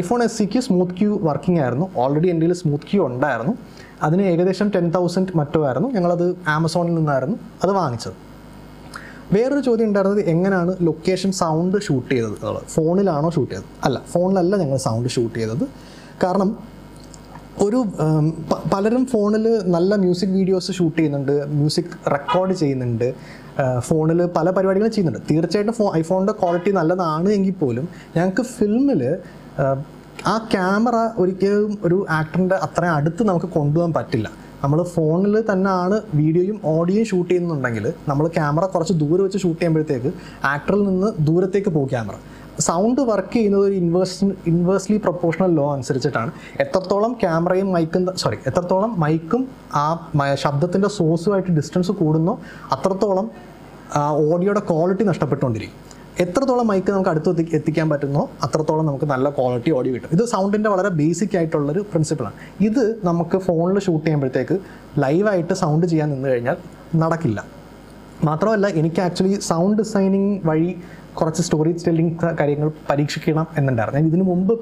iPhone SEക്ക് സ്മൂത്ത് ക്യൂ വർക്കിംഗ് ആയിരുന്നു. ഓൾറെഡി എൻ്റെ കയ്യിൽ സ്മൂത്ത് ക്യൂ ഉണ്ടായിരുന്നു. അതിന് ഏകദേശം 10,000 മറ്റോ ആയിരുന്നു. ഞങ്ങളത് ആമസോണിൽ നിന്നായിരുന്നു അത് വാങ്ങിച്ചത്. വേറൊരു ചോദ്യം ഉണ്ടായിരുന്നത് എങ്ങനെയാണ് ലൊക്കേഷൻ സൗണ്ട് ഷൂട്ട് ചെയ്തത് എന്നുള്ളത്. ഫോണിലാണോ ഷൂട്ട് ചെയ്തത്? അല്ല, ഫോണിലല്ല ഞങ്ങൾ സൗണ്ട് ഷൂട്ട് ചെയ്തത്. കാരണം പലരും ഫോണിൽ നല്ല മ്യൂസിക് വീഡിയോസ് ഷൂട്ട് ചെയ്യുന്നുണ്ട്, മ്യൂസിക് റെക്കോർഡ് ചെയ്യുന്നുണ്ട്, ഫോണിൽ പല പരിപാടികളും ചെയ്യുന്നുണ്ട്. തീർച്ചയായിട്ടും ഐഫോണിൻ്റെ ക്വാളിറ്റി നല്ലതാണ് എങ്കിൽ പോലും ഞങ്ങൾക്ക് ഫിലിമിൽ ആ ക്യാമറ ഒരിക്കലും ഒരു ആക്ടറിൻ്റെ അത്രയും അടുത്ത് നമുക്ക് കൊണ്ടുപോകാൻ പറ്റില്ല. നമ്മൾ ഫോണിൽ തന്നെയാണ് വീഡിയോയും ഓഡിയോയും ഷൂട്ട് ചെയ്യുന്നുണ്ടെങ്കിൽ നമ്മൾ ക്യാമറ കുറച്ച് ദൂരെ വെച്ച് ഷൂട്ട് ചെയ്യുമ്പോഴത്തേക്ക് ആക്ടറിൽ നിന്ന് ദൂരത്തേക്ക് പോകും ക്യാമറ. സൗണ്ട് വർക്ക് ചെയ്യുന്നത് ഒരു ഇൻവേഴ്സ്ലി പ്രൊപ്പോർഷണൽ ലോ അനുസരിച്ചിട്ടാണ്. എത്രത്തോളം മൈക്കും ആ ശബ്ദത്തിൻ്റെ സോഴ്സുമായിട്ട് ഡിസ്റ്റൻസ് കൂടുന്നോ അത്രത്തോളം ഓഡിയോയുടെ ക്വാളിറ്റി നഷ്ടപ്പെട്ടുകൊണ്ടിരിക്കും. എത്രത്തോളം മൈക്ക് നമുക്ക് അടുത്ത് എത്തിക്കാൻ പറ്റുന്നോ അത്രത്തോളം നമുക്ക് നല്ല ക്വാളിറ്റി ഓഡിയോ കിട്ടും. ഇത് സൗണ്ടിൻ്റെ വളരെ ബേസിക് ആയിട്ടുള്ളൊരു പ്രിൻസിപ്പിളാണ്. ഇത് നമുക്ക് ഫോണിൽ ഷൂട്ട് ചെയ്യുമ്പോഴത്തേക്ക് ലൈവായിട്ട് സൗണ്ട് ചെയ്യാൻ നിന്ന് കഴിഞ്ഞാൽ നടക്കില്ല. മാത്രമല്ല, എനിക്ക് ആക്ച്വലി സൗണ്ട് ഡിസൈനിങ് വഴി കുറച്ച് സ്റ്റോറി ടെല്ലിംഗ് കാര്യങ്ങൾ പരീക്ഷിക്കണം എന്നുണ്ടായിരുന്നു. ഞാൻ ഇതിനു മുമ്പ്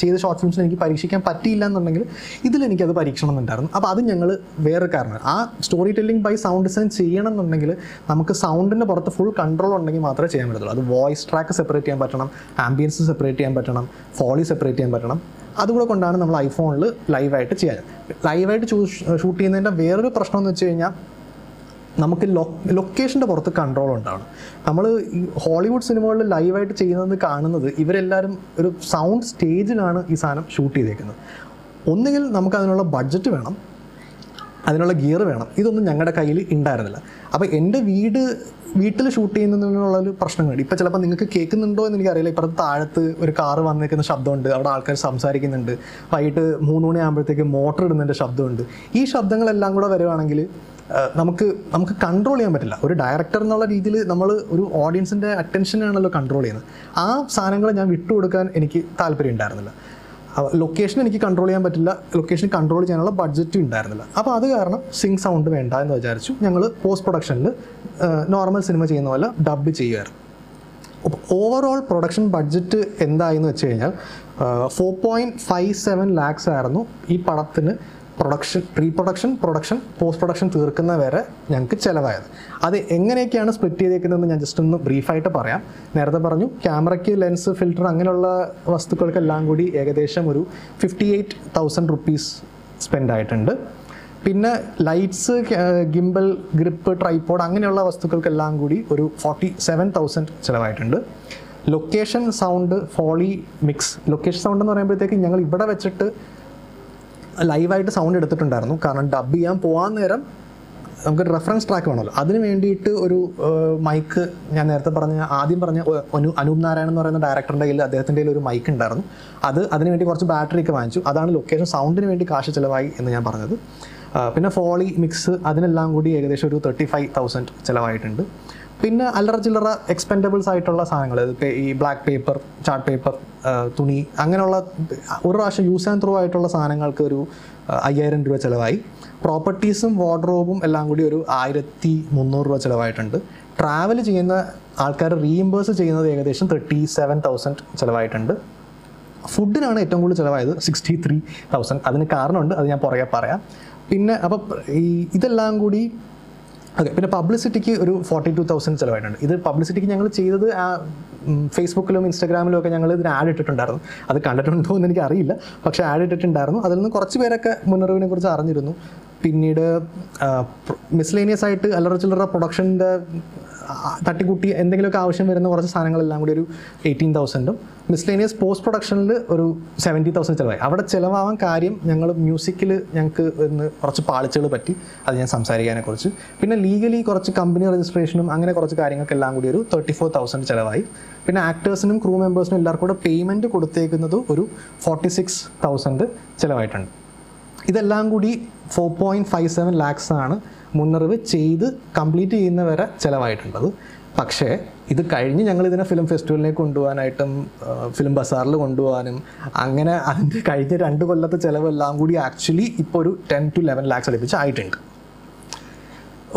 ചെയ്ത ഷോർട്ട് ഫിലിംസിൽ എനിക്ക് പരീക്ഷിക്കാൻ പറ്റിയില്ല എന്നുണ്ടെങ്കിൽ ഇതിലെനിക്കത് പരീക്ഷണം എന്നുണ്ടായിരുന്നു. അപ്പോൾ അത് ഞങ്ങൾ വേറൊരു കാരണം ആ story telling by sound design ചെയ്യണം എന്നുണ്ടെങ്കിൽ നമുക്ക് സൗണ്ടിൻ്റെ പുറത്ത് ഫുൾ കൺട്രോൾ ഉണ്ടെങ്കിൽ മാത്രമേ ചെയ്യാൻ പറ്റത്തുള്ളൂ. അത് വോയിസ് ട്രാക്ക് സെപ്പറേറ്റ് ചെയ്യാൻ പറ്റണം, ആംബിയൻസ് സെപ്പറേറ്റ് ചെയ്യാൻ പറ്റണം, ഫോളി സെപ്പറേറ്റ് ചെയ്യാൻ പറ്റണം. അതുകൂടെ കൊണ്ടാണ് നമ്മൾ ഐഫോണിൽ ലൈവായിട്ട് ചെയ്യാൻ. ലൈവായിട്ട് ഷൂട്ട് ചെയ്യുന്നതിൻ്റെ വേറൊരു പ്രശ്നം എന്ന് വെച്ച് കഴിഞ്ഞാൽ നമുക്ക് ലൊക്കേഷൻ്റെ പുറത്ത് കൺട്രോൾ ഉണ്ടാവണം. നമ്മൾ ഈ ഹോളിവുഡ് സിനിമകളിൽ ലൈവായിട്ട് ചെയ്യുന്നത് കാണുന്നത് ഇവരെല്ലാവരും ഒരു സൗണ്ട് സ്റ്റേജിലാണ് ഈ സാധനം ഷൂട്ട് ചെയ്തേക്കുന്നത്. ഒന്നുകിൽ നമുക്ക് അതിനുള്ള ബഡ്ജറ്റ് വേണം, അതിനുള്ള ഗിയർ വേണം. ഇതൊന്നും ഞങ്ങളുടെ കയ്യിൽ ഉണ്ടായിരുന്നില്ല. അപ്പോൾ എൻ്റെ വീട്ടിൽ ഷൂട്ട് ചെയ്യുന്നതിനുള്ളൊരു പ്രശ്നങ്ങളുണ്ട്. ഇപ്പോൾ ചിലപ്പോൾ നിങ്ങൾക്ക് കേൾക്കുന്നുണ്ടോ എന്ന് എനിക്കറിയില്ല. ഇപ്പുറത്ത് താഴത്ത് ഒരു കാറ് വന്നേക്കുന്ന ശബ്ദമുണ്ട്, അവിടെ ആൾക്കാർ സംസാരിക്കുന്നുണ്ട്, വൈകിട്ട് 3 മണിയാകുമ്പോഴത്തേക്ക് മോട്ടർ ഇടുന്നതിൻ്റെ ശബ്ദമുണ്ട്. ഈ ശബ്ദങ്ങളെല്ലാം കൂടെ വരുവാണെങ്കിൽ നമുക്ക് കൺട്രോൾ ചെയ്യാൻ പറ്റില്ല. ഒരു ഡയറക്ടർ എന്നുള്ള രീതിയിൽ നമ്മൾ ഒരു ഓഡിയൻസിൻ്റെ അറ്റൻഷനാണല്ലോ കൺട്രോൾ ചെയ്യുന്നത്. ആ സാധനങ്ങൾ ഞാൻ വിട്ടുകൊടുക്കാൻ എനിക്ക് താല്പര്യം ഉണ്ടായിരുന്നില്ല. ലൊക്കേഷൻ എനിക്ക് കൺട്രോൾ ചെയ്യാൻ പറ്റില്ല, ലൊക്കേഷൻ കൺട്രോൾ ചെയ്യാനുള്ള ബഡ്ജറ്റും ഉണ്ടായിരുന്നില്ല. അപ്പോൾ അത് കാരണം സിങ്ക് സൗണ്ട് വേണ്ട എന്ന് വിചാരിച്ചു. ഞങ്ങൾ പോസ്റ്റ് പ്രൊഡക്ഷനിൽ നോർമൽ സിനിമ ചെയ്യുന്ന പോലെ ഡബ് ചെയ്യുമായിരുന്നു. ഓവറോൾ പ്രൊഡക്ഷൻ ബഡ്ജറ്റ് എന്തായെന്ന് വെച്ച് കഴിഞ്ഞാൽ 4.57 lakhs ആയിരുന്നു ഈ പടത്തിന് production, pre production, production, post production തീർക്കുന്ന വരെ ഞങ്ങൾക്ക് ചിലവായത്. അത് എങ്ങനെയൊക്കെയാണ് സ്പ്ലിറ്റ് ചെയ്തേക്കുന്നതെന്ന് ഞാൻ ജസ്റ്റ് ഒന്ന് ബ്രീഫായിട്ട് പറയാം. നേരത്തെ പറഞ്ഞു ക്യാമറയ്ക്ക് ലെൻസ്, ഫിൽറ്റർ, അങ്ങനെയുള്ള വസ്തുക്കൾക്കെല്ലാം കൂടി ഏകദേശം ഒരു 58,000 rupees സ്പെൻഡ് ആയിട്ടുണ്ട്. പിന്നെ ലൈറ്റ്സ്, ഗിംബൽ, ഗ്രിപ്പ്, ട്രൈപോഡ് അങ്ങനെയുള്ള വസ്തുക്കൾക്കെല്ലാം കൂടി ഒരു 47,000 ചിലവായിട്ടുണ്ട്. Location, sound, foley, mix. Location sound എന്ന് പറയുമ്പോഴത്തേക്ക് ഞങ്ങൾ ഇവിടെ വെച്ചിട്ട് ലൈവായിട്ട് സൗണ്ട് എടുത്തിട്ടുണ്ടായിരുന്നു. കാരണം ഡബ് ചെയ്യാൻ പോകാൻ നേരം നമുക്കൊരു റെഫറൻസ് ട്രാക്ക് വേണമല്ലോ. അതിന് വേണ്ടിയിട്ട് ഒരു മൈക്ക്, ഞാൻ നേരത്തെ പറഞ്ഞ അനൂപ് നാരായൺ എന്ന് പറയുന്ന ഡയറക്ടറിൻ്റെ കയ്യിൽ, അദ്ദേഹത്തിൻ്റെ കയ്യിൽ ഒരു മൈക്ക് ഉണ്ടായിരുന്നു. അതിനുവേണ്ടി കുറച്ച് ബാറ്ററി ഒക്കെ വാങ്ങിച്ചു. അതാണ് ലൊക്കേഷൻ സൗണ്ടിന് വേണ്ടി കാശ് ചിലവായി എന്ന് ഞാൻ പറഞ്ഞത്. പിന്നെ ഫോളി, മിക്സ്, അതിനെല്ലാം കൂടി ഏകദേശം ഒരു 35,000 ചിലവായിട്ടുണ്ട്. പിന്നെ അല്ലറ ചില്ലറ എക്സ്പെൻഡബിൾസ് ആയിട്ടുള്ള സാധനങ്ങൾ, ഈ ബ്ലാക്ക് പേപ്പർ, ചാർട്ട് പേപ്പർ, തുണി, അങ്ങനെയുള്ള ഒരു പ്രാവശ്യം യൂസ് ആൻഡ് ത്രൂ ആയിട്ടുള്ള സാധനങ്ങൾക്ക് ഒരു 5,000 രൂപ ചിലവായി. പ്രോപ്പർട്ടീസും വാർഡ്രോബും എല്ലാം കൂടി ഒരു 1,300 രൂപ ചിലവായിട്ടുണ്ട്. ട്രാവൽ ചെയ്യുന്ന ആൾക്കാർ റീഇംബേഴ്സ് ചെയ്യുന്നത് ഏകദേശം 37,000 ചിലവായിട്ടുണ്ട്. ഫുഡിനാണ് ഏറ്റവും കൂടുതൽ ചിലവായത്, 63,000. അതിന് കാരണമുണ്ട്, അത് ഞാൻ പുറകെ പറയാം. പിന്നെ അപ്പം ഈ ഇതെല്ലാം കൂടി ഓക്കെ. പിന്നെ പബ്ലിസിറ്റിക്ക് ഒരു 42,000 ചിലവായിട്ടുണ്ട്. ഇത് പബ്ലിസിറ്റിക്ക് ഞങ്ങൾ ചെയ്തത് ഫേസ്ബുക്കിലും ഇൻസ്റ്റാഗ്രാമിലും ഒക്കെ ഞങ്ങൾ ഇതിന് ആഡ് ഇട്ടിട്ടുണ്ടായിരുന്നു. അത് കണ്ടിട്ടുണ്ടോ എന്ന് എനിക്ക് അറിയില്ല, പക്ഷേ ആഡ് ഇട്ടിട്ടുണ്ടായിരുന്നു. അതിൽ നിന്ന് കുറച്ച് പേരൊക്കെ മുന്നറിവിനെ കുറിച്ച് അറിഞ്ഞിരുന്നു. പിന്നീട് മിസ്ലേനിയസ് ആയിട്ട് അല്ലറ ചില്ലറ പ്രൊഡക്ഷൻ്റെ തട്ടിക്കൂട്ടി എന്തെങ്കിലുമൊക്കെ ആവശ്യം വരുന്ന കുറച്ച് സാധനങ്ങളെല്ലാം കൂടി ഒരു 18,000-ഉം മിസ്ലേനിയസ് പോസ്റ്റ് പ്രൊഡക്ഷനിൽ ഒരു 70,000 ചിലവായി. അവിടെ ചിലവാകാൻ കാര്യം ഞങ്ങൾ മ്യൂസിക്കിൽ ഞങ്ങൾക്ക് ഇന്ന് കുറച്ച് പാളിച്ചകൾ പറ്റി, അത് ഞാൻ സംസാരിക്കാനെക്കുറിച്ച്. പിന്നെ ലീഗലി കുറച്ച് കമ്പനി രജിസ്ട്രേഷനും അങ്ങനെ കുറച്ച് കാര്യങ്ങൾക്കെല്ലാം കൂടി ഒരു 34,000 ചിലവായി. പിന്നെ ആക്ടേഴ്സിനും ക്രൂ മെമ്പേഴ്സിനും എല്ലാവർക്കും കൂടെ പേയ്മെൻറ്റ് കൊടുത്തേക്കുന്നത് ഒരു 46,000 ചിലവായിട്ടുണ്ട്. ഇതെല്ലാം കൂടി 4.57 lakhs ആണ് മുന്നറിവ് ചെയ്ത് കംപ്ലീറ്റ് ചെയ്യുന്നവരെ ചിലവായിട്ടുള്ളത്. പക്ഷേ ഇത് കഴിഞ്ഞ് ഞങ്ങളിതിനെ ഫിലിം ഫെസ്റ്റിവലിനെ കൊണ്ടുപോകാനായിട്ടും ഫിലിം ബസാറിൽ കൊണ്ടുപോകാനും അങ്ങനെ അതിൻ്റെ കഴിഞ്ഞ 2 കൊല്ലത്തെ ചിലവെല്ലാം കൂടി ആക്ച്വലി ഇപ്പോൾ ഒരു 10 to 11 lakhs അടുപ്പിച്ച് ആയിട്ടുണ്ട്.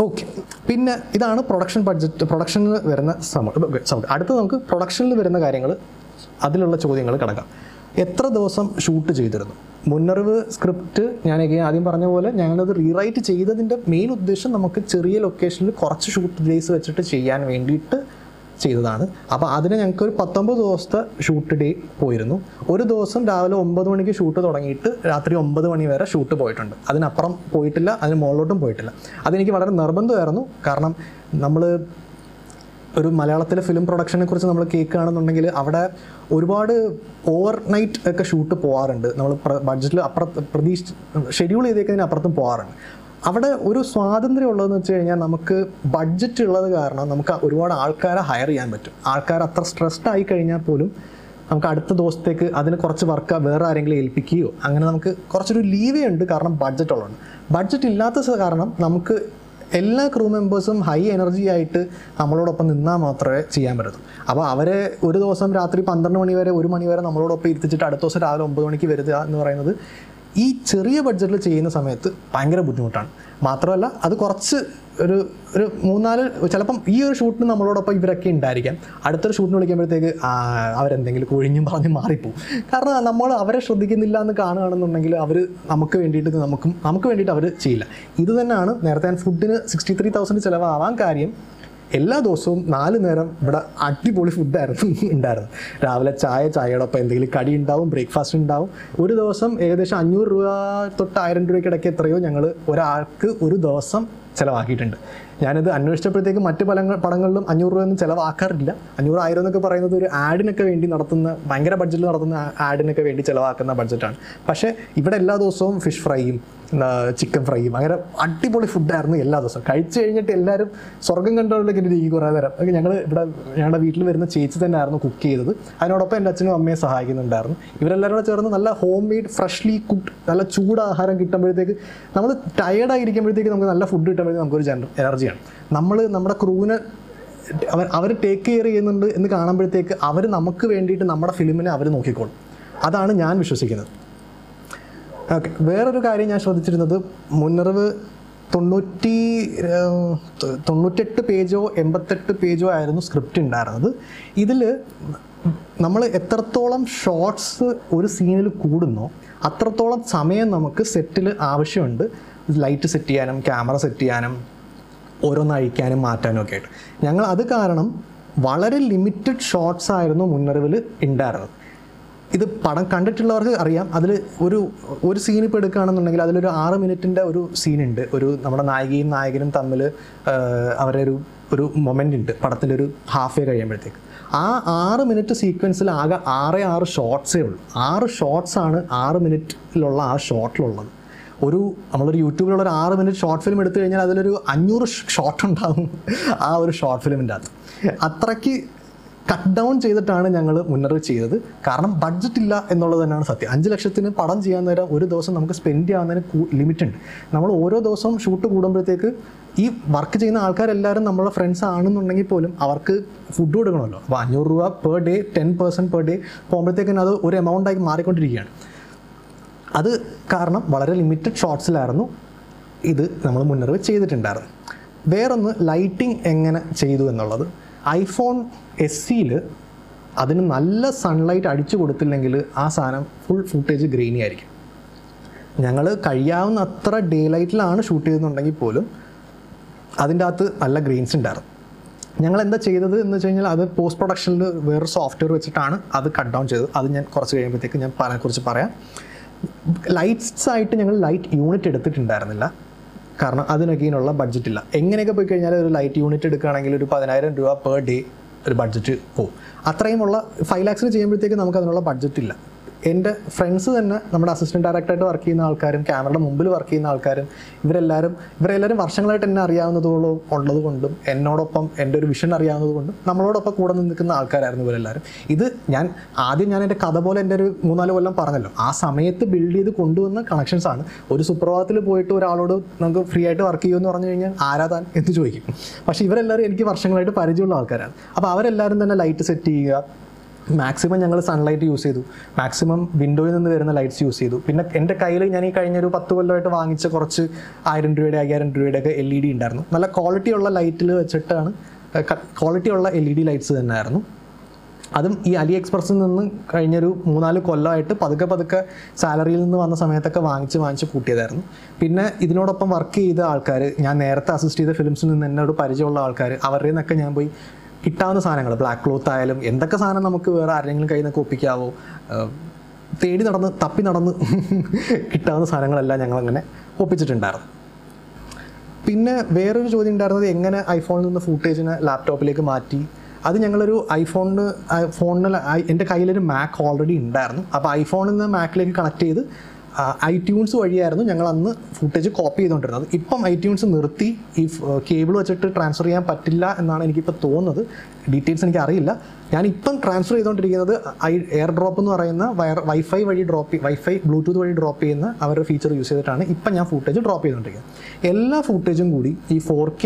ഓക്കെ, പിന്നെ ഇതാണ് പ്രൊഡക്ഷൻ ബഡ്ജറ്റ്, പ്രൊഡക്ഷനിൽ വരുന്ന സമയം. അടുത്ത് നമുക്ക് പ്രൊഡക്ഷനിൽ വരുന്ന കാര്യങ്ങൾ, അതിലുള്ള ചോദ്യങ്ങൾ കിടക്കാം. എത്ര ദിവസം ഷൂട്ട് ചെയ്തിരുന്നു? മുന്നറിവ് സ്ക്രിപ്റ്റ് ഞാൻ ആദ്യം പറഞ്ഞ പോലെ ഞങ്ങളത് റീറൈറ്റ് ചെയ്തതിൻ്റെ മെയിൻ ഉദ്ദേശം നമുക്ക് ചെറിയ ലൊക്കേഷനിൽ കുറച്ച് ഷൂട്ട് ഡേയ്സ് വെച്ചിട്ട് ചെയ്യാൻ വേണ്ടിയിട്ട് ചെയ്തതാണ്. അപ്പോൾ അതിന് ഞങ്ങൾക്ക് ഒരു 19 ദിവസത്തെ ഷൂട്ട് ഡേ പോയിരുന്നു. ഒരു ദിവസം രാവിലെ 9 മണിക്ക് ഷൂട്ട് തുടങ്ങിയിട്ട് രാത്രി 9 മണി വരെ ഷൂട്ട് പോയിട്ടുണ്ട്. അതിനപ്പുറം പോയിട്ടില്ല, അതിന് മുകളിലോട്ടും പോയിട്ടില്ല. അതെനിക്ക് വളരെ നിർബന്ധമായിരുന്നു. കാരണം നമ്മൾ ഒരു മലയാളത്തിലെ ഫിലിം പ്രൊഡക്ഷനെ കുറിച്ച് നമ്മൾ കേൾക്കുകയാണെന്നുണ്ടെങ്കിൽ അവിടെ ഒരുപാട് ഓവർ നൈറ്റ് ഒക്കെ ഷൂട്ട് പോകാറുണ്ട്. നമ്മൾ ബഡ്ജറ്റിൽ അപ്പുറത്ത് ഷെഡ്യൂൾ ചെയ്തേക്കുന്നതിന് അപ്പുറത്തും പോകാറുണ്ട്. അവിടെ ഒരു സ്വാതന്ത്ര്യം ഉള്ളതെന്ന് വെച്ച് കഴിഞ്ഞാൽ നമുക്ക് ബഡ്ജറ്റ് ഉള്ളത് കാരണം നമുക്ക് ഒരുപാട് ആൾക്കാരെ ഹയർ ചെയ്യാൻ പറ്റും. ആൾക്കാർ അത്ര സ്ട്രെസ്ഡ് ആയി കഴിഞ്ഞാൽ പോലും നമുക്ക് അടുത്ത ദിവസത്തേക്ക് അതിന് കുറച്ച് വർക്ക് വേറെ ആരെങ്കിലും ഏൽപ്പിക്കുകയോ അങ്ങനെ നമുക്ക് കുറച്ചൊരു ലീവേ ഉണ്ട്, കാരണം ബഡ്ജറ്റ് ഉള്ളതുകൊണ്ട്. ബഡ്ജറ്റ് ഇല്ലാത്ത കാരണം നമുക്ക് എല്ലാ ക്രൂ മെമ്പേഴ്സും ഹൈ എനർജി ആയിട്ട് നമ്മളോടൊപ്പം നിന്നാൽ മാത്രമേ ചെയ്യാൻ പറ്റൂ. അപ്പോൾ അവരെ ഒരു ദിവസം രാത്രി 12 മണി വരെ, 1 മണി വരെ നമ്മളോടൊപ്പം ഇരുത്തിച്ചിട്ട് അടുത്ത ദിവസം രാവിലെ 9 മണിക്ക് വരിക എന്ന് പറയുന്നത് ഈ ചെറിയ ബഡ്ജറ്റിൽ ചെയ്യുന്ന സമയത്ത് ഭയങ്കര ബുദ്ധിമുട്ടാണ്. മാത്രമല്ല അത് കുറച്ച് ഒരു ഒരു 3-4 ചിലപ്പം ഈ ഒരു ഷൂട്ടിന് നമ്മളോടൊപ്പം ഇവരൊക്കെ ഉണ്ടായിരിക്കാം, അടുത്തൊരു ഷൂട്ടിന് വിളിക്കുമ്പോഴത്തേക്ക് അവരെന്തെങ്കിലും ഒഴിഞ്ഞും പറഞ്ഞ് മാറിപ്പോവും. കാരണം നമ്മൾ അവരെ ശ്രദ്ധിക്കുന്നില്ല എന്ന് കാണുകയാണെന്നുണ്ടെങ്കിൽ അവർ നമുക്ക് വേണ്ടിയിട്ട് നമുക്ക് വേണ്ടിയിട്ട് അവർ ചെയ്യില്ല. ഇത് തന്നെയാണ് നേരത്തെ ഞാൻ ഫുഡിന് 63,000 ചിലവാവാൻ കാര്യം. എല്ലാ ദിവസവും 4 നേരം ഇവിടെ അടിപൊളി ഫുഡായിരുന്നു ഉണ്ടായിരുന്നു. രാവിലെ ചായ, ചായയോടൊപ്പം എന്തെങ്കിലും കടി ഉണ്ടാവും, ബ്രേക്ക്ഫാസ്റ്റ് ഉണ്ടാവും. ഒരു ദിവസം ഏകദേശം 500 രൂപ തൊട്ട് 1,000 രൂപയ്ക്ക് ഇടയ്ക്ക് എത്രയോ ഞങ്ങൾ ഒരാൾക്ക് ഒരു ദിവസം ചിലവാക്കിയിട്ടുണ്ട്. ഞാനിത് അന്വേഷിച്ചപ്പോഴത്തേക്ക് മറ്റ് പടങ്ങളിലും 500 രൂപയൊന്നും ചിലവാക്കാറില്ല. 500, 1000 എന്നൊക്കെ പറയുന്നത് ഒരു ആഡിനൊക്കെ വേണ്ടി നടത്തുന്ന, ഭയങ്കര ബഡ്ജറ്റിൽ നടത്തുന്ന ആഡിനൊക്കെ വേണ്ടി ചിലവാക്കുന്ന ബഡ്ജറ്റാണ്. പക്ഷേ ഇവിടെ എല്ലാ ദിവസവും ഫിഷ് ഫ്രൈയും ചിക്കൻ ഫ്രൈയും അങ്ങനെ അടിപൊളി ഫുഡായിരുന്നു. എല്ലാ ദിവസവും കഴിച്ചു കഴിഞ്ഞിട്ട് എല്ലാവരും സ്വർഗം കണ്ടവരിലേക്ക് എൻ്റെ രീതി കുറേ നേരം ഒക്കെ ഞങ്ങളുടെ വീട്ടിൽ വരുന്ന ചേച്ചി തന്നെ ആയിരുന്നു കുക്ക് ചെയ്തത്. അതിനോടൊപ്പം എൻ്റെ അച്ഛനും അമ്മയെ സഹായിക്കുന്നുണ്ടായിരുന്നു. ഇവരെല്ലാവരും കൂടെ ചേർന്ന് നല്ല ഹോം മെയ്ഡ്, ഫ്രഷ്ലി കുക്ക്ഡ്, നല്ല ചൂടാഹാരം കിട്ടുമ്പോഴത്തേക്ക്, നമ്മൾ ടയേർഡായിരിക്കുമ്പോഴത്തേക്ക് നമുക്ക് നല്ല ഫുഡ് കിട്ടുമ്പോഴത്തേക്ക് നമുക്കൊരു എനർജിയാണ്. നമ്മൾ നമ്മുടെ ക്രൂവിനെ അവർ ടേക്ക് കെയർ ചെയ്യുന്നുണ്ട് എന്ന് കാണുമ്പോഴത്തേക്ക് അവർ നമുക്ക് വേണ്ടിയിട്ട് നമ്മുടെ ഫിലിമിനെ അവർ നോക്കിക്കോളും. അതാണ് ഞാൻ വിശ്വസിക്കുന്നത്. ഓക്കെ, വേറൊരു കാര്യം ഞാൻ ശ്രദ്ധിച്ചിരുന്നത്, മുന്നറിവ് 98 പേജോ 88 പേജോ ആയിരുന്നു സ്ക്രിപ്റ്റ് ഉണ്ടായിരുന്നത്. ഇതിൽ നമ്മൾ എത്രത്തോളം ഷോർട്സ് ഒരു സീനിൽ കൂടുന്നോ അത്രത്തോളം സമയം നമുക്ക് സെറ്റിൽ ആവശ്യമുണ്ട്, ലൈറ്റ് സെറ്റ് ചെയ്യാനും ക്യാമറ സെറ്റ് ചെയ്യാനും ഓരോന്നഴിക്കാനും മാറ്റാനും ഒക്കെ ആയിട്ട്. ഞങ്ങൾ അത് കാരണം വളരെ ലിമിറ്റഡ് ഷോർട്സ് ആയിരുന്നു മുന്നറിവിൽ ഉണ്ടായിരുന്നത്. ഇത് പടം കണ്ടിട്ടുള്ളവർക്ക് അറിയാം, അതിൽ ഒരു സീൻ ഇപ്പോൾ എടുക്കുകയാണെന്നുണ്ടെങ്കിൽ അതിലൊരു 6 മിനിറ്റിൻ്റെ ഒരു സീനുണ്ട്, ഒരു നമ്മുടെ നായികയും നായകനും തമ്മിൽ അവരുടെ ഒരു മൊമെൻ്റ് ഉണ്ട് പടത്തിലൊരു ഹാഫ് വേ കഴിയുമ്പോഴത്തേക്ക്. ആ 6 മിനിറ്റ് സീക്വൻസിൽ ആകെ 6 ഷോർട്ട്സേ ഉള്ളൂ. 6 ഷോർട്സാണ് 6 മിനിറ്റിലുള്ള ആ ഷോർട്ടിലുള്ളത്. നമ്മളൊരു യൂട്യൂബിലുള്ള ഒരു 6 മിനിറ്റ് ഷോർട്ട് ഫിലിം എടുത്തു കഴിഞ്ഞാൽ അതിലൊരു 500 ഷോർട്ട് ഉണ്ടാകും ആ ഒരു ഷോർട്ട് ഫിലിമിൻ്റെ അകത്ത്. അത്രയ്ക്ക് കട്ട് ഡൗൺ ചെയ്തിട്ടാണ് ഞങ്ങൾ മുന്നറിയിപ്പ് ചെയ്തത്. കാരണം ബഡ്ജറ്റ് ഇല്ല എന്നുള്ളത് തന്നെയാണ് സത്യം. 5 ലക്ഷത്തിന് പടം ചെയ്യാൻ നേരം ഒരു ദിവസം നമുക്ക് സ്പെൻഡ് ചെയ്യാവുന്നതിന് ലിമിറ്റ് ഉണ്ട്. നമ്മൾ ഓരോ ദിവസവും ഷൂട്ട് കൂടുമ്പോഴത്തേക്ക് ഈ വർക്ക് ചെയ്യുന്ന ആൾക്കാരെല്ലാവരും നമ്മളുടെ ഫ്രണ്ട്സ് ആണെന്നുണ്ടെങ്കിൽ പോലും അവർക്ക് ഫുഡ് കൊടുക്കണമല്ലോ. അപ്പോൾ 500 രൂപ പെർ ഡേ 10% പെർ ഡേ പോകുമ്പോഴത്തേക്കും അത് ഒരു എമൗണ്ടായി മാറിക്കൊണ്ടിരിക്കുകയാണ്. അത് കാരണം വളരെ ലിമിറ്റഡ് ഷോട്ട്സിലായിരുന്നു ഇത് നമ്മൾ മുന്നറിയിപ്പ് ചെയ്തിട്ടുണ്ടായിരുന്നു. വേറൊന്ന്, ലൈറ്റിംഗ് എങ്ങനെ ചെയ്തു എന്നുള്ളത്. iPhone SE അതിന് നല്ല സൺലൈറ്റ് അടിച്ചു കൊടുത്തില്ലെങ്കിൽ ആ സാധനം ഫുൾ ഫുട്ടേജ് ഗ്രെയിനി ആയിരിക്കും. ഞങ്ങൾ കഴിയാവുന്ന അത്ര ഡേ ലൈറ്റിലാണ് ഷൂട്ട് ചെയ്തെന്നുണ്ടെങ്കിൽ പോലും അതിൻ്റെ അകത്ത് നല്ല ഗ്രെയിൻസ് ഉണ്ടായിരുന്നു. ഞങ്ങൾ എന്താ ചെയ്തത് എന്ന് വെച്ച് കഴിഞ്ഞാൽ അത് പോസ്റ്റ് പ്രൊഡക്ഷനിൽ വേറൊരു സോഫ്റ്റ്വെയർ വെച്ചിട്ടാണ് അത് കട്ട് ഡൗൺ ചെയ്തത്. അത് ഞാൻ കുറച്ച് കഴിയുമ്പോഴത്തേക്ക് ഞാൻ അതിനെക്കുറിച്ച് പറയാം. ലൈറ്റ്സ് ആയിട്ട് ഞങ്ങൾ ലൈറ്റ് യൂണിറ്റ് എടുത്തിട്ടുണ്ടായിരുന്നില്ല, കാരണം അതിനൊക്കെയുള്ള ബഡ്ജറ്റ് ഇല്ല. എങ്ങനെയൊക്കെ പോയി കഴിഞ്ഞാൽ ഒരു ലൈറ്റ് യൂണിറ്റ് എടുക്കുകയാണെങ്കിൽ ഒരു 10,000 രൂപ പെർ ഡേ ഒരു ബഡ്ജറ്റ് പോകും. അത്രയുമുള്ള 5 lakhs ചെയ്യുമ്പോഴത്തേക്ക് നമുക്ക് അതിനുള്ള ബഡ്ജറ്റ് ഇല്ല. എൻ്റെ ഫ്രണ്ട്സ് തന്നെ നമ്മുടെ അസിസ്റ്റൻറ്റ് ഡയറക്ടറായിട്ട് വർക്ക് ചെയ്യുന്ന ആൾക്കാരും ക്യാമറയുടെ മുമ്പിൽ വർക്ക് ചെയ്യുന്ന ആൾക്കാരും ഇവരെല്ലാവരും വർഷങ്ങളായിട്ട് എന്നെ അറിയാവുന്നതോളം ഉള്ളത് കൊണ്ടും എന്നോടൊപ്പം എൻ്റെ ഒരു വിഷൻ അറിയാവുന്നത് കൊണ്ടും നമ്മളോടൊപ്പം കൂടെ നിൽക്കുന്ന ആൾക്കാരായിരുന്നു ഇവരെല്ലാവരും. ഇത് ഞാൻ ആദ്യം എൻ്റെ കഥ പോലെ എൻ്റെ ഒരു 3-4 കൊല്ലം പറഞ്ഞല്ലോ, ആ സമയത്ത് ബിൽഡ് ചെയ്ത് കൊണ്ടുവന്ന കണക്ഷൻസാണ്. ഒരു സുപ്രഭാതത്തിൽ പോയിട്ട് ഒരാളോട് നമുക്ക് ഫ്രീ ആയിട്ട് വർക്ക് ചെയ്യുമെന്ന് പറഞ്ഞു കഴിഞ്ഞാൽ ആരാതാൻ എന്ന് ചോദിക്കും. പക്ഷേ ഇവരെല്ലാവരും എനിക്ക് വർഷങ്ങളായിട്ട് പരിചയമുള്ള ആൾക്കാരാണ്. അപ്പോൾ അവരെല്ലാവരും തന്നെ ലൈറ്റ് സെറ്റ് ചെയ്യുക, മാക്സിമം ഞങ്ങൾ സൺലൈറ്റ് യൂസ് ചെയ്തു, മാക്സിമം വിൻഡോയിൽ നിന്ന് വരുന്ന ലൈറ്റ്സ് യൂസ് ചെയ്തു. പിന്നെ എൻ്റെ കയ്യിൽ ഞാൻ ഈ കഴിഞ്ഞൊരു 10 കൊല്ലമായിട്ട് വാങ്ങിച്ച കുറച്ച് 1000 രൂപയുടെ 5000 രൂപയുടെ ഒക്കെ LED ഉണ്ടായിരുന്നു. നല്ല ക്വാളിറ്റിയുള്ള ലൈറ്റിൽ വെച്ചിട്ടാണ്, ക്വാളിറ്റിയുള്ള LED ലൈറ്റ്സ് തന്നെയായിരുന്നു. അതും ഈ AliExpressൽ നിന്ന് കഴിഞ്ഞൊരു 3-4 കൊല്ലമായിട്ട് പതുക്കെ സാലറിയിൽ നിന്ന് വന്ന സമയത്തൊക്കെ വാങ്ങിച്ച് കൂട്ടിയതായിരുന്നു. പിന്നെ ഇതിനോടൊപ്പം വർക്ക് ചെയ്ത ആൾക്കാർ, ഞാൻ നേരത്തെ അസിസ്റ്റ് ചെയ്ത ഫിലിംസിൽ നിന്ന് എന്നോട് പരിചയമുള്ള ആൾക്കാർ, അവരുടെ നിന്നൊക്കെ ഞാൻ പോയി കിട്ടാവുന്ന സാധനങ്ങൾ, ബ്ലാക്ക് ക്ലോത്ത് ആയാലും എന്തൊക്കെ സാധനം നമുക്ക് വേറെ ആരെങ്കിലും കയ്യിൽ നിന്ന് ഒപ്പിക്കാവോ, തപ്പി നടന്ന് കിട്ടാവുന്ന സാധനങ്ങളെല്ലാം ഞങ്ങളങ്ങനെ ഒപ്പിച്ചിട്ടുണ്ടായിരുന്നു. പിന്നെ വേറൊരു ചോദ്യം ഉണ്ടായിരുന്നത്, എങ്ങനെ iPhoneൽ നിന്ന് ഫൂട്ടേജിനെ ലാപ്ടോപ്പിലേക്ക് മാറ്റി. അത് ഞങ്ങളൊരു ഫോണിൽ എൻ്റെ കയ്യിലൊരു മാക് ഓൾറെഡി ഉണ്ടായിരുന്നു. അപ്പോൾ iPhoneൽ നിന്ന് മാക്കിലേക്ക് കണക്ട് ചെയ്ത് iTunes വഴിയായിരുന്നു ഞങ്ങൾ അന്ന് ഫുട്ടേജ് കോപ്പി ചെയ്തുകൊണ്ടിരുന്നത്. ഇപ്പം iTunes നിർത്തി, ഈ കേബിൾ വെച്ചിട്ട് ട്രാൻസ്ഫർ ചെയ്യാൻ പറ്റില്ല എന്നാണ് എനിക്കിപ്പോൾ തോന്നുന്നത്. ഡീറ്റെയിൽസ് എനിക്കറിയില്ല. ഞാനിപ്പം ട്രാൻസ്ഫർ ചെയ്തുകൊണ്ടിരിക്കുന്നത് എയർ ഡ്രോപ്പ് എന്ന് പറയുന്ന വൈഫൈ ബ്ലൂടൂത്ത് വഴി ഡ്രോപ്പ് ചെയ്യുന്ന അവരുടെ ഫീച്ചർ യൂസ് ചെയ്തിട്ടാണ് ഇപ്പം ഞാൻ ഫുട്ടേജ് ഡ്രോപ്പ് ചെയ്തുകൊണ്ടിരിക്കുന്നത്. എല്ലാ ഫുട്ടേജും കൂടി ഈ 4K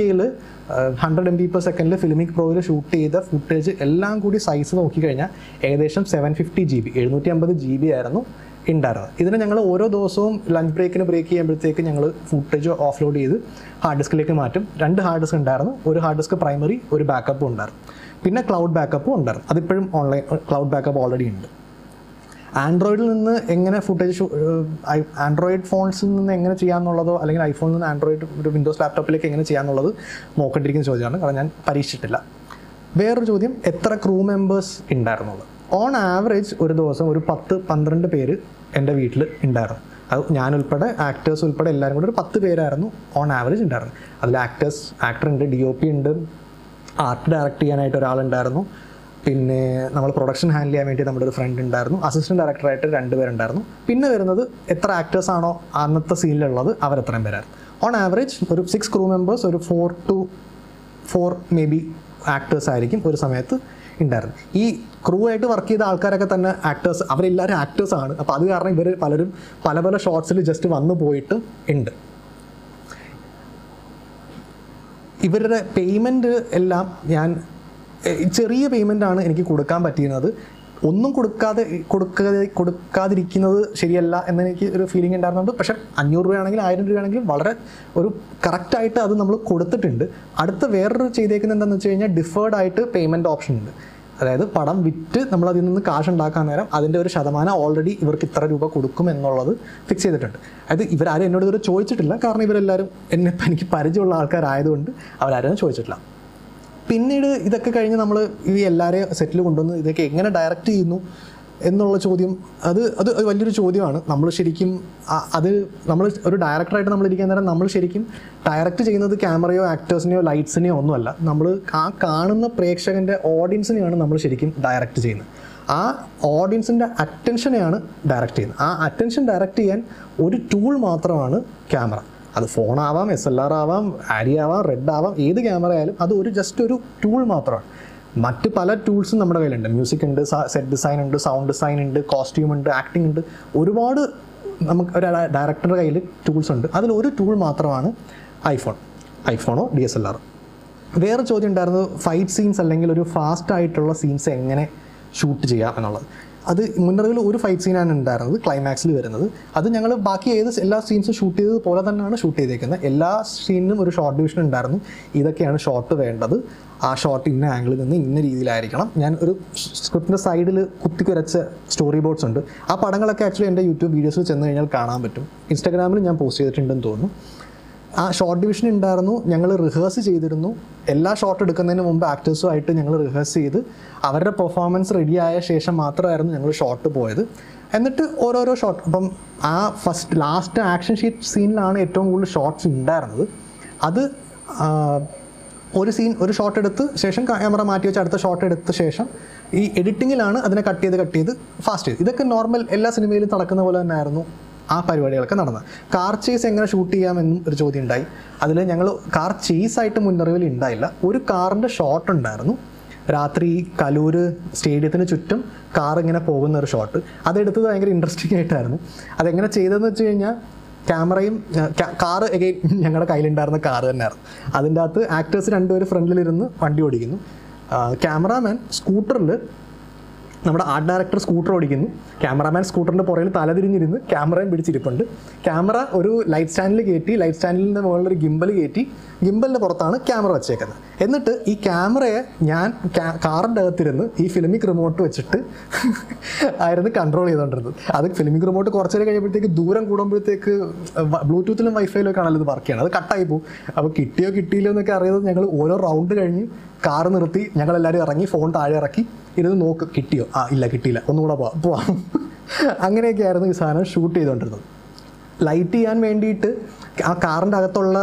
100 MB/s ഫിലിമിക് പ്രോയിൽ ഷൂട്ട് ചെയ്ത ഫുട്ടേജ് എല്ലാം കൂടി സൈസ് നോക്കിക്കഴിഞ്ഞാൽ ഏകദേശം 750 GB 750 GB ആയിരുന്നു ഉണ്ടായിരുന്നത്. ഇതിന് ഞങ്ങൾ ഓരോ ദിവസവും ലഞ്ച് ബ്രേക്കിന് ബ്രേക്ക് ചെയ്യുമ്പോഴത്തേക്ക് ഞങ്ങൾ ഫുട്ടേജ് ഓഫ്ലോഡ് ചെയ്ത് ഹാർഡ് ഡിസ്കിലേക്ക് മാറ്റും. 2 ഹാർഡ് ഡിസ്ക് ഉണ്ടായിരുന്നു. ഒരു ഹാർഡ് ഡിസ്ക് പ്രൈമറി, ഒരു ബാക്കപ്പും ഉണ്ടായിരുന്നു. പിന്നെ ക്ലൗഡ് ബാക്കപ്പും ഉണ്ടായിരുന്നു. അതിപ്പോഴും ഓൺലൈൻ ക്ലൗഡ് ബാക്കപ്പ് ഓൾറെഡി ഉണ്ട്. ആൻഡ്രോയിഡിൽ നിന്ന് എങ്ങനെ ഫുട്ടേജ് ആൻഡ്രോയിഡ് ഫോൺസിൽ നിന്ന് എങ്ങനെ ചെയ്യാമെന്നുള്ളതോ അല്ലെങ്കിൽ iPhoneൽ നിന്ന് ആൻഡ്രോയിഡ് ഒരു വിൻഡോസ് ലാപ്ടോപ്പിലേക്ക് എങ്ങനെ ചെയ്യാമെന്നുള്ളത് നോക്കേണ്ടിയിരിക്കുന്ന ചോദ്യമാണ്, കാരണം ഞാൻ പരീക്ഷിച്ചിട്ടില്ല. വേറൊരു ചോദ്യം, എത്ര ക്രൂ മെമ്പേഴ്സ് ഉണ്ടായിരുന്നുള്ളത്. ഓൺ ആവറേജ് ഒരു ദിവസം ഒരു 10-12 പേര് എൻ്റെ വീട്ടിൽ ഉണ്ടായിരുന്നു. അത് ഞാനുൾപ്പെടെ ആക്ടേഴ്സ് ഉൾപ്പെടെ എല്ലാവരും കൂടെ ഒരു 10 പേരായിരുന്നു ഓൺ ആവറേജ് ഉണ്ടായിരുന്നത്. അതിൽ ആക്ടറുണ്ട്, DOP ഉണ്ട്, ആർട്ട് ഡയറക്റ്റ് ചെയ്യാനായിട്ട് ഒരാളുണ്ടായിരുന്നു, പിന്നെ നമ്മൾ പ്രൊഡക്ഷൻ ഹാൻഡിൽ ചെയ്യാൻ വേണ്ടി നമ്മുടെ ഒരു ഫ്രണ്ട് ഉണ്ടായിരുന്നു, അസിസ്റ്റൻറ്റ് ഡയറക്ടറായിട്ട് 2 പേരുണ്ടായിരുന്നു. പിന്നെ വരുന്നത് എത്ര ആക്ടേഴ്സാണോ അന്നത്തെ സീനിലുള്ളത് അവരെത്രയും പേരായിരുന്നു. ഓൺ ആവറേജ് ഒരു 6 crew members ഒരു 4 to 4 മേ ബി ആക്ടേഴ്സ് ആയിരിക്കും ഒരു സമയത്ത് ഉണ്ടായിരുന്നു. ഈ ക്രൂ ആയിട്ട് വർക്ക് ചെയ്ത ആൾക്കാരൊക്കെ തന്നെ ആക്ടേഴ്സ്, അവരെല്ലാവരും ആക്ടേഴ്സാണ്. അപ്പോൾ അത് കാരണം ഇവർ പലരും പല ഷോർട്സിൽ ജസ്റ്റ് വന്നു പോയിട്ട് ഉണ്ട്. ഇവരുടെ പേയ്മെൻറ്റ് എല്ലാം ഞാൻ ചെറിയ പേയ്മെൻറ്റാണ് എനിക്ക് കൊടുക്കാൻ പറ്റിയിരുന്നത്. ഒന്നും കൊടുക്കാതിരിക്കുന്നത് ശരിയല്ല എന്നെനിക്ക് ഒരു ഫീലിംഗ് ഉണ്ടായിരുന്നുണ്ട്. പക്ഷേ 500 രൂപയാണെങ്കിലും 1000 രൂപയാണെങ്കിലും വളരെ ഒരു കറക്റ്റായിട്ട് അത് നമ്മൾ കൊടുത്തിട്ടുണ്ട്. അടുത്ത വേറൊരു ചെയ്തേക്കുന്നത് എന്താണെന്ന് വെച്ച് കഴിഞ്ഞാൽ ഡിഫേർഡ് ആയിട്ട് പേയ്മെൻറ്റ് ഓപ്ഷൻ ഉണ്ട്. അതായത് പടം വിറ്റ് നമ്മളതിൽ നിന്ന് കാശുണ്ടാക്കാൻ നേരം അതിൻ്റെ ഒരു ശതമാനം ഓൾറെഡി ഇവർക്ക് ഇത്ര രൂപ കൊടുക്കും എന്നുള്ളത് ഫിക്സ് ചെയ്തിട്ടുണ്ട്. അതായത് ഇവരാരും എന്നോട് ഇതുവരെ ചോദിച്ചിട്ടില്ല, കാരണം ഇവരെല്ലാവരും എന്നെപ്പം എനിക്ക് പരിചയമുള്ള ആൾക്കാരായതുകൊണ്ട് അവരാരും ചോദിച്ചിട്ടില്ല. പിന്നീട് ഇതൊക്കെ കഴിഞ്ഞ് നമ്മൾ ഈ എല്ലാവരെയും സെറ്റിൽ കൊണ്ടുവന്ന് ഇതൊക്കെ എങ്ങനെ ഡയറക്റ്റ് ചെയ്യുന്നു എന്നുള്ള ചോദ്യം, അത് അത് വലിയൊരു ചോദ്യമാണ്. നമ്മൾ ശരിക്കും അത് നമ്മൾ ഒരു ഡയറക്ടറായിട്ട് നമ്മളിരിക്കാൻ നേരം നമ്മൾ ശരിക്കും ഡയറക്റ്റ് ചെയ്യുന്നത് ക്യാമറയോ ആക്ടേഴ്സിനെയോ ലൈറ്റ്സിനെയോ ഒന്നുമല്ല, നമ്മൾ ആ കാണുന്ന പ്രേക്ഷകൻ്റെ ഓഡിയൻസിനെയാണ് നമ്മൾ ശരിക്കും ഡയറക്റ്റ് ചെയ്യുന്നത്. ആ ഓഡിയൻസിൻ്റെ അറ്റൻഷനെയാണ് ഡയറക്റ്റ് ചെയ്യുന്നത്. ആ അറ്റൻഷൻ ഡയറക്റ്റ് ചെയ്യാൻ ഒരു ടൂൾ മാത്രമാണ് ക്യാമറ. അത് ഫോണാവാം, SLR ആവാം, ആരി ആവാം, റെഡ് ആവാം, ഏത് ക്യാമറ ആയാലും അത് ഒരു ജസ്റ്റ് ഒരു ടൂൾ മാത്രമാണ്. മറ്റ് പല ടൂൾസും നമ്മുടെ കയ്യിലുണ്ട്. മ്യൂസിക് ഉണ്ട്, സെറ്റ് ഡിസൈൻ ഉണ്ട്, സൗണ്ട് ഡിസൈൻ ഉണ്ട്, കോസ്റ്റ്യൂം ഉണ്ട്, ആക്ടിംഗ് ഉണ്ട്, ഒരുപാട് നമുക്ക് ഒരു ഡയറക്ടറുടെ കയ്യിൽ ടൂൾസ് ഉണ്ട്. അതിലൊരു ടൂൾ മാത്രമാണ് ഐഫോണോ DSLR. വേറെ ചോദ്യം ഉണ്ടായിരുന്നത് ഫൈറ്റ് സീൻസ് അല്ലെങ്കിൽ ഒരു ഫാസ്റ്റ് ആയിട്ടുള്ള സീൻസ് എങ്ങനെ ഷൂട്ട് ചെയ്യാം എന്നുള്ളത്. അത് മുന്നറിയിൽ ഒരു ഫൈറ്റ് സീനാണ് ഉണ്ടായിരുന്നത്, ക്ലൈമാക്സിൽ വരുന്നത്. അത് ഞങ്ങൾ ബാക്കി എല്ലാ സീൻസും ഷൂട്ട് ചെയ്തതുപോലെ തന്നെയാണ് ഷൂട്ട് ചെയ്തേക്കുന്നത്. എല്ലാ സീനിനും ഒരു ഷോർട്ട് ഡിവിഷൻ ഉണ്ടായിരുന്നു. ഇതൊക്കെയാണ് ഷോട്ട് വേണ്ടത്, ആ ഷോട്ട് ഇന്ന ആംഗിളിൽ നിന്ന് ഇന്ന രീതിയിലായിരിക്കണം. ഞാൻ ഒരു സ്ക്രിപ്റ്റിൻ്റെ സൈഡിൽ കുത്തിക്കുരച്ച സ്റ്റോറി ബോർഡ്സ് ഉണ്ട്. ആ പടങ്ങളൊക്കെ ആക്ച്വലി എൻ്റെ യൂട്യൂബ് വീഡിയോസിൽ ചെന്ന് കഴിഞ്ഞാൽ കാണാൻ പറ്റും. ഇൻസ്റ്റാഗ്രാമിൽ ഞാൻ പോസ്റ്റ് ചെയ്തിട്ടുണ്ടെന്ന് തോന്നുന്നു. ആ ഷോർട്ട് ഡിവിഷൻ ഉണ്ടായിരുന്നു. ഞങ്ങൾ റിഹേഴ്സ് ചെയ്തിരുന്നു. എല്ലാ ഷോട്ട് എടുക്കുന്നതിന് മുമ്പ് ആക്ടേഴ്സുമായിട്ട് ഞങ്ങൾ റിഹേഴ്സ് ചെയ്ത് അവരുടെ പെർഫോമൻസ് റെഡിയായ ശേഷം മാത്രമായിരുന്നു ഞങ്ങൾ ഷോട്ട് പോയത്. എന്നിട്ട് ഓരോരോ ഷോട്ട്, അപ്പം ആ ലാസ്റ്റ് ആക്ഷൻ ഷീറ്റ് സീനിലാണ് ഏറ്റവും കൂടുതൽ ഷോട്ട്സ് ഉണ്ടായിരുന്നത്. അത് ഒരു ഷോട്ട് എടുത്ത് ശേഷം ക്യാമറ മാറ്റി വെച്ച് അടുത്ത ഷോട്ട് എടുത്ത ശേഷം ഈ എഡിറ്റിങ്ങിലാണ് അതിനെ കട്ട് ചെയ്ത് ഫാസ്റ്റ് ചെയ്ത്. ഇതൊക്കെ നോർമൽ എല്ലാ സിനിമയിലും നടക്കുന്ന പോലെ തന്നെയായിരുന്നു ആ പരിപാടികളൊക്കെ നടന്നത്. കാർ ചേസ് എങ്ങനെ ഷൂട്ട് ചെയ്യാമെന്നും ഒരു ചോദ്യം ഉണ്ടായി. അതിൽ ഞങ്ങൾ കാർ ചേസായിട്ട് മുന്നറിവിൽ ഉണ്ടായില്ല. ഒരു കാറിൻ്റെ ഷോട്ട് ഉണ്ടായിരുന്നു. രാത്രി കലൂർ സ്റ്റേഡിയത്തിന് ചുറ്റും കാർ ഇങ്ങനെ പോകുന്ന ഒരു ഷോട്ട്, അതെടുത്തത് ഭയങ്കര ഇൻട്രസ്റ്റിംഗ് ആയിട്ടായിരുന്നു. അതെങ്ങനെ ചെയ്തതെന്ന് വെച്ച് കഴിഞ്ഞാൽ കാറ് എഗെയിൻ ഞങ്ങളുടെ കയ്യിലുണ്ടായിരുന്ന കാറ് തന്നെയായിരുന്നു. അതിൻ്റെ അകത്ത് ആക്ടേഴ്സ് രണ്ടുപേർ ഫ്രണ്ടിലിരുന്ന് വണ്ടി ഓടിക്കുന്നു, ക്യാമറാമാൻ സ്കൂട്ടറിൽ, നമ്മുടെ ആർട്ട് ഡയറക്ടർ സ്കൂട്ടർ ഓടിക്കുന്നു, ക്യാമറാമാൻ സ്കൂട്ടറിൻ്റെ പുറകിൽ തലതിരിഞ്ഞിരുന്ന് ക്യാമറയും പിടിച്ചിരിപ്പുണ്ട്. ക്യാമറ ഒരു ലൈറ്റ് സ്റ്റാൻഡിൽ കയറ്റി, ലൈറ്റ് സ്റ്റാൻഡിൻ്റെ മുകളിലൊരു ഗിംബൽ കയറ്റി, ഗിംബലിൻ്റെ പുറത്താണ് ക്യാമറ വെച്ചേക്കുന്നത്. എന്നിട്ട് ഈ ക്യാമറയെ ഞാൻ കാറിൻ്റെ അകത്തിരുന്ന് ഈ ഫിലിമിക് റിമോട്ട് വെച്ചിട്ട് ആയിരുന്നു കൺട്രോൾ ചെയ്തുകൊണ്ടിരുന്നത്. അത് ഫിലിമിക് റിമോട്ട് കുറച്ച് നേരം കഴിയുമ്പോഴത്തേക്ക് ദൂരം കൂടുമ്പോഴത്തേക്ക് ബ്ലൂടൂത്തിലും വൈഫൈയിലും ഒക്കെ ആണല്ലോ ഇത് വർക്ക് ചെയ്യണം, അത് കട്ടായി പോകും. അപ്പോൾ കിട്ടിയില്ലോ എന്നൊക്കെ അറിയുന്നത് ഞങ്ങൾ ഓരോ റൗണ്ട് കഴിഞ്ഞ് കാർ നിർത്തി ഞങ്ങളെല്ലാവരും ഇറങ്ങി ഫോൺ താഴെ ഇറക്കി ഇരുന്ന് നോക്കും, കിട്ടിയോ, ആ ഇല്ല കിട്ടിയില്ല, ഒന്നുകൂടെ പോവാം. അങ്ങനെയൊക്കെ ആയിരുന്നു ഈ സാധനം ഷൂട്ട് ചെയ്തുകൊണ്ടിരുന്നത്. ലൈറ്റ് ചെയ്യാൻ വേണ്ടിയിട്ട് ആ കാറിൻ്റെ അകത്തുള്ള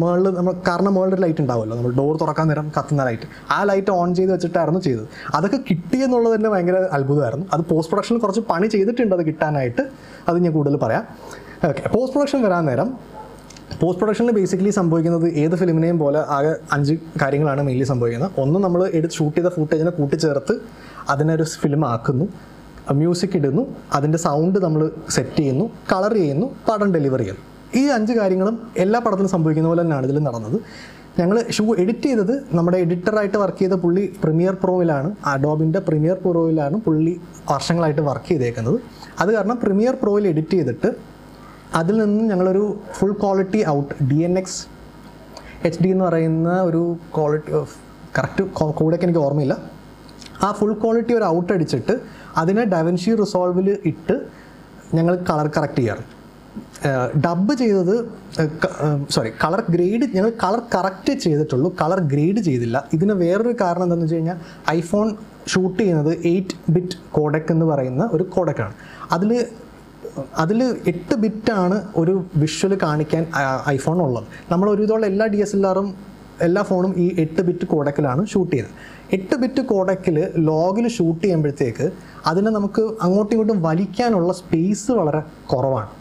മുകളിൽ നമ്മൾ കാറിൻ്റെ മുകളിൽ ലൈറ്റ് ഉണ്ടാവുമല്ലോ, നമ്മൾ ഡോർ തുറക്കാൻ നേരം കത്തുന്ന ലൈറ്റ്, ആ ലൈറ്റ് ഓൺ ചെയ്ത് വെച്ചിട്ടായിരുന്നു ചെയ്തത്. അതൊക്കെ കിട്ടിയെന്നുള്ളത് തന്നെ ഭയങ്കര അത്ഭുതമായിരുന്നു. അത് പോസ്റ്റ് പ്രൊഡക്ഷനിൽ കുറച്ച് പണി ചെയ്തിട്ടുണ്ട് അത് കിട്ടാനായിട്ട്, അത് ഞാൻ കൂടുതൽ പറയാം. ഓക്കെ, പോസ്റ്റ് പ്രൊഡക്ഷൻ വരാൻ നേരം പോസ്റ്റ് പ്രൊഡക്ഷനിൽ ബേസിക്കലി സംഭവിക്കുന്നത് ഏത് ഫിലിമിനെയും പോലെ ആകെ 5 കാര്യങ്ങളാണ് മെയിൻലി സംഭവിക്കുന്നത്. ഒന്ന്, നമ്മൾ ഷൂട്ട് ചെയ്ത ഫൂട്ടേജിനെ കൂട്ടിച്ചേർത്ത് അതിനൊരു ഫിലിം ആക്കുന്നു, മ്യൂസിക് ഇടുന്നു, അതിൻ്റെ സൗണ്ട് നമ്മൾ സെറ്റ് ചെയ്യുന്നു, കളർ ചെയ്യുന്നു, പടം ഡെലിവർ ചെയ്യുന്നു. ഈ 5 കാര്യങ്ങളും എല്ലാ പടത്തിലും സംഭവിക്കുന്ന പോലെ തന്നെയാണ് ഇതിൽ നടന്നത്. ഞങ്ങൾ എഡിറ്റ് ചെയ്തത് നമ്മുടെ എഡിറ്ററായിട്ട് വർക്ക് ചെയ്ത പുള്ളി പ്രീമിയർ പ്രോയിലാണ്, അഡോബിൻ്റെ പ്രീമിയർ പ്രോയിലാണ് പുള്ളി വർഷങ്ങളായിട്ട് വർക്ക് ചെയ്തേക്കുന്നത്. അത് കാരണം പ്രീമിയർ പ്രോയിൽ എഡിറ്റ് ചെയ്തിട്ട് അതിൽ നിന്നും ഞങ്ങളൊരു full quality out DNx HD എന്ന് പറയുന്ന ഒരു ക്വാളിറ്റി കറക്റ്റ് കൂടെയൊക്കെ എനിക്ക് ഓർമ്മയില്ല, ആ ഫുൾ ക്വാളിറ്റി ഒരു ഔട്ട് അടിച്ചിട്ട് അതിനെ ഡാവിൻഷി റിസോൾവിൽ ഇട്ട് ഞങ്ങൾ കളർ കറക്റ്റ് ചെയ്യാറ്. ഡബ് ചെയ്തത് കളർ ഗ്രേഡ് ഞങ്ങൾ കളർ കറക്റ്റ് ചെയ്തിട്ടുള്ളൂ, കളർ ഗ്രേഡ് ചെയ്തില്ല. ഇതിന് വേറൊരു കാരണം എന്താണെന്ന് വെച്ച് കഴിഞ്ഞാൽ ഐഫോൺ ഷൂട്ട് ചെയ്യുന്നത് 8 bit കോഡെക് എന്ന് പറയുന്ന ഒരു കോഡെക്കാണ്. അതിൽ 8 ബിറ്റാണ് ഒരു വിഷ്വൽ കാണിക്കാൻ ഐഫോൺ ഉള്ളത്. നമ്മൾ ഒരുവിധമുള്ള എല്ലാ DSLR'ും എല്ലാ ഫോണും ഈ 8 bit കോഡക്കിലാണ് ഷൂട്ട് ചെയ്യുന്നത്. 8 bit കോഡക്കിൽ ലോഗിൽ ഷൂട്ട് ചെയ്യുമ്പോഴത്തേക്ക് അതിനെ നമുക്ക് അങ്ങോട്ടും ഇങ്ങോട്ടും വലിക്കാനുള്ള സ്പേസ് വളരെ കുറവാണ്.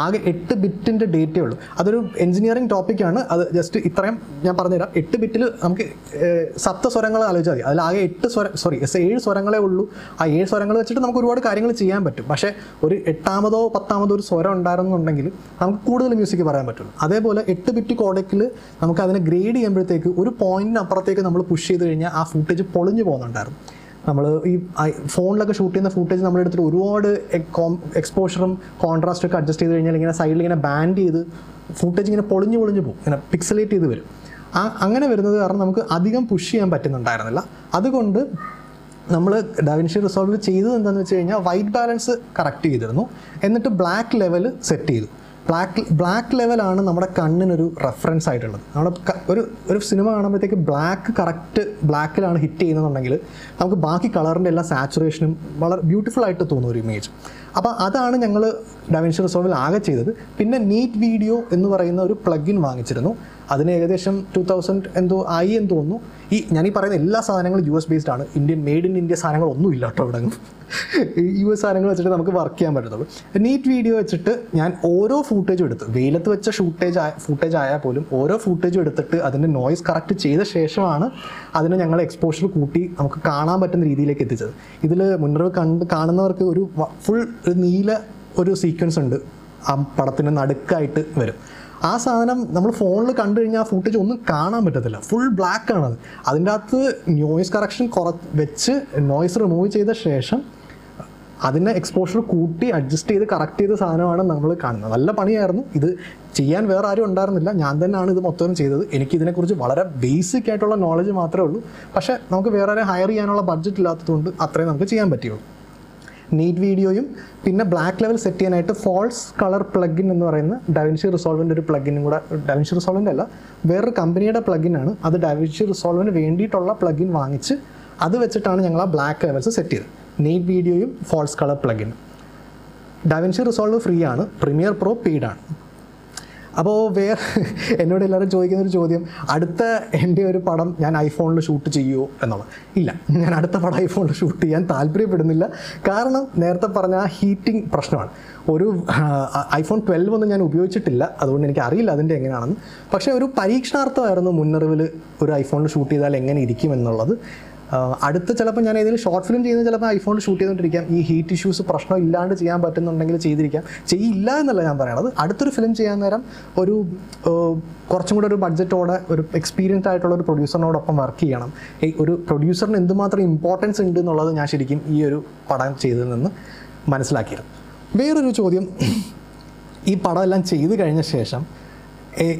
ആകെ 8 bit ഡേറ്റേ ഉള്ളൂ. അതൊരു എഞ്ചിനീയറിംഗ് ടോപ്പിക്കാണ്, അത് ജസ്റ്റ് ഇത്രയും ഞാൻ പറഞ്ഞുതരാം. 8 bit നമുക്ക് 7 സ്വരങ്ങൾ ആലോചിച്ചാൽ മതി. അതിലാകെ 7 സ്വരങ്ങളേ ഉള്ളൂ. ആ 7 സ്വരങ്ങൾ വെച്ചിട്ട് നമുക്ക് ഒരുപാട് കാര്യങ്ങൾ ചെയ്യാൻ പറ്റും. പക്ഷേ ഒരു 8ാമതോ 10ാമതോ ഒരു സ്വരം ഉണ്ടായിരുന്നുണ്ടെങ്കിൽ നമുക്ക് കൂടുതൽ മ്യൂസിക് പറയാൻ പറ്റുള്ളൂ. അതേപോലെ 8 bit കോഡക്കിൽ നമുക്ക് അതിനെ ഗ്രേഡ് ചെയ്യുമ്പോഴത്തേക്ക് ഒരു പോയിൻറ്റിനപ്പുറത്തേക്ക് നമ്മൾ പുഷ് ചെയ്ത് കഴിഞ്ഞാൽ ആ ഫുട്ടേജ് പൊളിഞ്ഞു പോകുന്നുണ്ടായിരുന്നു. നമ്മൾ ഈ ഫോണിലൊക്കെ ഷൂട്ട് ചെയ്യുന്ന ഫൂട്ടേജ് നമ്മളെടുത്തിട്ട് ഒരുപാട് എക്സ്പോഷറും കോൺട്രാസ്റ്റും ഒക്കെ അഡ്ജസ്റ്റ് ചെയ്ത് കഴിഞ്ഞാൽ ഇങ്ങനെ സൈഡിൽ ഇങ്ങനെ ബാൻഡ് ചെയ്ത് ഫൂട്ടേജ് ഇങ്ങനെ പൊളിഞ്ഞു പോകും, ഇങ്ങനെ പിക്സലേറ്റ് ചെയ്ത് വരും. അങ്ങനെ വരുന്നത് കാരണം നമുക്ക് അധികം പുഷ് ചെയ്യാൻ പറ്റുന്നുണ്ടായിരുന്നില്ല. അതുകൊണ്ട് നമ്മൾ ഡാവിൻഷി റിസോൾവ് ചെയ്തത് എന്താണെന്ന് വെച്ച് കഴിഞ്ഞാൽ വൈറ്റ് ബാലൻസ് കറക്റ്റ് ചെയ്തിരുന്നു, എന്നിട്ട് ബ്ലാക്ക് ലെവൽ സെറ്റ് ചെയ്തു. ബ്ലാക്ക് ലെവലാണ് നമ്മുടെ കണ്ണിനൊരു റെഫറൻസ് ആയിട്ടുള്ളത്. നമ്മുടെ ഒരു സിനിമ കാണുമ്പോഴത്തേക്ക് ബ്ലാക്ക് കറക്റ്റ് ബ്ലാക്കിലാണ് ഹിറ്റ് ചെയ്യുന്നതെന്നുണ്ടെങ്കിൽ നമുക്ക് ബാക്കി കളറിൻ്റെ എല്ലാ സാച്ചുറേഷനും വളരെ ബ്യൂട്ടിഫുൾ ആയിട്ട് തോന്നും ഒരു ഇമേജ്. അപ്പോൾ അതാണ് ഞങ്ങൾ ഡാവിൻഷി റിസോൾവിൽ ആകെ ചെയ്തത്. പിന്നെ നീറ്റ് വീഡിയോ എന്ന് പറയുന്ന ഒരു പ്ലഗിൻ വാങ്ങിച്ചിരുന്നു. അതിന് ഏകദേശം 2000 എന്തോ ആയി എന്ന് തോന്നുന്നു. ഞാനീ പറയുന്ന എല്ലാ സാധനങ്ങളും US ബേസ്ഡ് ആണ്. ഇന്ത്യൻ മെയ്ഡ് ഇൻ ഇന്ത്യ സാധനങ്ങളൊന്നും ഇല്ല കേട്ടോ. ഇവിടെ US സാധനങ്ങൾ വെച്ചിട്ട് നമുക്ക് വർക്ക് ചെയ്യാൻ പറ്റത്തുള്ളൂ. നീറ്റ് വീഡിയോ വെച്ചിട്ട് ഞാൻ ഓരോ ഫൂട്ടേജും എടുത്ത്, വെയിലത്ത് വെച്ച ഫൂട്ടേജ് ആയാൽ പോലും ഓരോ ഫൂട്ടേജും എടുത്തിട്ട് അതിൻ്റെ നോയ്സ് കറക്റ്റ് ചെയ്ത ശേഷമാണ് അതിന് ഞങ്ങൾ എക്സ്പോഷർ കൂട്ടി നമുക്ക് കാണാൻ പറ്റുന്ന രീതിയിലേക്ക് എത്തിച്ചത്. ഇതിൽ മുന്നറിവ് കാണുന്നവർക്ക് ഒരു ഫുൾ നീല ഒരു സീക്വൻസ് ഉണ്ട്, ആ പടത്തിൻ്റെ നടുക്കായിട്ട് വരും. ആ സാധനം നമ്മൾ ഫോണിൽ കണ്ടു കഴിഞ്ഞാൽ ആ ഫൂട്ടേജ് ഒന്നും കാണാൻ പറ്റത്തില്ല, ഫുൾ ബ്ലാക്ക് ആണത്. അതിൻ്റെ അകത്ത് നോയ്സ് കറക്ഷൻ വെച്ച് നോയ്സ് റിമൂവ് ചെയ്ത ശേഷം അതിനെ എക്സ്പോഷർ കൂട്ടി അഡ്ജസ്റ്റ് ചെയ്ത് കറക്റ്റ് ചെയ്ത സാധനമാണ് നമ്മൾ കാണുന്നത്. നല്ല പണിയായിരുന്നു. ഇത് ചെയ്യാൻ വേറെ ആരും ഉണ്ടായിരുന്നില്ല, ഞാൻ തന്നെയാണ് ഇത് മൊത്തം ചെയ്തത്. എനിക്കിതിനെക്കുറിച്ച് വളരെ ബേസിക് ആയിട്ടുള്ള നോളജ് മാത്രമേ ഉള്ളൂ. പക്ഷേ നമുക്ക് വേറെ ആരും ഹയർ ചെയ്യാനുള്ള ബഡ്ജറ്റ് ഇല്ലാത്തതുകൊണ്ട് അത്രയും നമുക്ക് ചെയ്യാൻ പറ്റുള്ളൂ. നീറ്റ് വീഡിയോയും പിന്നെ ബ്ലാക്ക് ലെവൽ സെറ്റ് ചെയ്യാനായിട്ട് ഫോൾസ് കളർ പ്ലഗിൻ എന്ന് പറയുന്ന ഡാവിൻഷി റിസോൾവിൻ്റെ ഒരു പ്ലഗിനും കൂടെ, ഡാവിൻഷി റിസോൾവിൻ്റെ അല്ല വേറൊരു കമ്പനിയുടെ പ്ലഗിനാണ് അത്, ഡാവിൻഷി റിസോൾവിന് വേണ്ടിയിട്ടുള്ള പ്ലഗിൻ വാങ്ങിച്ച് അത് വെച്ചിട്ടാണ് ഞങ്ങൾ ആ ബ്ലാക്ക് ലെവൽസ് സെറ്റ് ചെയ്തത്. നീറ്റ് വീഡിയോയും ഫോൾസ് കളർ പ്ലഗിനും. ഡാവിൻഷി റിസോൾവ് ഫ്രീ ആണ്, പ്രീമിയർ പ്രോ പെയ്ഡാണ്. അപ്പോൾ എന്നോട് എല്ലാവരും ചോദിക്കുന്നൊരു ചോദ്യം, അടുത്ത എൻ്റെ ഒരു പടം ഞാൻ ഐഫോണിൽ ഷൂട്ട് ചെയ്യുമോ എന്നുള്ളത്. ഇല്ല, ഞാൻ അടുത്ത പടം ഐഫോണിൽ ഷൂട്ട് ചെയ്യാൻ താല്പര്യപ്പെടുന്നില്ല. കാരണം നേരത്തെ പറഞ്ഞ ആ ഹീറ്റിംഗ് പ്രശ്നമാണ്. ഒരു iPhone 12 ഒന്നും ഞാൻ ഉപയോഗിച്ചിട്ടില്ല, അതുകൊണ്ട് എനിക്ക് അറിയില്ല അതിൻ്റെ എങ്ങനെയാണെന്ന്. പക്ഷേ ഒരു പരീക്ഷണാർത്ഥമായിരുന്നു മുന്നറിവിൽ ഒരു ഐഫോണിൽ ഷൂട്ട് ചെയ്താൽ എങ്ങനെ ഇരിക്കും എന്നുള്ളത്. അടുത്ത ചിലപ്പോൾ ഞാൻ ഏതെങ്കിലും ഷോർട്ട് ഫിലിം ചെയ്യുന്നത് ചിലപ്പോൾ ഐഫോണിൽ ഷൂട്ട് ചെയ്തുകൊണ്ടിരിക്കാം. ഈ ഹീറ്റ് ഇഷ്യൂസ് പ്രശ്നം ഇല്ലാണ്ട് ചെയ്യാൻ പറ്റുന്നുണ്ടെങ്കിൽ ചെയ്തിരിക്കാം, ചെയ്യില്ല എന്നല്ല ഞാൻ പറയണത്. അടുത്തൊരു ഫിലിം ചെയ്യാൻ നേരം ഒരു കുറച്ചും കൂടെ ഒരു ബഡ്ജറ്റോടെ ഒരു എക്സ്പീരിയൻസ് ആയിട്ടുള്ള ഒരു പ്രൊഡ്യൂസറിനോടൊപ്പം വർക്ക് ചെയ്യണം. ഒരു പ്രൊഡ്യൂസറിന് എന്തുമാത്രം ഇമ്പോർട്ടൻസ് ഉണ്ട് എന്നുള്ളത് ഞാൻ ശരിക്കും ഈ ഒരു പടം ചെയ്തതിൽ നിന്ന് മനസ്സിലാക്കിയിരുന്നു. വേറൊരു ചോദ്യം, ഈ പടം എല്ലാം ചെയ്ത് കഴിഞ്ഞ ശേഷം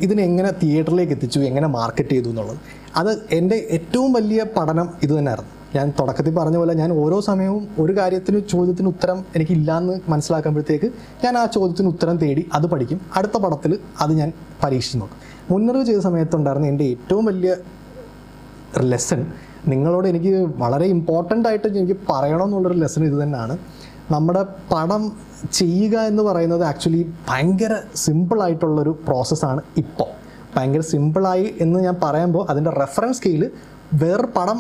ഇതിനെങ്ങനെ തിയേറ്ററിലേക്ക് എത്തിച്ചു, എങ്ങനെ മാർക്കറ്റ് ചെയ്തു എന്നുള്ളത്. അത് എൻ്റെ ഏറ്റവും വലിയ പഠനം ഇത് തന്നെയായിരുന്നു. ഞാൻ തുടക്കത്തിൽ പറഞ്ഞ പോലെ ഞാൻ ഓരോ സമയവും ഒരു കാര്യത്തിന് ചോദ്യത്തിന് ഉത്തരം എനിക്കില്ലാന്ന് മനസ്സിലാക്കുമ്പോഴത്തേക്ക് ഞാൻ ആ ചോദ്യത്തിന് ഉത്തരം തേടി അത് പഠിക്കും. അടുത്ത പടത്തിൽ അത് ഞാൻ പരീക്ഷിച്ച് നോക്കും. മുന്നറിവ് ചെയ്ത സമയത്തുണ്ടായിരുന്ന എൻ്റെ ഏറ്റവും വലിയ ലെസൺ, നിങ്ങളോട് എനിക്ക് വളരെ ഇമ്പോർട്ടൻ്റ് ആയിട്ട് എനിക്ക് പറയണമെന്നുള്ളൊരു ലെസൺ ഇത് തന്നെയാണ്. നമ്മുടെ പടം ചെയ്യുക എന്ന് പറയുന്നത് ആക്ച്വലി ഭയങ്കര സിമ്പിളായിട്ടുള്ളൊരു പ്രോസസ്സാണ്. ഇപ്പോൾ ഭയങ്കര സിമ്പിളായി എന്ന് ഞാൻ പറയുമ്പോൾ അതിൻ്റെ റെഫറൻസ് സ്കെയിൽ വേറെ പടം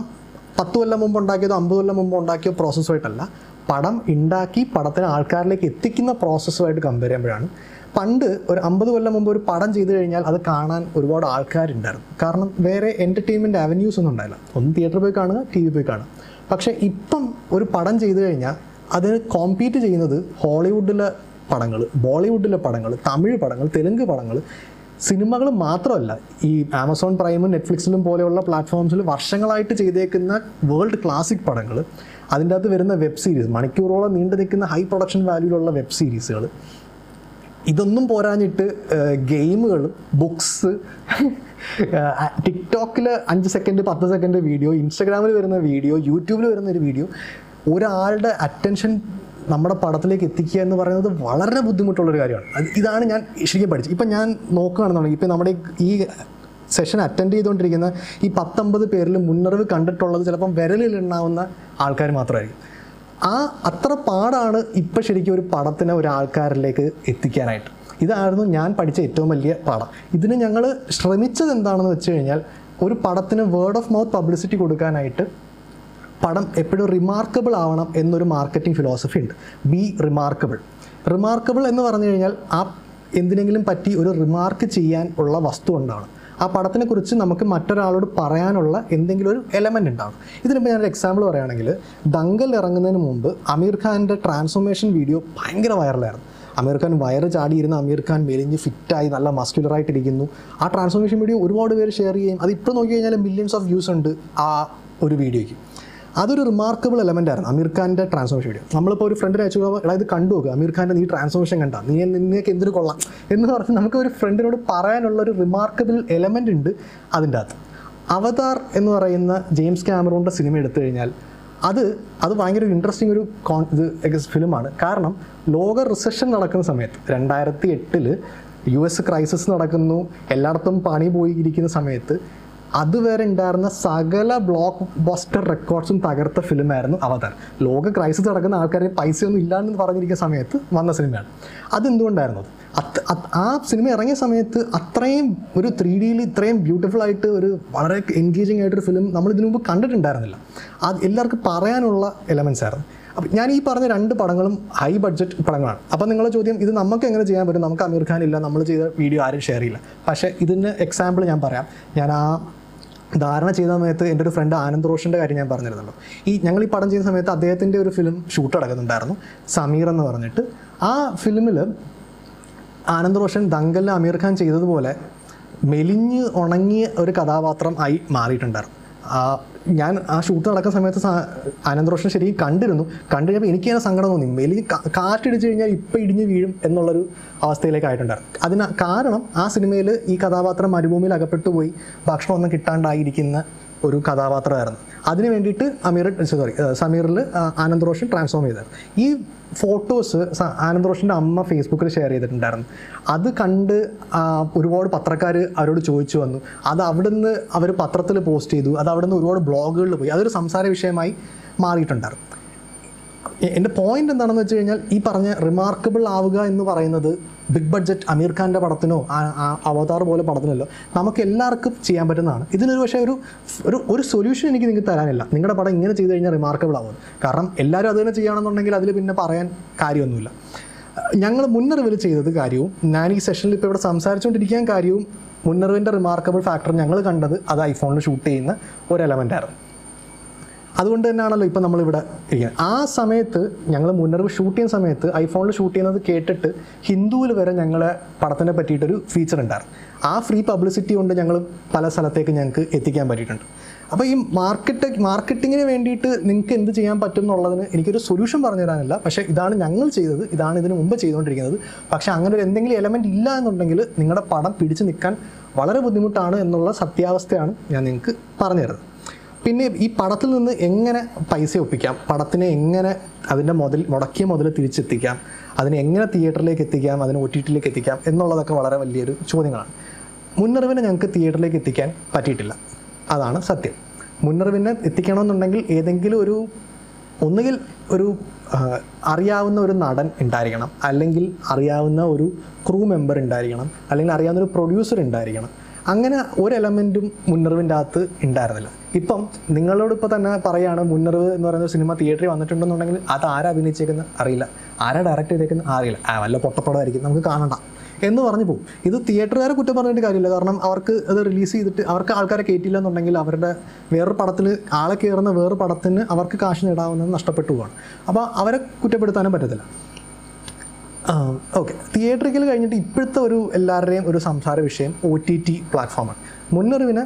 10 കൊല്ലം മുമ്പ് ഉണ്ടാക്കിയതോ 50 കൊല്ലം മുമ്പ് ഉണ്ടാക്കിയ പ്രോസസ്സുമായിട്ടല്ല, പടം ഉണ്ടാക്കി പടത്തിന് ആൾക്കാരിലേക്ക് എത്തിക്കുന്ന പ്രോസസ്സുമായിട്ട് കമ്പയർ ചെയ്യുമ്പോഴാണ്. പണ്ട് ഒരു 50 കൊല്ലം മുമ്പ് ഒരു പടം ചെയ്തു കഴിഞ്ഞാൽ അത് കാണാൻ ഒരുപാട് ആൾക്കാരുണ്ടായിരുന്നു. കാരണം വേറെ എൻ്റർടൈൻമെൻറ്റ് അവന്യൂസ് ഒന്നും ഉണ്ടായില്ല, ഒന്ന് തിയേറ്ററിൽ പോയി കാണുക, TV പോയി കാണുക. പക്ഷേ ഇപ്പം ഒരു പടം ചെയ്തു കഴിഞ്ഞാൽ അതിന് കോമ്പീറ്റ് ചെയ്യുന്നത് ഹോളിവുഡിലെ പടങ്ങൾ, ബോളിവുഡിലെ പടങ്ങൾ, തമിഴ് പടങ്ങൾ, തെലുങ്ക് പടങ്ങൾ, സിനിമകൾ മാത്രമല്ല. ഈ ആമസോൺ പ്രൈമും നെറ്റ്ഫ്ലിക്സിലും പോലെയുള്ള പ്ലാറ്റ്ഫോംസിൽ വർഷങ്ങളായിട്ട് ചെയ്തേക്കുന്ന വേൾഡ് ക്ലാസിക് പടങ്ങൾ, അതിൻ്റെ അകത്ത് വരുന്ന വെബ് സീരീസ്, മണിക്കൂറോളം നീണ്ടു നിൽക്കുന്ന ഹൈ പ്രൊഡക്ഷൻ വാല്യൂലുള്ള വെബ് സീരീസുകൾ, ഇതൊന്നും പോരാഞ്ഞിട്ട് ഗെയിമുകൾ, ബുക്സ്, ടിക്ടോക്കിൽ 5 സെക്കൻഡ് 10 സെക്കൻഡ് വീഡിയോ, ഇൻസ്റ്റഗ്രാമിൽ വരുന്ന വീഡിയോ, യൂട്യൂബിൽ വരുന്നൊരു വീഡിയോ. ഒരാളുടെ അറ്റൻഷൻ നമ്മുടെ പടത്തിലേക്ക് എത്തിക്കുക എന്ന് പറയുന്നത് വളരെ ബുദ്ധിമുട്ടുള്ളൊരു കാര്യമാണ്. ഇതാണ് ഞാൻ ശരിക്കും പഠിച്ചത്. ഇപ്പം ഞാൻ നോക്കുകയാണെന്നുണ്ടെങ്കിൽ ഇപ്പം നമ്മുടെ ഈ സെഷൻ അറ്റൻഡ് ചെയ്തുകൊണ്ടിരിക്കുന്ന ഈ 10-50 പേരിൽ മുന്നറിവ് കണ്ടിട്ടുള്ളത് ചിലപ്പം വിരലിലെണ്ണാവുന്ന ആൾക്കാർ മാത്രമായിരിക്കും. ആ അത്ര പാടാണ് ഇപ്പം ശരിക്കും ഒരു പടത്തിനെ ഒരാൾക്കാരിലേക്ക് എത്തിക്കാനായിട്ട്. ഇതായിരുന്നു ഞാൻ പഠിച്ച ഏറ്റവും വലിയ പാഠം. ഇതിന് ഞങ്ങൾ ശ്രമിച്ചത് എന്താണെന്ന് വെച്ച് കഴിഞ്ഞാൽ ഒരു പടത്തിന് വേർഡ് ഓഫ് മൗത്ത് പബ്ലിസിറ്റി കൊടുക്കാനായിട്ട് പടം എപ്പോഴും റിമാർക്കബിൾ ആവണം എന്നൊരു മാർക്കറ്റിംഗ് ഫിലോസഫി ഉണ്ട്. Be remarkable. റിമാർക്കബിൾ എന്ന് പറഞ്ഞു കഴിഞ്ഞാൽ ആ എന്തിനെങ്കിലും പറ്റി ഒരു റിമാർക്ക് ചെയ്യാൻ ഉള്ള വസ്തു ഉണ്ടാവണം. ആ പടത്തിനെക്കുറിച്ച് നമുക്ക് മറ്റൊരാളോട് പറയാനുള്ള എന്തെങ്കിലും ഒരു എലമെൻ്റ് ഉണ്ടാവണം. ഇതിനിപ്പോൾ ഞാനൊരു എക്സാമ്പിൾ പറയുകയാണെങ്കിൽ, ദംഗൽ ഇറങ്ങുന്നതിന് മുമ്പ് അമീർ ഖാൻ്റെ ട്രാൻസ്ഫോർമേഷൻ വീഡിയോ ഭയങ്കര വൈറലായിരുന്നു. അമീർ ഖാൻ വയറ് ചാടിയിരുന്ന അമീർ ഖാൻ മെലിഞ്ഞ് ഫിറ്റായി നല്ല മസ്ക്യുലറായിട്ടിരിക്കുന്നു. ആ ട്രാൻസ്ഫോർമേഷൻ വീഡിയോ ഒരുപാട് പേര് ഷെയർ ചെയ്യും. അത് ഇപ്പോൾ നോക്കി കഴിഞ്ഞാൽ മില്യൻസ് ഓഫ് വ്യൂസ് ഉണ്ട് ആ ഒരു വീഡിയോയ്ക്ക്. അതൊരു റിമാർക്കബിൾ എലമെൻ്റ് ആയിരുന്നു അമീർ ഖാൻ്റെ ട്രാൻസ്ഫോർമേഷൻ വീഡിയോ. നമ്മളിപ്പോൾ ഒരു ഫ്രണ്ടിനെ അയച്ചു, ഇത് കണ്ടു നോക്കുക അമീർ ഖാൻ്റെ നീ ട്രാൻസ്ഫോർമേഷൻ കണ്ടാൽ നീ നിന്നേക്ക് എന്തിനു കൊള്ളാം എന്ന് പറഞ്ഞ് നമുക്ക് ഒരു ഫ്രണ്ടിനോട് പറയാനുള്ളൊരു റിമാർക്കബിൾ എലമെൻ്റ് ഉണ്ട് അതിൻ്റെ അകത്ത്. അവതാർ എന്ന് പറയുന്ന ജെയിംസ് ക്യാമറോണിൻ്റെ സിനിമ എടുത്തു കഴിഞ്ഞാൽ അത് ഭയങ്കര ഒരു ഇൻട്രസ്റ്റിംഗ് ഒരു ഫിലിമാണ്. കാരണം ലോക റിസഷൻ നടക്കുന്ന സമയത്ത് 2008 US ക്രൈസിസ് നടക്കുന്നു, എല്ലായിടത്തും പണി പോയിരിക്കുന്ന സമയത്ത് അതുവരെ ഉണ്ടായിരുന്ന സകല ബ്ലോക്ക് ബസ്റ്റർ റെക്കോർഡ്സും തകർത്ത ഫിലിമായിരുന്നു അവതാർ. ലോക ക്രൈസിസ് നടക്കുന്ന ആൾക്കാരെ പൈസയൊന്നും ഇല്ലാന്ന് പറഞ്ഞിരിക്കുന്ന സമയത്ത് വന്ന സിനിമയാണ്. അതെന്തുകൊണ്ടായിരുന്നു? ആ സിനിമ ഇറങ്ങിയ സമയത്ത് അത്രയും ഒരു 3Dയിൽ ഇത്രയും ബ്യൂട്ടിഫുൾ ആയിട്ട് ഒരു വളരെ എൻഗേജിങ് ആയിട്ടൊരു ഫിലിം നമ്മൾ ഇതിനു മുമ്പ് കണ്ടിട്ടുണ്ടായിരുന്നില്ല. അത് എല്ലാവർക്കും പറയാനുള്ള എലമെൻസ് ആയിരുന്നു. അപ്പം ഞാൻ ഈ പറഞ്ഞ രണ്ട് പടങ്ങളും ഹൈ ബഡ്ജറ്റ് പടങ്ങളാണ്. അപ്പം നിങ്ങളുടെ ചോദ്യം ഇത് നമുക്ക് എങ്ങനെ ചെയ്യാൻ പറ്റും, നമുക്ക് അമീർ ഖാൻ ഇല്ല, നമ്മൾ ചെയ്ത വീഡിയോ ആരും ഷെയർ ചെയ്യില്ല. പക്ഷേ ഇതിന് എക്സാമ്പിൾ ഞാൻ പറയാം. ഞാൻ ആ ധാരണ ചെയ്ത സമയത്ത് എൻ്റെ ഒരു ഫ്രണ്ട് ആനന്ദ് റോഷൻ്റെ കാര്യം ഞാൻ പറഞ്ഞിരുന്നല്ലോ. ഞങ്ങൾ ഈ പടം ചെയ്യുന്ന സമയത്ത് അദ്ദേഹത്തിൻ്റെ ഒരു ഫിലിം ഷൂട്ട് നടക്കുന്നുണ്ടായിരുന്നു, സമീർ എന്ന് പറഞ്ഞിട്ട്. ആ ഫിലിമിൽ ആനന്ദ് റോഷൻ ദംഗലിൽ അമീർ ഖാൻ ചെയ്തതുപോലെ മെലിഞ്ഞ് ഉണങ്ങിയ ഒരു കഥാപാത്രം ആയി മാറിയിട്ടുണ്ടായിരുന്നു. ഞാൻ ആ ഷൂട്ട് നടക്കുന്ന സമയത്ത് ആനന്ദ് റോഷൻ ശരിക്കും കണ്ടു കഴിഞ്ഞപ്പോൾ എനിക്ക് തന്നെ സങ്കടം തോന്നി. മെലിഞ്ഞ് കാറ്റിടിച്ചു കഴിഞ്ഞാൽ ഇപ്പം ഇടിഞ്ഞ് വീഴും എന്നുള്ളൊരു അവസ്ഥയിലേക്കായിട്ടുണ്ടായിരുന്നു. കാരണം ആ സിനിമയിൽ ഈ കഥാപാത്രം മരുഭൂമിയിൽ അകപ്പെട്ടു പോയി ഭക്ഷണമൊന്നും കിട്ടാണ്ടായിരിക്കുന്ന ഒരു കഥാപാത്രമായിരുന്നു. അതിന് വേണ്ടിയിട്ട് സമീറിൽ ആനന്ദ് റോഷൻ ട്രാൻസ്ഫോം ചെയ്തായിരുന്നു. ഈ ഫോട്ടോസ് ആനന്ദ് റോഷൻ്റെ അമ്മ ഫേസ്ബുക്കിൽ ഷെയർ ചെയ്തിട്ടുണ്ടായിരുന്നു. അത് കണ്ട് ഒരുപാട് പത്രക്കാർ അവരോട് ചോദിച്ചു വന്നു. അത് അവിടുന്ന് അവർ പത്രത്തിൽ പോസ്റ്റ് ചെയ്തു, അത് അവിടുന്ന് ഒരുപാട് ബ്ലോഗുകളിൽ പോയി, അതൊരു സംസാര വിഷയമായി മാറിയിട്ടുണ്ടായിരുന്നു. എൻ്റെ പോയിൻ്റ് എന്താണെന്ന് വെച്ച് കഴിഞ്ഞാൽ ഈ പറഞ്ഞ റിമാർക്കബിൾ ആവുക എന്ന് പറയുന്നത് ബിഗ് ബഡ്ജറ്റ് അമീർ ഖാൻ്റെ പടത്തിനോ അവതാർ പോലെ പടത്തിനല്ലോ നമുക്ക് എല്ലാവർക്കും ചെയ്യാൻ പറ്റുന്നതാണ്. ഇതിനൊരു പക്ഷേ ഒരു സൊല്യൂഷൻ എനിക്ക് നിങ്ങൾക്ക് തരാനില്ല. നിങ്ങളുടെ പടം ഇങ്ങനെ ചെയ്ത് കഴിഞ്ഞാൽ റിമാർക്കബിൾ ആവും, കാരണം എല്ലാവരും അത് തന്നെ ചെയ്യുകയാണെന്നുണ്ടെങ്കിൽ അതിൽ പിന്നെ പറയാൻ കാര്യമൊന്നുമില്ല. ഞങ്ങൾ മുന്നറിവിൽ ചെയ്തത് കാര്യവും ഞാൻ ഈ സെഷനിൽ ഇപ്പോൾ ഇവിടെ സംസാരിച്ചുകൊണ്ടിരിക്കാൻ കാര്യവും മുന്നറിവിൻ്റെ റിമാർക്കബിൾ ഫാക്ടർ ഞങ്ങൾ കണ്ടത് അത് ഐഫോണിൽ ഷൂട്ട് ചെയ്യുന്ന ഒരു എലമെൻ്റായിരുന്നു. അതുകൊണ്ട് തന്നെയാണല്ലോ ഇപ്പം നമ്മളിവിടെ ഇരിക്കുന്നത്. ആ സമയത്ത് ഞങ്ങൾ മുന്നറിവ് ഷൂട്ട് ചെയ്യുന്ന സമയത്ത് ഐഫോണിൽ ഷൂട്ട് ചെയ്യുന്നത് കേട്ടിട്ട് ഹിന്ദുവിൽ വരെ ഞങ്ങളെ പടത്തിനെ പറ്റിയിട്ടൊരു ഫീച്ചർ ഉണ്ടായിരുന്നു. ആ ഫ്രീ പബ്ലിസിറ്റി കൊണ്ട് ഞങ്ങൾ പല സ്ഥലത്തേക്ക് ഞങ്ങൾക്ക് എത്തിക്കാൻ പറ്റിയിട്ടുണ്ട്. അപ്പോൾ ഈ മാർക്കറ്റിങ്ങിന് വേണ്ടിയിട്ട് നിങ്ങൾക്ക് എന്ത് ചെയ്യാൻ പറ്റും എന്നുള്ളതിന് എനിക്കൊരു സൊല്യൂഷൻ പറഞ്ഞു തരാനില്ല. പക്ഷേ ഇതാണ് ഞങ്ങൾ ചെയ്തത്, ഇതാണ് ഇതിന് മുമ്പ് ചെയ്തുകൊണ്ടിരിക്കുന്നത്. പക്ഷേ അങ്ങനെ ഒരു എന്തെങ്കിലും എലമെൻറ്റ് ഇല്ല എന്നുണ്ടെങ്കിൽ നിങ്ങളുടെ പടം പിടിച്ചു നിൽക്കാൻ വളരെ ബുദ്ധിമുട്ടാണ് എന്നുള്ള സത്യാവസ്ഥയാണ് ഞാൻ നിങ്ങൾക്ക് പറഞ്ഞു തരുന്നത്. പിന്നെ ഈ പടത്തിൽ നിന്ന് എങ്ങനെ പൈസ ഒപ്പിക്കാം, പടത്തിനെ എങ്ങനെ അതിൻ്റെ മുടക്കിയ മുതൽ തിരിച്ചെത്തിക്കാം, അതിനെ എങ്ങനെ തിയേറ്ററിലേക്ക് എത്തിക്കാം, അതിനെ OTTയിലേക്ക് എത്തിക്കാം എന്നുള്ളതൊക്കെ വളരെ വലിയൊരു ചോദ്യങ്ങളാണ്. മുന്നറിവിനെ ഞങ്ങൾക്ക് തിയേറ്ററിലേക്ക് എത്തിക്കാൻ പറ്റിയിട്ടില്ല, അതാണ് സത്യം. മുന്നറിവിനെ എത്തിക്കണമെന്നുണ്ടെങ്കിൽ ഏതെങ്കിലും ഒന്നുകിൽ ഒരു അറിയാവുന്ന ഒരു നടൻ ഉണ്ടായിരിക്കണം, അല്ലെങ്കിൽ അറിയാവുന്ന ഒരു ക്രൂ മെമ്പർ ഉണ്ടായിരിക്കണം, അല്ലെങ്കിൽ അറിയാവുന്ന ഒരു പ്രൊഡ്യൂസർ ഉണ്ടായിരിക്കണം. അങ്ങനെ ഒരു എലമെൻറ്റും മുന്നറിവിൻ്റെ അകത്ത് ഉണ്ടായിരുന്നില്ല. ഇപ്പം നിങ്ങളോടിപ്പോൾ തന്നെ പറയുകയാണ് മുന്നറിവ് എന്ന് പറയുന്ന സിനിമ തിയേറ്ററിൽ വന്നിട്ടുണ്ടെന്നുണ്ടെങ്കിൽ അത് ആരാ അഭിനയിച്ചേക്കുന്ന അറിയില്ല, ആരാ ഡയറക്റ്റ് ചെയ്തേക്കുന്ന അറിയില്ല, വല്ല പൊട്ടപ്പടമായിരിക്കും നമുക്ക് കാണണ്ട എന്ന് പറഞ്ഞു പോകും. ഇത് തിയേറ്ററുകാരെ കുറ്റം പറഞ്ഞിട്ട് കാര്യമില്ല, കാരണം അവർക്ക് അത് റിലീസ് ചെയ്തിട്ട് അവർക്ക് ആൾക്കാരെ കയറ്റില്ല എന്നുണ്ടെങ്കിൽ അവരുടെ വേറൊരു പടത്തിൽ ആളെ കയറുന്ന വേറെ പടത്തിന് അവർക്ക് കാശ് നേടാവുന്നത് നഷ്ടപ്പെട്ടു പോവാണ്. അപ്പോൾ അവരെ കുറ്റപ്പെടുത്താനും പറ്റത്തില്ല. ഓക്കെ, തിയേറ്ററിക്കൽ കഴിഞ്ഞിട്ട് ഇപ്പോഴത്തെ ഒരു എല്ലാവരുടെയും ഒരു സംസാര വിഷയം OTT പ്ലാറ്റ്ഫോമാണ്. മുന്നറിവിനെ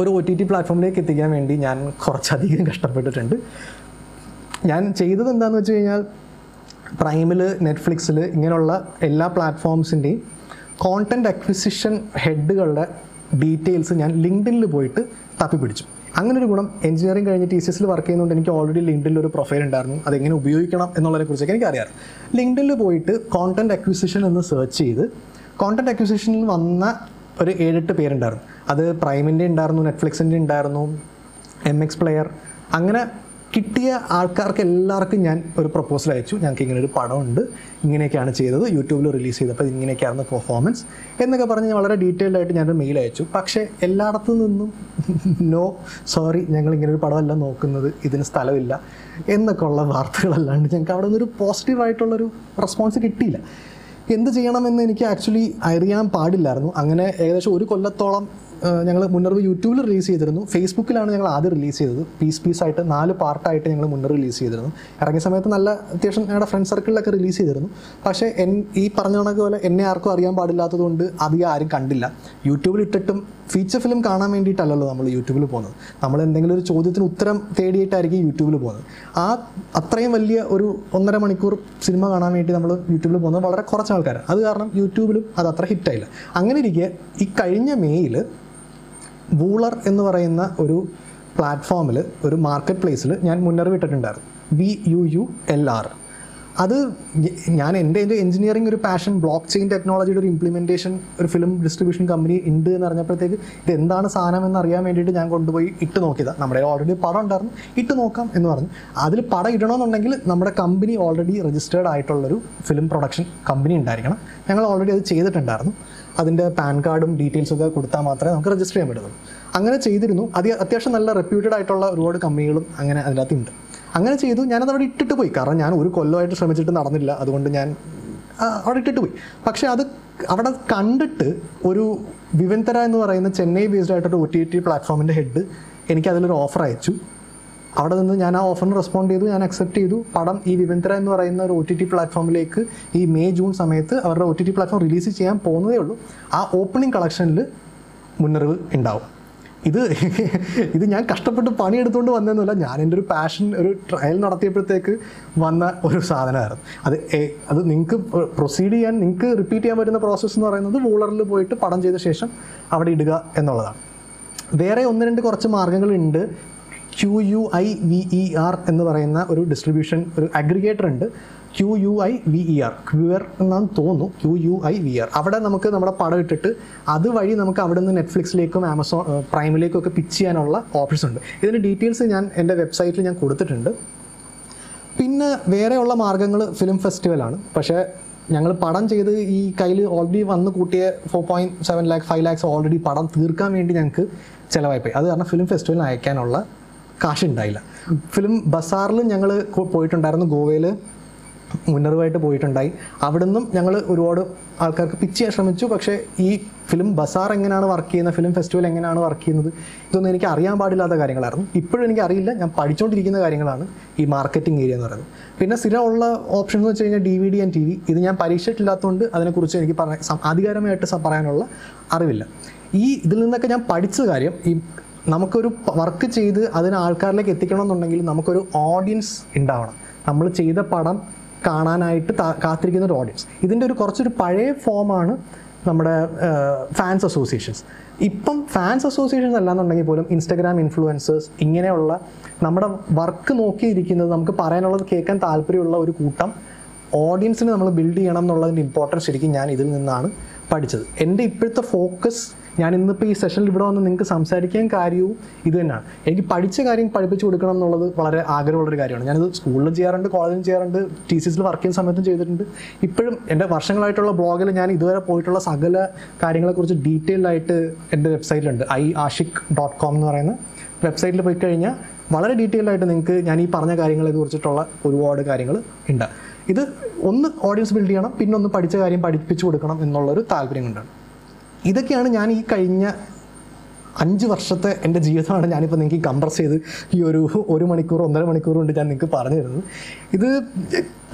ഒരു OTT പ്ലാറ്റ്ഫോമിലേക്ക് എത്തിക്കാൻ വേണ്ടി ഞാൻ കുറച്ചധികം കഷ്ടപ്പെട്ടിട്ടുണ്ട്. ഞാൻ ചെയ്തത് എന്താണെന്ന് വെച്ച് കഴിഞ്ഞാൽ പ്രൈമിൽ, നെറ്റ്ഫ്ലിക്സിൽ ഇങ്ങനെയുള്ള എല്ലാ പ്ലാറ്റ്ഫോംസിൻ്റെയും കോണ്ടൻറ്റ് അക്വിസിഷൻ ഹെഡുകളുടെ ഡീറ്റെയിൽസ് ഞാൻ ലിങ്ക്ഡിനിൽ പോയിട്ട് തപ്പിപ്പിടിച്ചു. അങ്ങനൊരു ഗുണം എഞ്ചിനീയറിംഗ് കഴിഞ്ഞ് TCS വർക്ക് ചെയ്യുന്നതുകൊണ്ട് എനിക്ക് ഓൾറെഡി ലിങ്ക്ഡിനിൽ ഒരു പ്രൊഫൈൽ ഉണ്ടായിരുന്നു. അതെങ്ങനെ ഉപയോഗിക്കണം എന്നുള്ളതിനെക്കുറിച്ചൊക്കെ എനിക്കറിയാമായിരുന്നു. ലിങ്ക്ഡിനിൽ പോയിട്ട് കോണ്ടൻറ്റ് അക്വിസിഷൻ എന്ന് സെർച്ച് ചെയ്ത് കോണ്ടൻറ്റ് അക്വിസിഷനിൽ വന്ന ഒരു 7-8 പേരുണ്ടായിരുന്നു. അത് പ്രൈമിൻ്റെ ഉണ്ടായിരുന്നു, നെറ്റ്ഫ്ലിക്സിൻ്റെ ഉണ്ടായിരുന്നു, MX പ്ലെയർ. അങ്ങനെ കിട്ടിയ ആൾക്കാർക്ക് എല്ലാവർക്കും ഞാൻ ഒരു പ്രപ്പോസൽ അയച്ചു. ഞങ്ങൾക്ക് ഇങ്ങനൊരു പടമുണ്ട്, ഇങ്ങനെയൊക്കെയാണ് ചെയ്തത്, യൂട്യൂബിൽ റിലീസ് ചെയ്തപ്പോൾ ഇങ്ങനെയൊക്കെയായിരുന്നു പെർഫോമൻസ് എന്നൊക്കെ പറഞ്ഞ് ഞാൻ വളരെ ഡീറ്റെയിൽഡ് ആയിട്ട് ഞാനൊരു മെയിൽ അയച്ചു. പക്ഷേ എല്ലായിടത്തു നിന്നും നോ സോറി, ഞങ്ങൾ ഇങ്ങനൊരു പടമല്ല നോക്കുന്നത്, ഇതിന് സ്ഥലമില്ല എന്നൊക്കെ ഉള്ള വാർത്തകളല്ലാണ്ട് ഞങ്ങൾക്ക് അവിടെ നിന്നൊരു പോസിറ്റീവായിട്ടുള്ളൊരു റെസ്പോൺസ് കിട്ടിയില്ല. എന്ത് ചെയ്യണമെന്ന് എനിക്ക് ആക്ച്വലി അറിയാൻ പാടില്ലായിരുന്നു. അങ്ങനെ ഏകദേശം ഒരു കൊല്ലത്തോളം ഞങ്ങൾ മുന്നറിവ് യൂട്യൂബിൽ റിലീസ് ചെയ്തിരുന്നു. ഫേസ്ബുക്കിലാണ് ഞങ്ങൾ ആദ്യം റിലീസ് ചെയ്തത്. പീസായിട്ട് 4 പാർട്ടായിട്ട് ഞങ്ങൾ മുന്നറിവ് റിലീസ് ചെയ്തിരുന്നു. ഇറങ്ങിയ സമയത്ത് നല്ല അത്യാവശ്യം ഞങ്ങളുടെ ഫ്രണ്ട് സർക്കിളിലൊക്കെ റിലീസ് ചെയ്തിരുന്നു. പക്ഷേ ഈ പറഞ്ഞ കണക്ക് പോലെ എന്നെ ആർക്കും അറിയാൻ പാടില്ലാത്തത് കൊണ്ട് അധികം ആരും കണ്ടില്ല. യൂട്യൂബിൽ ഇട്ടിട്ടും ഫീച്ചർ ഫിലിം കാണാൻ വേണ്ടിയിട്ടല്ലല്ലോ നമ്മൾ യൂട്യൂബിൽ പോകുന്നത്, നമ്മൾ എന്തെങ്കിലും ഒരു ചോദ്യത്തിന് ഉത്തരം തേടിയിട്ടായിരിക്കും യൂട്യൂബിൽ പോകുന്നത്. ആ അത്രയും വലിയ ഒരു 1.5 മണിക്കൂർ സിനിമ കാണാൻ വേണ്ടി നമ്മൾ യൂട്യൂബിൽ പോകുന്നത് വളരെ കുറച്ച് ആൾക്കാർ. അത് കാരണം യൂട്യൂബിലും അത് അത്ര ഹിറ്റായില്ല. അങ്ങനെ ഇരിക്കെ ഈ കഴിഞ്ഞ മെയിൽ വൂളർ എന്ന് പറയുന്ന ഒരു പ്ലാറ്റ്ഫോമിൽ ഒരു മാർക്കറ്റ് പ്ലേസിൽ ഞാൻ മുന്നറിവിട്ടിട്ടുണ്ടായിരുന്നു BUULR. അത് ഞാൻ എൻ്റെ ഒരു എഞ്ചിനീയറിംഗ് ഒരു പാഷൻ ബ്ലോക്ക് ചെയിൻ ടെക്നോളജിയുടെ ഒരു ഇംപ്ലിമെൻറ്റേഷൻ ഒരു ഫിലിം ഡിസ്ട്രിബ്യൂഷൻ കമ്പനി ഉണ്ട് എന്ന് അറിഞ്ഞപ്പോഴത്തേക്ക് ഇതെന്താണ് സാധനം എന്നറിയാൻ വേണ്ടിയിട്ട് ഞാൻ കൊണ്ടുപോയി ഇട്ട് നോക്കിയതാണ്. നമ്മുടെ ഓൾറെഡി പടം ഉണ്ടായിരുന്നു, ഇട്ട് നോക്കാം എന്ന് പറഞ്ഞു. അതിൽ പടം ഇടണമെന്നുണ്ടെങ്കിൽ നമ്മുടെ കമ്പനി ഓൾറെഡി രജിസ്റ്റേർഡ് ആയിട്ടുള്ളൊരു ഫിലിം പ്രൊഡക്ഷൻ കമ്പനി ഉണ്ടായിരിക്കണം. ഞങ്ങൾ ഓൾറെഡി അത് ചെയ്തിട്ടുണ്ടായിരുന്നു. അതിൻ്റെ പാൻ കാർഡും ഡീറ്റെയിൽസൊക്കെ കൊടുത്താൽ മാത്രമേ നമുക്ക് രജിസ്റ്റർ ചെയ്യാൻ പറ്റുള്ളൂ. അങ്ങനെ ചെയ്തിരുന്നു. അത് അത്യാവശ്യം നല്ല റെപ്യൂട്ടഡ് ആയിട്ടുള്ള ഒരുപാട് കമ്പനികളും അങ്ങനെ അതിനകത്തുണ്ട്. അങ്ങനെ ചെയ്തു. ഞാനത് അവിടെ ഇട്ടിട്ട് പോയി. കാരണം ഞാൻ ഒരു കൊല്ലമായിട്ട് ശ്രമിച്ചിട്ട് നടന്നില്ല, അതുകൊണ്ട് ഞാൻ അവിടെ ഇട്ടിട്ട് പോയി. പക്ഷേ അത് അവിടെ കണ്ടിട്ട് ഒരു വിവന്തര എന്ന് പറയുന്ന ചെന്നൈ ബേസ്ഡ് ആയിട്ടൊരു OTT പ്ലാറ്റ്ഫോമിൻ്റെ ഹെഡ് എനിക്കതിലൊരു ഓഫർ അയച്ചു. അവിടെ നിന്ന് ഞാൻ ആ ഓഫറിന് റെസ്പോണ്ട് ചെയ്തു, ഞാൻ അക്സെപ്റ്റ് ചെയ്തു. പടം ഈ വിവന്തര എന്ന് പറയുന്ന ഒരു OTT പ്ലാറ്റ്ഫോമിലേക്ക് ഈ May-June സമയത്ത് അവരുടെ OTT പ്ലാറ്റ്ഫോം റിലീസ് ചെയ്യാൻ പോകുന്നതേ ഉള്ളൂ. ആ ഓപ്പണിംഗ് കളക്ഷനിൽ മുന്നറിവ് ഉണ്ടാവും. ഇത് ഞാൻ കഷ്ടപ്പെട്ട് പണിയെടുത്തുകൊണ്ട് വന്നതെന്നല്ല, ഞാൻ എൻ്റെ ഒരു പാഷൻ ഒരു ട്രയൽ നടത്തിയപ്പോഴത്തേക്ക് വന്ന ഒരു സാധനമായിരുന്നു അത്. അത് നിങ്ങൾക്ക് പ്രൊസീഡ് ചെയ്യാൻ നിങ്ങൾക്ക് റിപ്പീറ്റ് ചെയ്യാൻ പറ്റുന്ന പ്രോസസ്സ് എന്ന് പറയുന്നത് വൂളറിൽ പോയിട്ട് പടം ചെയ്ത ശേഷം അവിടെ ഇടുക എന്നുള്ളതാണ്. വേറെ ഒന്ന് രണ്ട് കുറച്ച് മാർഗ്ഗങ്ങളുണ്ട്. QUIVER എന്ന് പറയുന്ന ഒരു ഡിസ്ട്രിബ്യൂഷൻ ഒരു അഗ്രിഗേറ്റർ ഉണ്ട്. QUIVER ക്യൂർ എന്നാണ് തോന്നുന്നു. QUIVER അവിടെ നമുക്ക് നമ്മുടെ പടം ഇട്ടിട്ട് അതുവഴി നമുക്ക് അവിടെ നിന്ന് നെറ്റ്ഫ്ലിക്സിലേക്കും ആമസോൺ പ്രൈമിലേക്കും ഒക്കെ പിച്ച് ചെയ്യാനുള്ള ഓപ്ഷൻസ് ഉണ്ട്. ഇതിൻ്റെ ഡീറ്റെയിൽസ് ഞാൻ എൻ്റെ വെബ്സൈറ്റിൽ ഞാൻ കൊടുത്തിട്ടുണ്ട്. പിന്നെ വേറെയുള്ള മാർഗ്ഗങ്ങൾ ഫിലിം ഫെസ്റ്റിവലാണ്. പക്ഷേ ഞങ്ങൾ പടം ചെയ്ത് ഈ കയ്യിൽ ഓൾറെഡി വന്ന് കൂട്ടിയ 4.7 lakh 5 lakhs ഓൾറെഡി പടം തീർക്കാൻ വേണ്ടി ഞങ്ങൾക്ക് ചിലവായിപ്പോയി. അത് കാരണം ഫിലിം ഫെസ്റ്റിവലിന് അയക്കാനുള്ള കാശുണ്ടായില്ല. ഫിലിം ബസാറിലും ഞങ്ങൾ പോയിട്ടുണ്ടായിരുന്നു. ഗോവയിൽ മുന്നറിവായിട്ട് പോയിട്ടുണ്ടായി. അവിടെ നിന്നും ഞങ്ങൾ ഒരുപാട് ആൾക്കാർക്ക് പിച്ച് ചെയ്യാൻ ശ്രമിച്ചു. പക്ഷേ ഈ ഫിലിം ബസാർ എങ്ങനെയാണ് വർക്ക് ചെയ്യുന്നത്, ഫിലിം ഫെസ്റ്റിവൽ എങ്ങനെയാണ് വർക്ക് ചെയ്യുന്നത്, ഇതൊന്നും എനിക്ക് അറിയാൻ പാടില്ലാത്ത കാര്യങ്ങളായിരുന്നു. ഇപ്പോഴും എനിക്കറിയില്ല, ഞാൻ പഠിച്ചുകൊണ്ടിരിക്കുന്ന കാര്യങ്ങളാണ് ഈ മാർക്കറ്റിംഗ് ഏരിയ എന്ന് പറയുന്നത്. പിന്നെ സ്ഥിരമുള്ള ഓപ്ഷൻ എന്ന് വെച്ച് കഴിഞ്ഞാൽ DVD and TV. ഇത് ഞാൻ പരീക്ഷിച്ചിട്ടില്ലാത്തതുകൊണ്ട് അതിനെക്കുറിച്ച് എനിക്ക് അധികാരമായിട്ട് പറയാനുള്ള അറിവില്ല. ഈ ഇതിൽ നിന്നൊക്കെ ഞാൻ പഠിച്ച കാര്യം, ഈ നമുക്കൊരു വർക്ക് ചെയ്ത് അതിന് ആൾക്കാരിലേക്ക് എത്തിക്കണമെന്നുണ്ടെങ്കിൽ നമുക്കൊരു ഓഡിയൻസ് ഉണ്ടാവണം. നമ്മൾ ചെയ്ത പടം കാണാനായിട്ട് കാത്തിരിക്കുന്ന ഒരു ഓഡിയൻസ്. ഇതിൻ്റെ ഒരു കുറച്ചൊരു പഴയ ഫോമാണ് നമ്മുടെ ഫാൻസ് അസോസിയേഷൻസ്. ഇപ്പം ഫാൻസ് അസോസിയേഷൻസ് അല്ലാന്നുണ്ടെങ്കിൽ പോലും ഇൻസ്റ്റഗ്രാം ഇൻഫ്ലുവൻസേഴ്സ് ഇങ്ങനെയുള്ള നമ്മുടെ വർക്ക് നോക്കിയിരിക്കുന്നത് നമുക്ക് പറയാനുള്ളത് കേൾക്കാൻ താല്പര്യമുള്ള ഒരു കൂട്ടം ഓഡിയൻസിന് നമ്മൾ ബിൽഡ് ചെയ്യണം എന്നുള്ളതിൻ്റെ ഇമ്പോർട്ടൻസ് ശരിക്കും ഞാൻ ഇതിൽ നിന്നാണ് പഠിച്ചത്. എൻ്റെ ഇപ്പോഴത്തെ ഫോക്കസ് ഞാൻ ഇന്നിപ്പോൾ ഈ സെഷനിൽ ഇവിടെ വന്ന് നിങ്ങൾക്ക് സംസാരിക്കാൻ കാര്യവും ഇത് തന്നെയാണ്. എനിക്ക് പഠിച്ച കാര്യം പഠിപ്പിച്ചു കൊടുക്കണം എന്നുള്ളത് വളരെ ആഗ്രഹമുള്ളൊരു കാര്യമാണ്. ഞാനിത് സ്കൂളിൽ ചെയ്യാറുണ്ട്, കോളേജിൽ ചെയ്യാറുണ്ട്, TCSൽ വർക്ക് ചെയ്യുന്ന സമയത്തും ചെയ്തിട്ടുണ്ട്. ഇപ്പോഴും എൻ്റെ വർഷങ്ങളായിട്ടുള്ള ബ്ലോഗിൽ ഞാൻ ഇതുവരെ പോയിട്ടുള്ള സകല കാര്യങ്ങളെക്കുറിച്ച് ഡീറ്റെയിൽഡ് ആയിട്ട് എൻ്റെ വെബ്സൈറ്റിലുണ്ട്. ashik.com എന്ന് പറയുന്ന വെബ്സൈറ്റിൽ പോയി കഴിഞ്ഞാൽ വളരെ ഡീറ്റെയിൽഡ് ആയിട്ട് നിങ്ങൾക്ക് ഞാൻ ഈ പറഞ്ഞ കാര്യങ്ങളെക്കുറിച്ചിട്ടുള്ള ഒരുപാട് കാര്യങ്ങൾ ഉണ്ട്. ഇത് ഒന്ന് ഓഡിയൻസ് ബിൽഡ് ചെയ്യണം, പിന്നെ ഒന്ന് പഠിച്ച കാര്യം പഠിപ്പിച്ചു കൊടുക്കണം എന്നുള്ളൊരു താല്പര്യം കൊണ്ടാണ്. ഇതൊക്കെയാണ് ഞാൻ ഈ കഴിഞ്ഞ 5 വർഷത്തെ എൻ്റെ ജീവിതമാണ് ഞാനിപ്പോൾ നിങ്ങൾക്ക് കംപ്രസ് ചെയ്ത് ഈ ഒരു മണിക്കൂർ 1.5 മണിക്കൂർ കൊണ്ട് ഞാൻ നിങ്ങൾക്ക് പറഞ്ഞു തരുന്നത്. ഇത്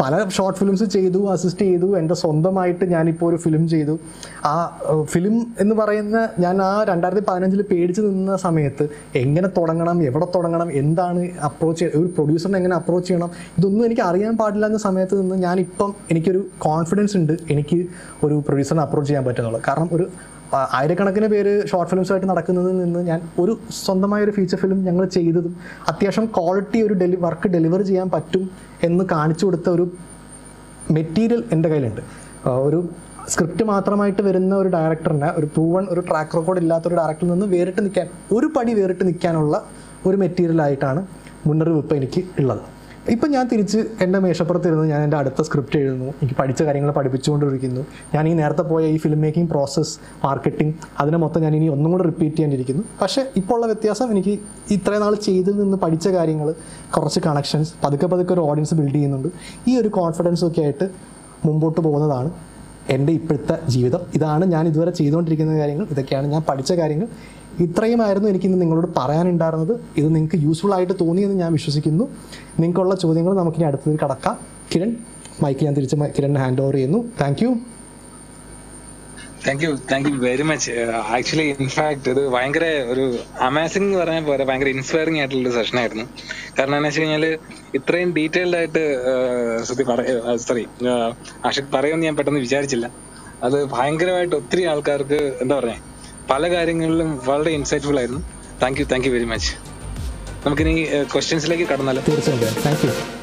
പല ഷോർട്ട് ഫിലിംസ് ചെയ്തു, അസിസ്റ്റ് ചെയ്തു, എൻ്റെ സ്വന്തമായിട്ട് ഞാനിപ്പോൾ ഒരു ഫിലിം ചെയ്തു. ആ ഫിലിം എന്ന് പറയുന്ന ഞാൻ ആ 2015 പേടിച്ച് നിന്ന സമയത്ത് എങ്ങനെ തുടങ്ങണം, എവിടെ തുടങ്ങണം, എന്താണ് അപ്രോച്ച്, ഒരു പ്രൊഡ്യൂസറിനെ എങ്ങനെ അപ്രോച്ച് ചെയ്യണം, ഇതൊന്നും എനിക്ക് അറിയാൻ പാടില്ല എന്ന സമയത്ത് നിന്ന് ഞാനിപ്പം എനിക്കൊരു കോൺഫിഡൻസ് ഉണ്ട് എനിക്ക് ഒരു പ്രൊഡ്യൂസറിനെ അപ്രോച്ച് ചെയ്യാൻ പറ്റുന്നുള്ളൂ. കാരണം ഒരു 1000 കണക്കിന് പേര് ഷോർട്ട് ഫിലിംസായിട്ട് നടക്കുന്നതിൽ നിന്ന് ഞാൻ ഒരു സ്വന്തമായൊരു ഫീച്ചർ ഫിലിം ഞങ്ങൾ ചെയ്തതും അത്യാവശ്യം ക്വാളിറ്റി ഒരു വർക്ക് ഡെലിവർ ചെയ്യാൻ പറ്റും എന്ന് കാണിച്ചു കൊടുത്ത ഒരു മെറ്റീരിയൽ എൻ്റെ കയ്യിലുണ്ട്. ഒരു സ്ക്രിപ്റ്റ് മാത്രമായിട്ട് വരുന്ന ഒരു ഡയറക്ടറിനെ, ഒരു പ്രൂവൺ ഒരു ട്രാക്ക് റെക്കോർഡ് ഇല്ലാത്തൊരു ഡയറക്ടറിൽ നിന്ന് വേറിട്ട് നിൽക്കാൻ, ഒരു പടി വേറിട്ട് നിൽക്കാനുള്ള ഒരു മെറ്റീരിയലായിട്ടാണ് മുന്നറിയിപ്പ് എനിക്ക് ഉള്ളത്. ഇപ്പം ഞാൻ തിരിച്ച് എൻ്റെ മേശപ്പുറത്തിരുന്ന് ഞാൻ എൻ്റെ അടുത്ത സ്ക്രിപ്റ്റ് എഴുതുന്നു, എനിക്ക് പഠിച്ച കാര്യങ്ങൾ പഠിപ്പിച്ചുകൊണ്ടിരിക്കുന്നു. ഞാൻ ഈ നേരത്തെ പോയ ഈ ഫിലിം മേക്കിംഗ് പ്രോസസ്സ്, മാർക്കറ്റിംഗ്, അതിനെ മൊത്തം ഞാൻ ഇനി ഒന്നും കൂടെ റിപ്പീറ്റ് ചെയ്യാനിരിക്കുന്നു. പക്ഷേ ഇപ്പോൾ ഉള്ള വ്യത്യാസം എനിക്ക് ഇത്രയും നാൾ ചെയ്തിൽ നിന്ന് പഠിച്ച കാര്യങ്ങൾ, കുറച്ച് കണക്ഷൻസ്, പതുക്കെ ഒരു ഓഡിയൻസ് ബിൽഡ് ചെയ്യുന്നുണ്ട്. ഈ ഒരു കോൺഫിഡൻസൊക്കെ ആയിട്ട് മുമ്പോട്ട് പോകുന്നതാണ് എൻ്റെ ഇപ്പോഴത്തെ ജീവിതം. ഇതാണ് ഞാൻ ഇതുവരെ ചെയ്തുകൊണ്ടിരിക്കുന്ന കാര്യങ്ങൾ, ഇതൊക്കെയാണ് ഞാൻ പഠിച്ച കാര്യങ്ങൾ. ഇത്രയുമായിരുന്നു എനിക്കിന്ന് നിങ്ങളോട് പറയാനുണ്ടായിരുന്നത്. ഇത് നിങ്ങൾക്ക് യൂസ്ഫുൾ ആയിട്ട് തോന്നിയെന്ന് ഞാൻ വിശ്വസിക്കുന്നു. നിങ്ങൾക്കുള്ള ചോദ്യങ്ങൾ നമുക്കിനി അടുത്തതിൽ കടക്കാം. കിരൺ, മൈക്ക് ഞാൻ തിരിച്ച് കിരണിന് ഹാൻഡ് ഓവർ ചെയ്യുന്നു. Thank you very much. Actually in fact ഇത് ഭയങ്കര ഒരു അമേസിംഗ് എന്ന് പറഞ്ഞാൽ പോലെ ഭയങ്കര ഇൻസ്പയറിംഗ് ആയിട്ടുള്ള ഒരു സെഷനായിരുന്നു. കാരണം എന്താ വെച്ച് കഴിഞ്ഞാൽ ഇത്രയും ഡീറ്റെയിൽഡ് ആയിട്ട് ആഷിക് പറയുമെന്ന് ഞാൻ പെട്ടെന്ന് വിചാരിച്ചില്ല. അത് ഭയങ്കരമായിട്ട് ഒത്തിരി ആൾക്കാർക്ക് എന്താ പറയുക, പല കാര്യങ്ങളിലും വളരെ ഇൻസൈറ്റ്ഫുൾ ആയിരുന്നു. Thank you very much. നമുക്കിനി ക്വസ്റ്റ്യൻസിലേക്ക് കടന്നാലോ? തീർച്ചയായിട്ടും. Thank U.